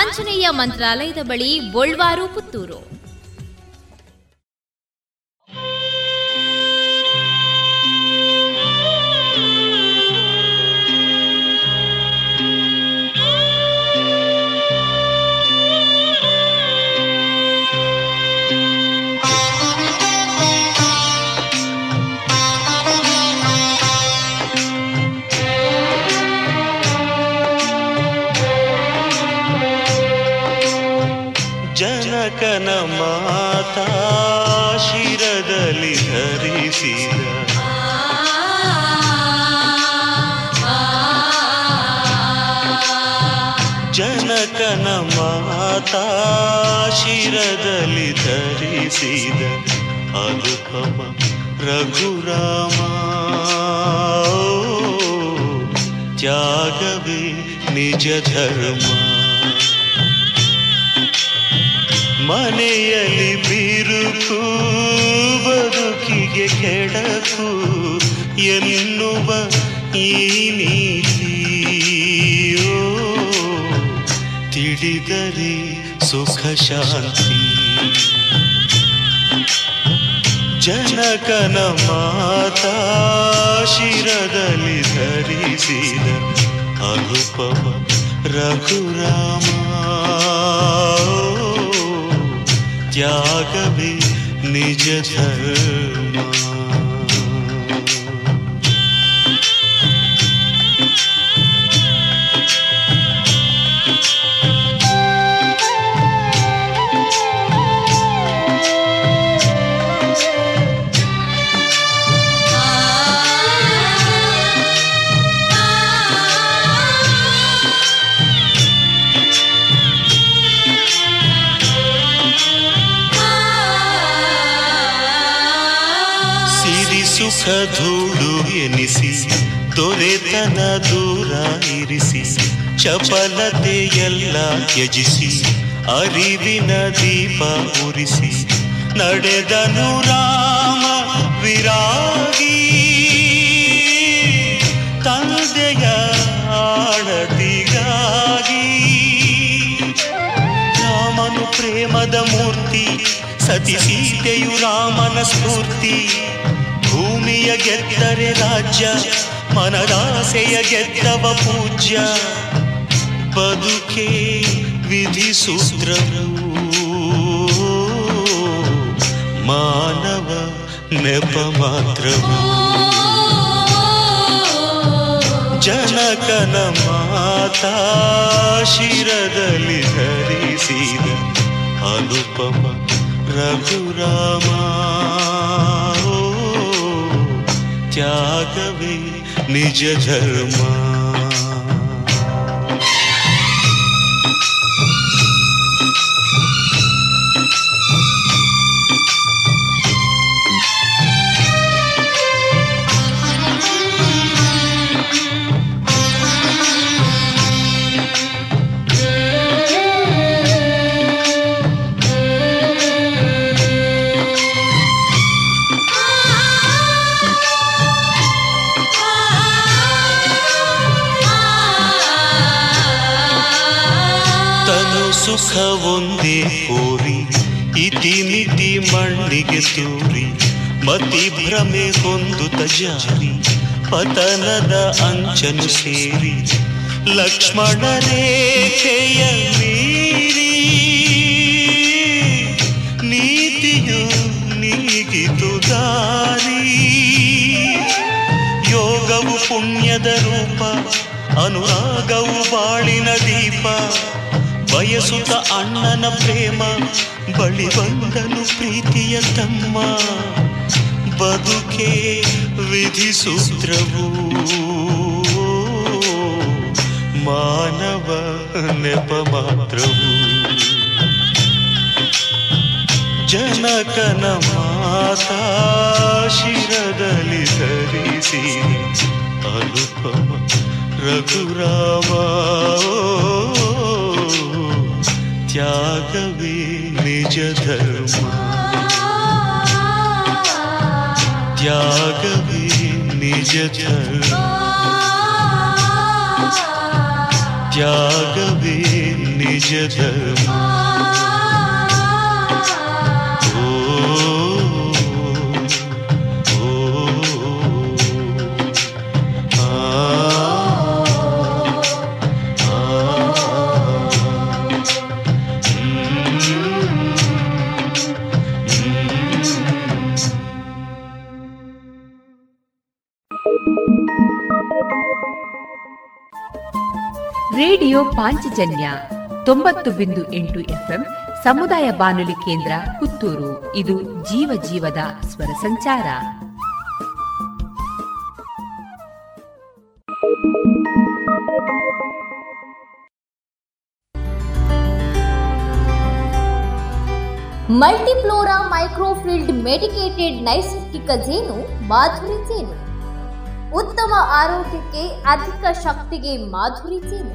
ಆಂಜನೇಯ ಮಂತ್ರಾಲಯದ ಬಳಿ, ಬೋಳ್ವಾರು, ಪುತ್ತೂರು. ಕನ ಮಾತಾ ಶಿರದಲ್ಲಿ ಧರಿಸಿದ ಜನಕನ ಮಾತಾ ಶಿರದಲ್ಲಿ ಧರಿಸಿದ ಅನುಪಮ ರಘುರಾಮ ತ್ಯಾಗವೇ ನಿಜ ಧರ್ಮ. ಮನೆಯಲ್ಲಿ ಬಿರುಕು ಬದುಕಿಗೆ ಕೆಡಕು ಎನ್ನುವ ಈ ನೀತಿಯೋ ತಿಳಿದರೆ ಸುಖ ಶಾಂತಿ. ಜನಕನ ಮಾತಾ ಶಿರದಲ್ಲಿ ಧರಿಸಿದ ಅನುಪಮ ರಘುರಾಮ ತ್ಯಾಗವೇ ನಿಜ ಧರ್ಮ. ಧೂಳು ಎನಿಸಿ ದೊರೆತನ ದೂರ ಇರಿಸಿ ಚಪಲತೆಯೆಲ್ಲ ತ್ಯಜಿಸಿ ಅರಿವಿನ ದೀಪ ಉರಿಸಿ ನಡೆದನು ರಾಮ ವಿರಾಗಿ ತಂದೆಯ ಆಡತಿಗಾಗಿ. ರಾಮನು ಪ್ರೇಮದ ಮೂರ್ತಿ, ಸತಿ ಸೀತೆಯು ರಾಮನ ಸ್ಫೂರ್ತಿ. ಭೂಮಿಯ ಗೆದ್ದರೆ ರಾಜ್ಯ, ಮನದಾಸೆಯ ಗೆದ್ದವ ಪೂಜ್ಯ. ಬದುಕೆ ವಿಧಿ ಸೂತ್ರವು ಮಾನವ ನೆಪ ಮಾತ್ರವು. ಜನಕನ ಮಾತಾ ಶಿರದಲ್ಲಿ ಧರಿಸಿದ ಅನುಪಮ ರಘುರಾಮ ತ್ಯಾಗವೇ ನಿಜ ಧರ್ಮ. ಒಂದೇ ಕೋರಿ ಇತಿ ಮಿತಿ ಮಣ್ಣಿಗೆ ತೂರಿ ಮತಿ ಭ್ರಮೆ ಕೊಂದು ತಜಾರಿ ಪತನದ ಅಂಚನು ಸೇರಿ ಲಕ್ಷ್ಮಣ ರೇಖೆಯ ಮೀರಿ ನೀತಿಯು ನೀಗಿತು ದಾರಿ. ಯೋಗವು ಪುಣ್ಯದ ರೂಪ, ಅನುರಾಗ ಬಯಸುತ್ತ ಅಣ್ಣನ ಪ್ರೇಮ ಬಳಿ ಬಂದನು ಪ್ರೀತಿಯ ತಮ್ಮ. ಬದುಕೆ ವಿಧಿಸೂತ್ರವು ಮಾನವ ನೆಪ ಮಾತ್ರವು. ಜನಕನ ಮಾತಾ ಶಿರದಲ್ಲಿ ಧರಿಸಿ ಅನುಪಮ ರಘುರಾಮ ತ್ಯಾಗವೇ ನಿಜ ಧರ್ಮ, ತ್ಯಾಗವೇ ನಿಜ ಧರ್ಮ, ತ್ಯಾಗವೇ ನಿಜ ಧರ್ಮ. ರೇಡಿಯೋ ಪಾಂಚಜನ್ಯ ತೊಂಬತ್ತು ಬಿಂದು ಎಂಟು ಎಫ್ಎಂ ಸಮುದಾಯ ಬಾನುಲಿ ಕೇಂದ್ರ ಪುತ್ತೂರು. ಇದು ಜೀವ ಜೀವದ ಸ್ವರ ಸಂಚಾರ. ಮಲ್ಟಿಫ್ಲೋರಾ ಮೈಕ್ರೋಫಿಲ್ಡ್ ಮೆಡಿಕೇಟೆಡ್ ನೈಸರ್ಗಿಕ ಜೇನು ಮಾಧುರಿ ಜೇನು. ಉತ್ತಮ ಆರೋಗ್ಯಕ್ಕೆ, ಅಧಿಕ ಶಕ್ತಿಗೆ ಮಾಧುರಿ ಜೇನು.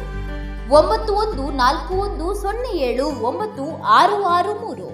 ಒಂಬತ್ತು ಒಂದು ನಾಲ್ಕು ಒಂದು ಸೊನ್ನೆ ಏಳು ಒಂಬತ್ತು ಆರು ಆರು ಮೂರು.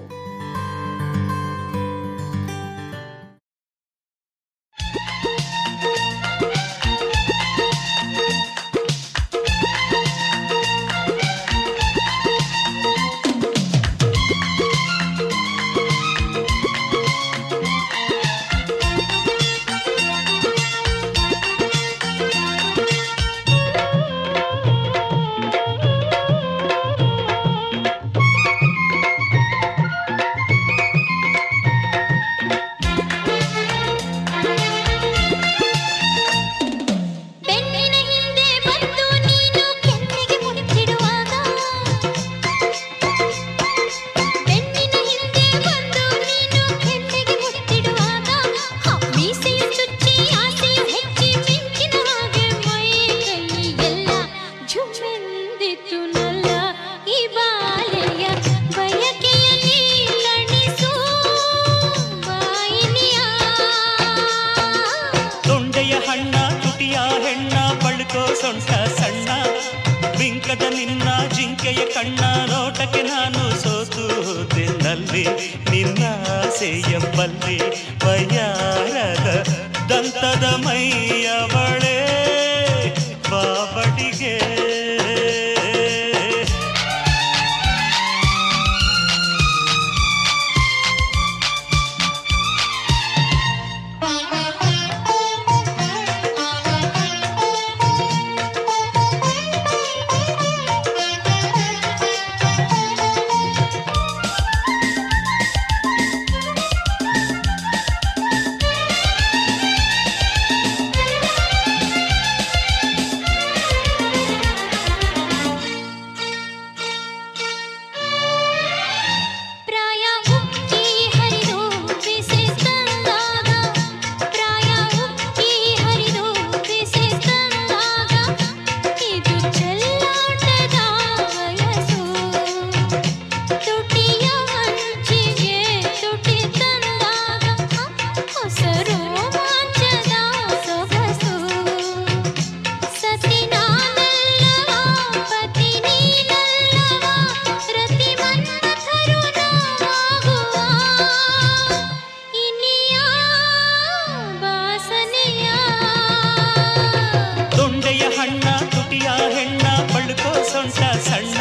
ವೆಚ್ಚ ಸಣ್ಣ,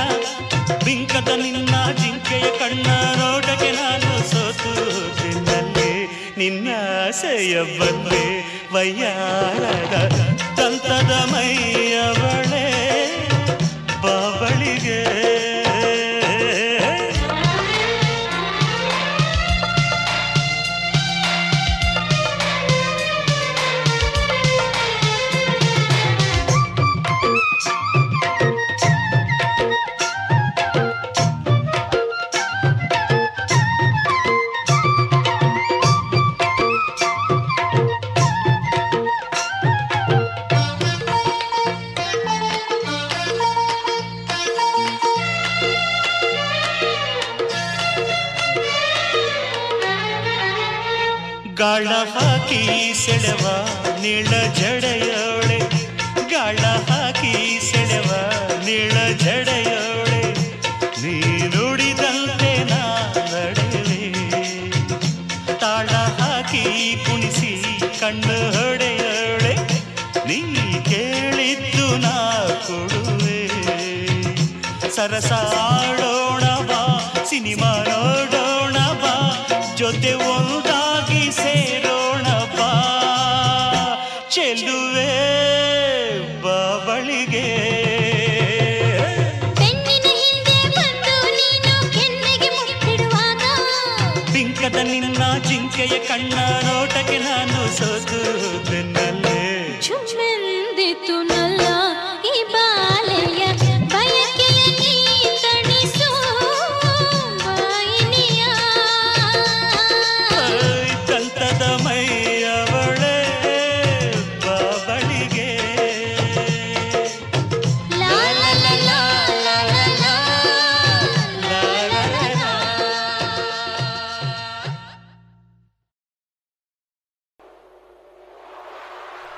ಬಿಂಕದ ನಿನ್ನ ಜಿಂಕೆಯ ಕಣ್ಣ, ನೋಡಗೆ ನಾನು ಸೋತು ನಿನ್ನಲ್ಲಿ ನಿನ್ನ ಆಸೆಯ ಬಂದೆ ವಯ್ಯಾರದ ತಂತದ ಮೈಯವಳೆ ಬಾಬಳಿಗೆ. ಗಾಳ ಹಾಕಿ ಸೆಳೆವ ನೀಳ ಜಡೆಯೋಳೆ, ಗಾಳ ಹಾಕಿ ಸೆಳೆವ ನೀಳ ಜಡೆಯೋಳೆ, ನೀ ನುಡಿದಂತೆ ನಾನಡಲಿ, ತಾಳ ಹಾಕಿ ಕುಣಿಸಿ ಕಣ್ಣು ಹೊಡೆಯೋಳೆ, ನೀ ಕೇಳಿದ್ದು ನಾ ಕೊಡುವೆ. ಸರಸಾಡೋಣ ಬಾ, ಸಿನಿಮಾ ನೋಡೋಣ ಬಾ, ಜೊತೆ ಒಂದಾಗಿ ಸೇರೋಣ ಬಾ, ಚೆಲ್ಲುವೆ ಬಾಬಳಿಗೆ. ಬೆನ್ನಿನ ಹಿಂದೆ ಬಂದು ನೀನು ಕೆನ್ನೆಗೆ ಮುತ್ತಿಡುವಾಗ, ಬಿಂಕದ ನಿನ್ನ ಜಿಂಕೆಯ ಕಣ್ಣ, ನೋಟಕ್ಕೆ ನಾನು ಸೋತು ಬೆನ್ನಲ್ಲೇ ಚುಮ್ಮೆಂದಿತು ನಲ್ಲ ಈ ಬಾಲೆಯ ಬಯಕೆ ತಣಿಸು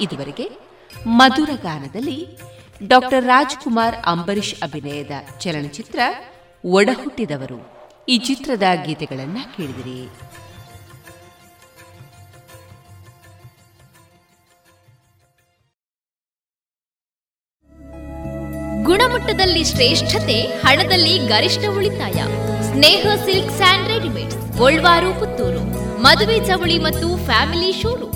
ಇದುವರೆಗೆ ಮಧುರ ಗಾನದಲ್ಲಿ ಡಾಕ್ಟರ್ ರಾಜ್ಕುಮಾರ್ ಅಂಬರೀಷ್ ಅಭಿನಯದ ಚಲನಚಿತ್ರ ಒಡಹುಟ್ಟಿದವರು ಈ ಚಿತ್ರದ ಗೀತೆಗಳನ್ನು ಕೇಳಿದಿರಿ. ಗುಣಮಟ್ಟದಲ್ಲಿ ಶ್ರೇಷ್ಠತೆ, ಹಣದಲ್ಲಿ ಗರಿಷ್ಠ ಉಳಿತಾಯ. ಸ್ನೇಹ ಸಿಲ್ಕ್ ಸ್ಯಾಂಡ್ ರೆಡಿಮೇಡ್ಸ್, ಗೋಲ್ವಾರು, ಪುತ್ತೂರು. ಮದುವೆ ಚವಳಿ ಮತ್ತು ಫ್ಯಾಮಿಲಿ ಶೋರೂಮ್.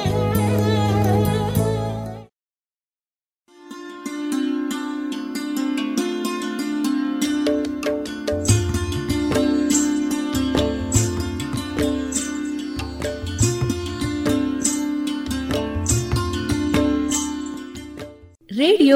ರೇಡಿಯೋ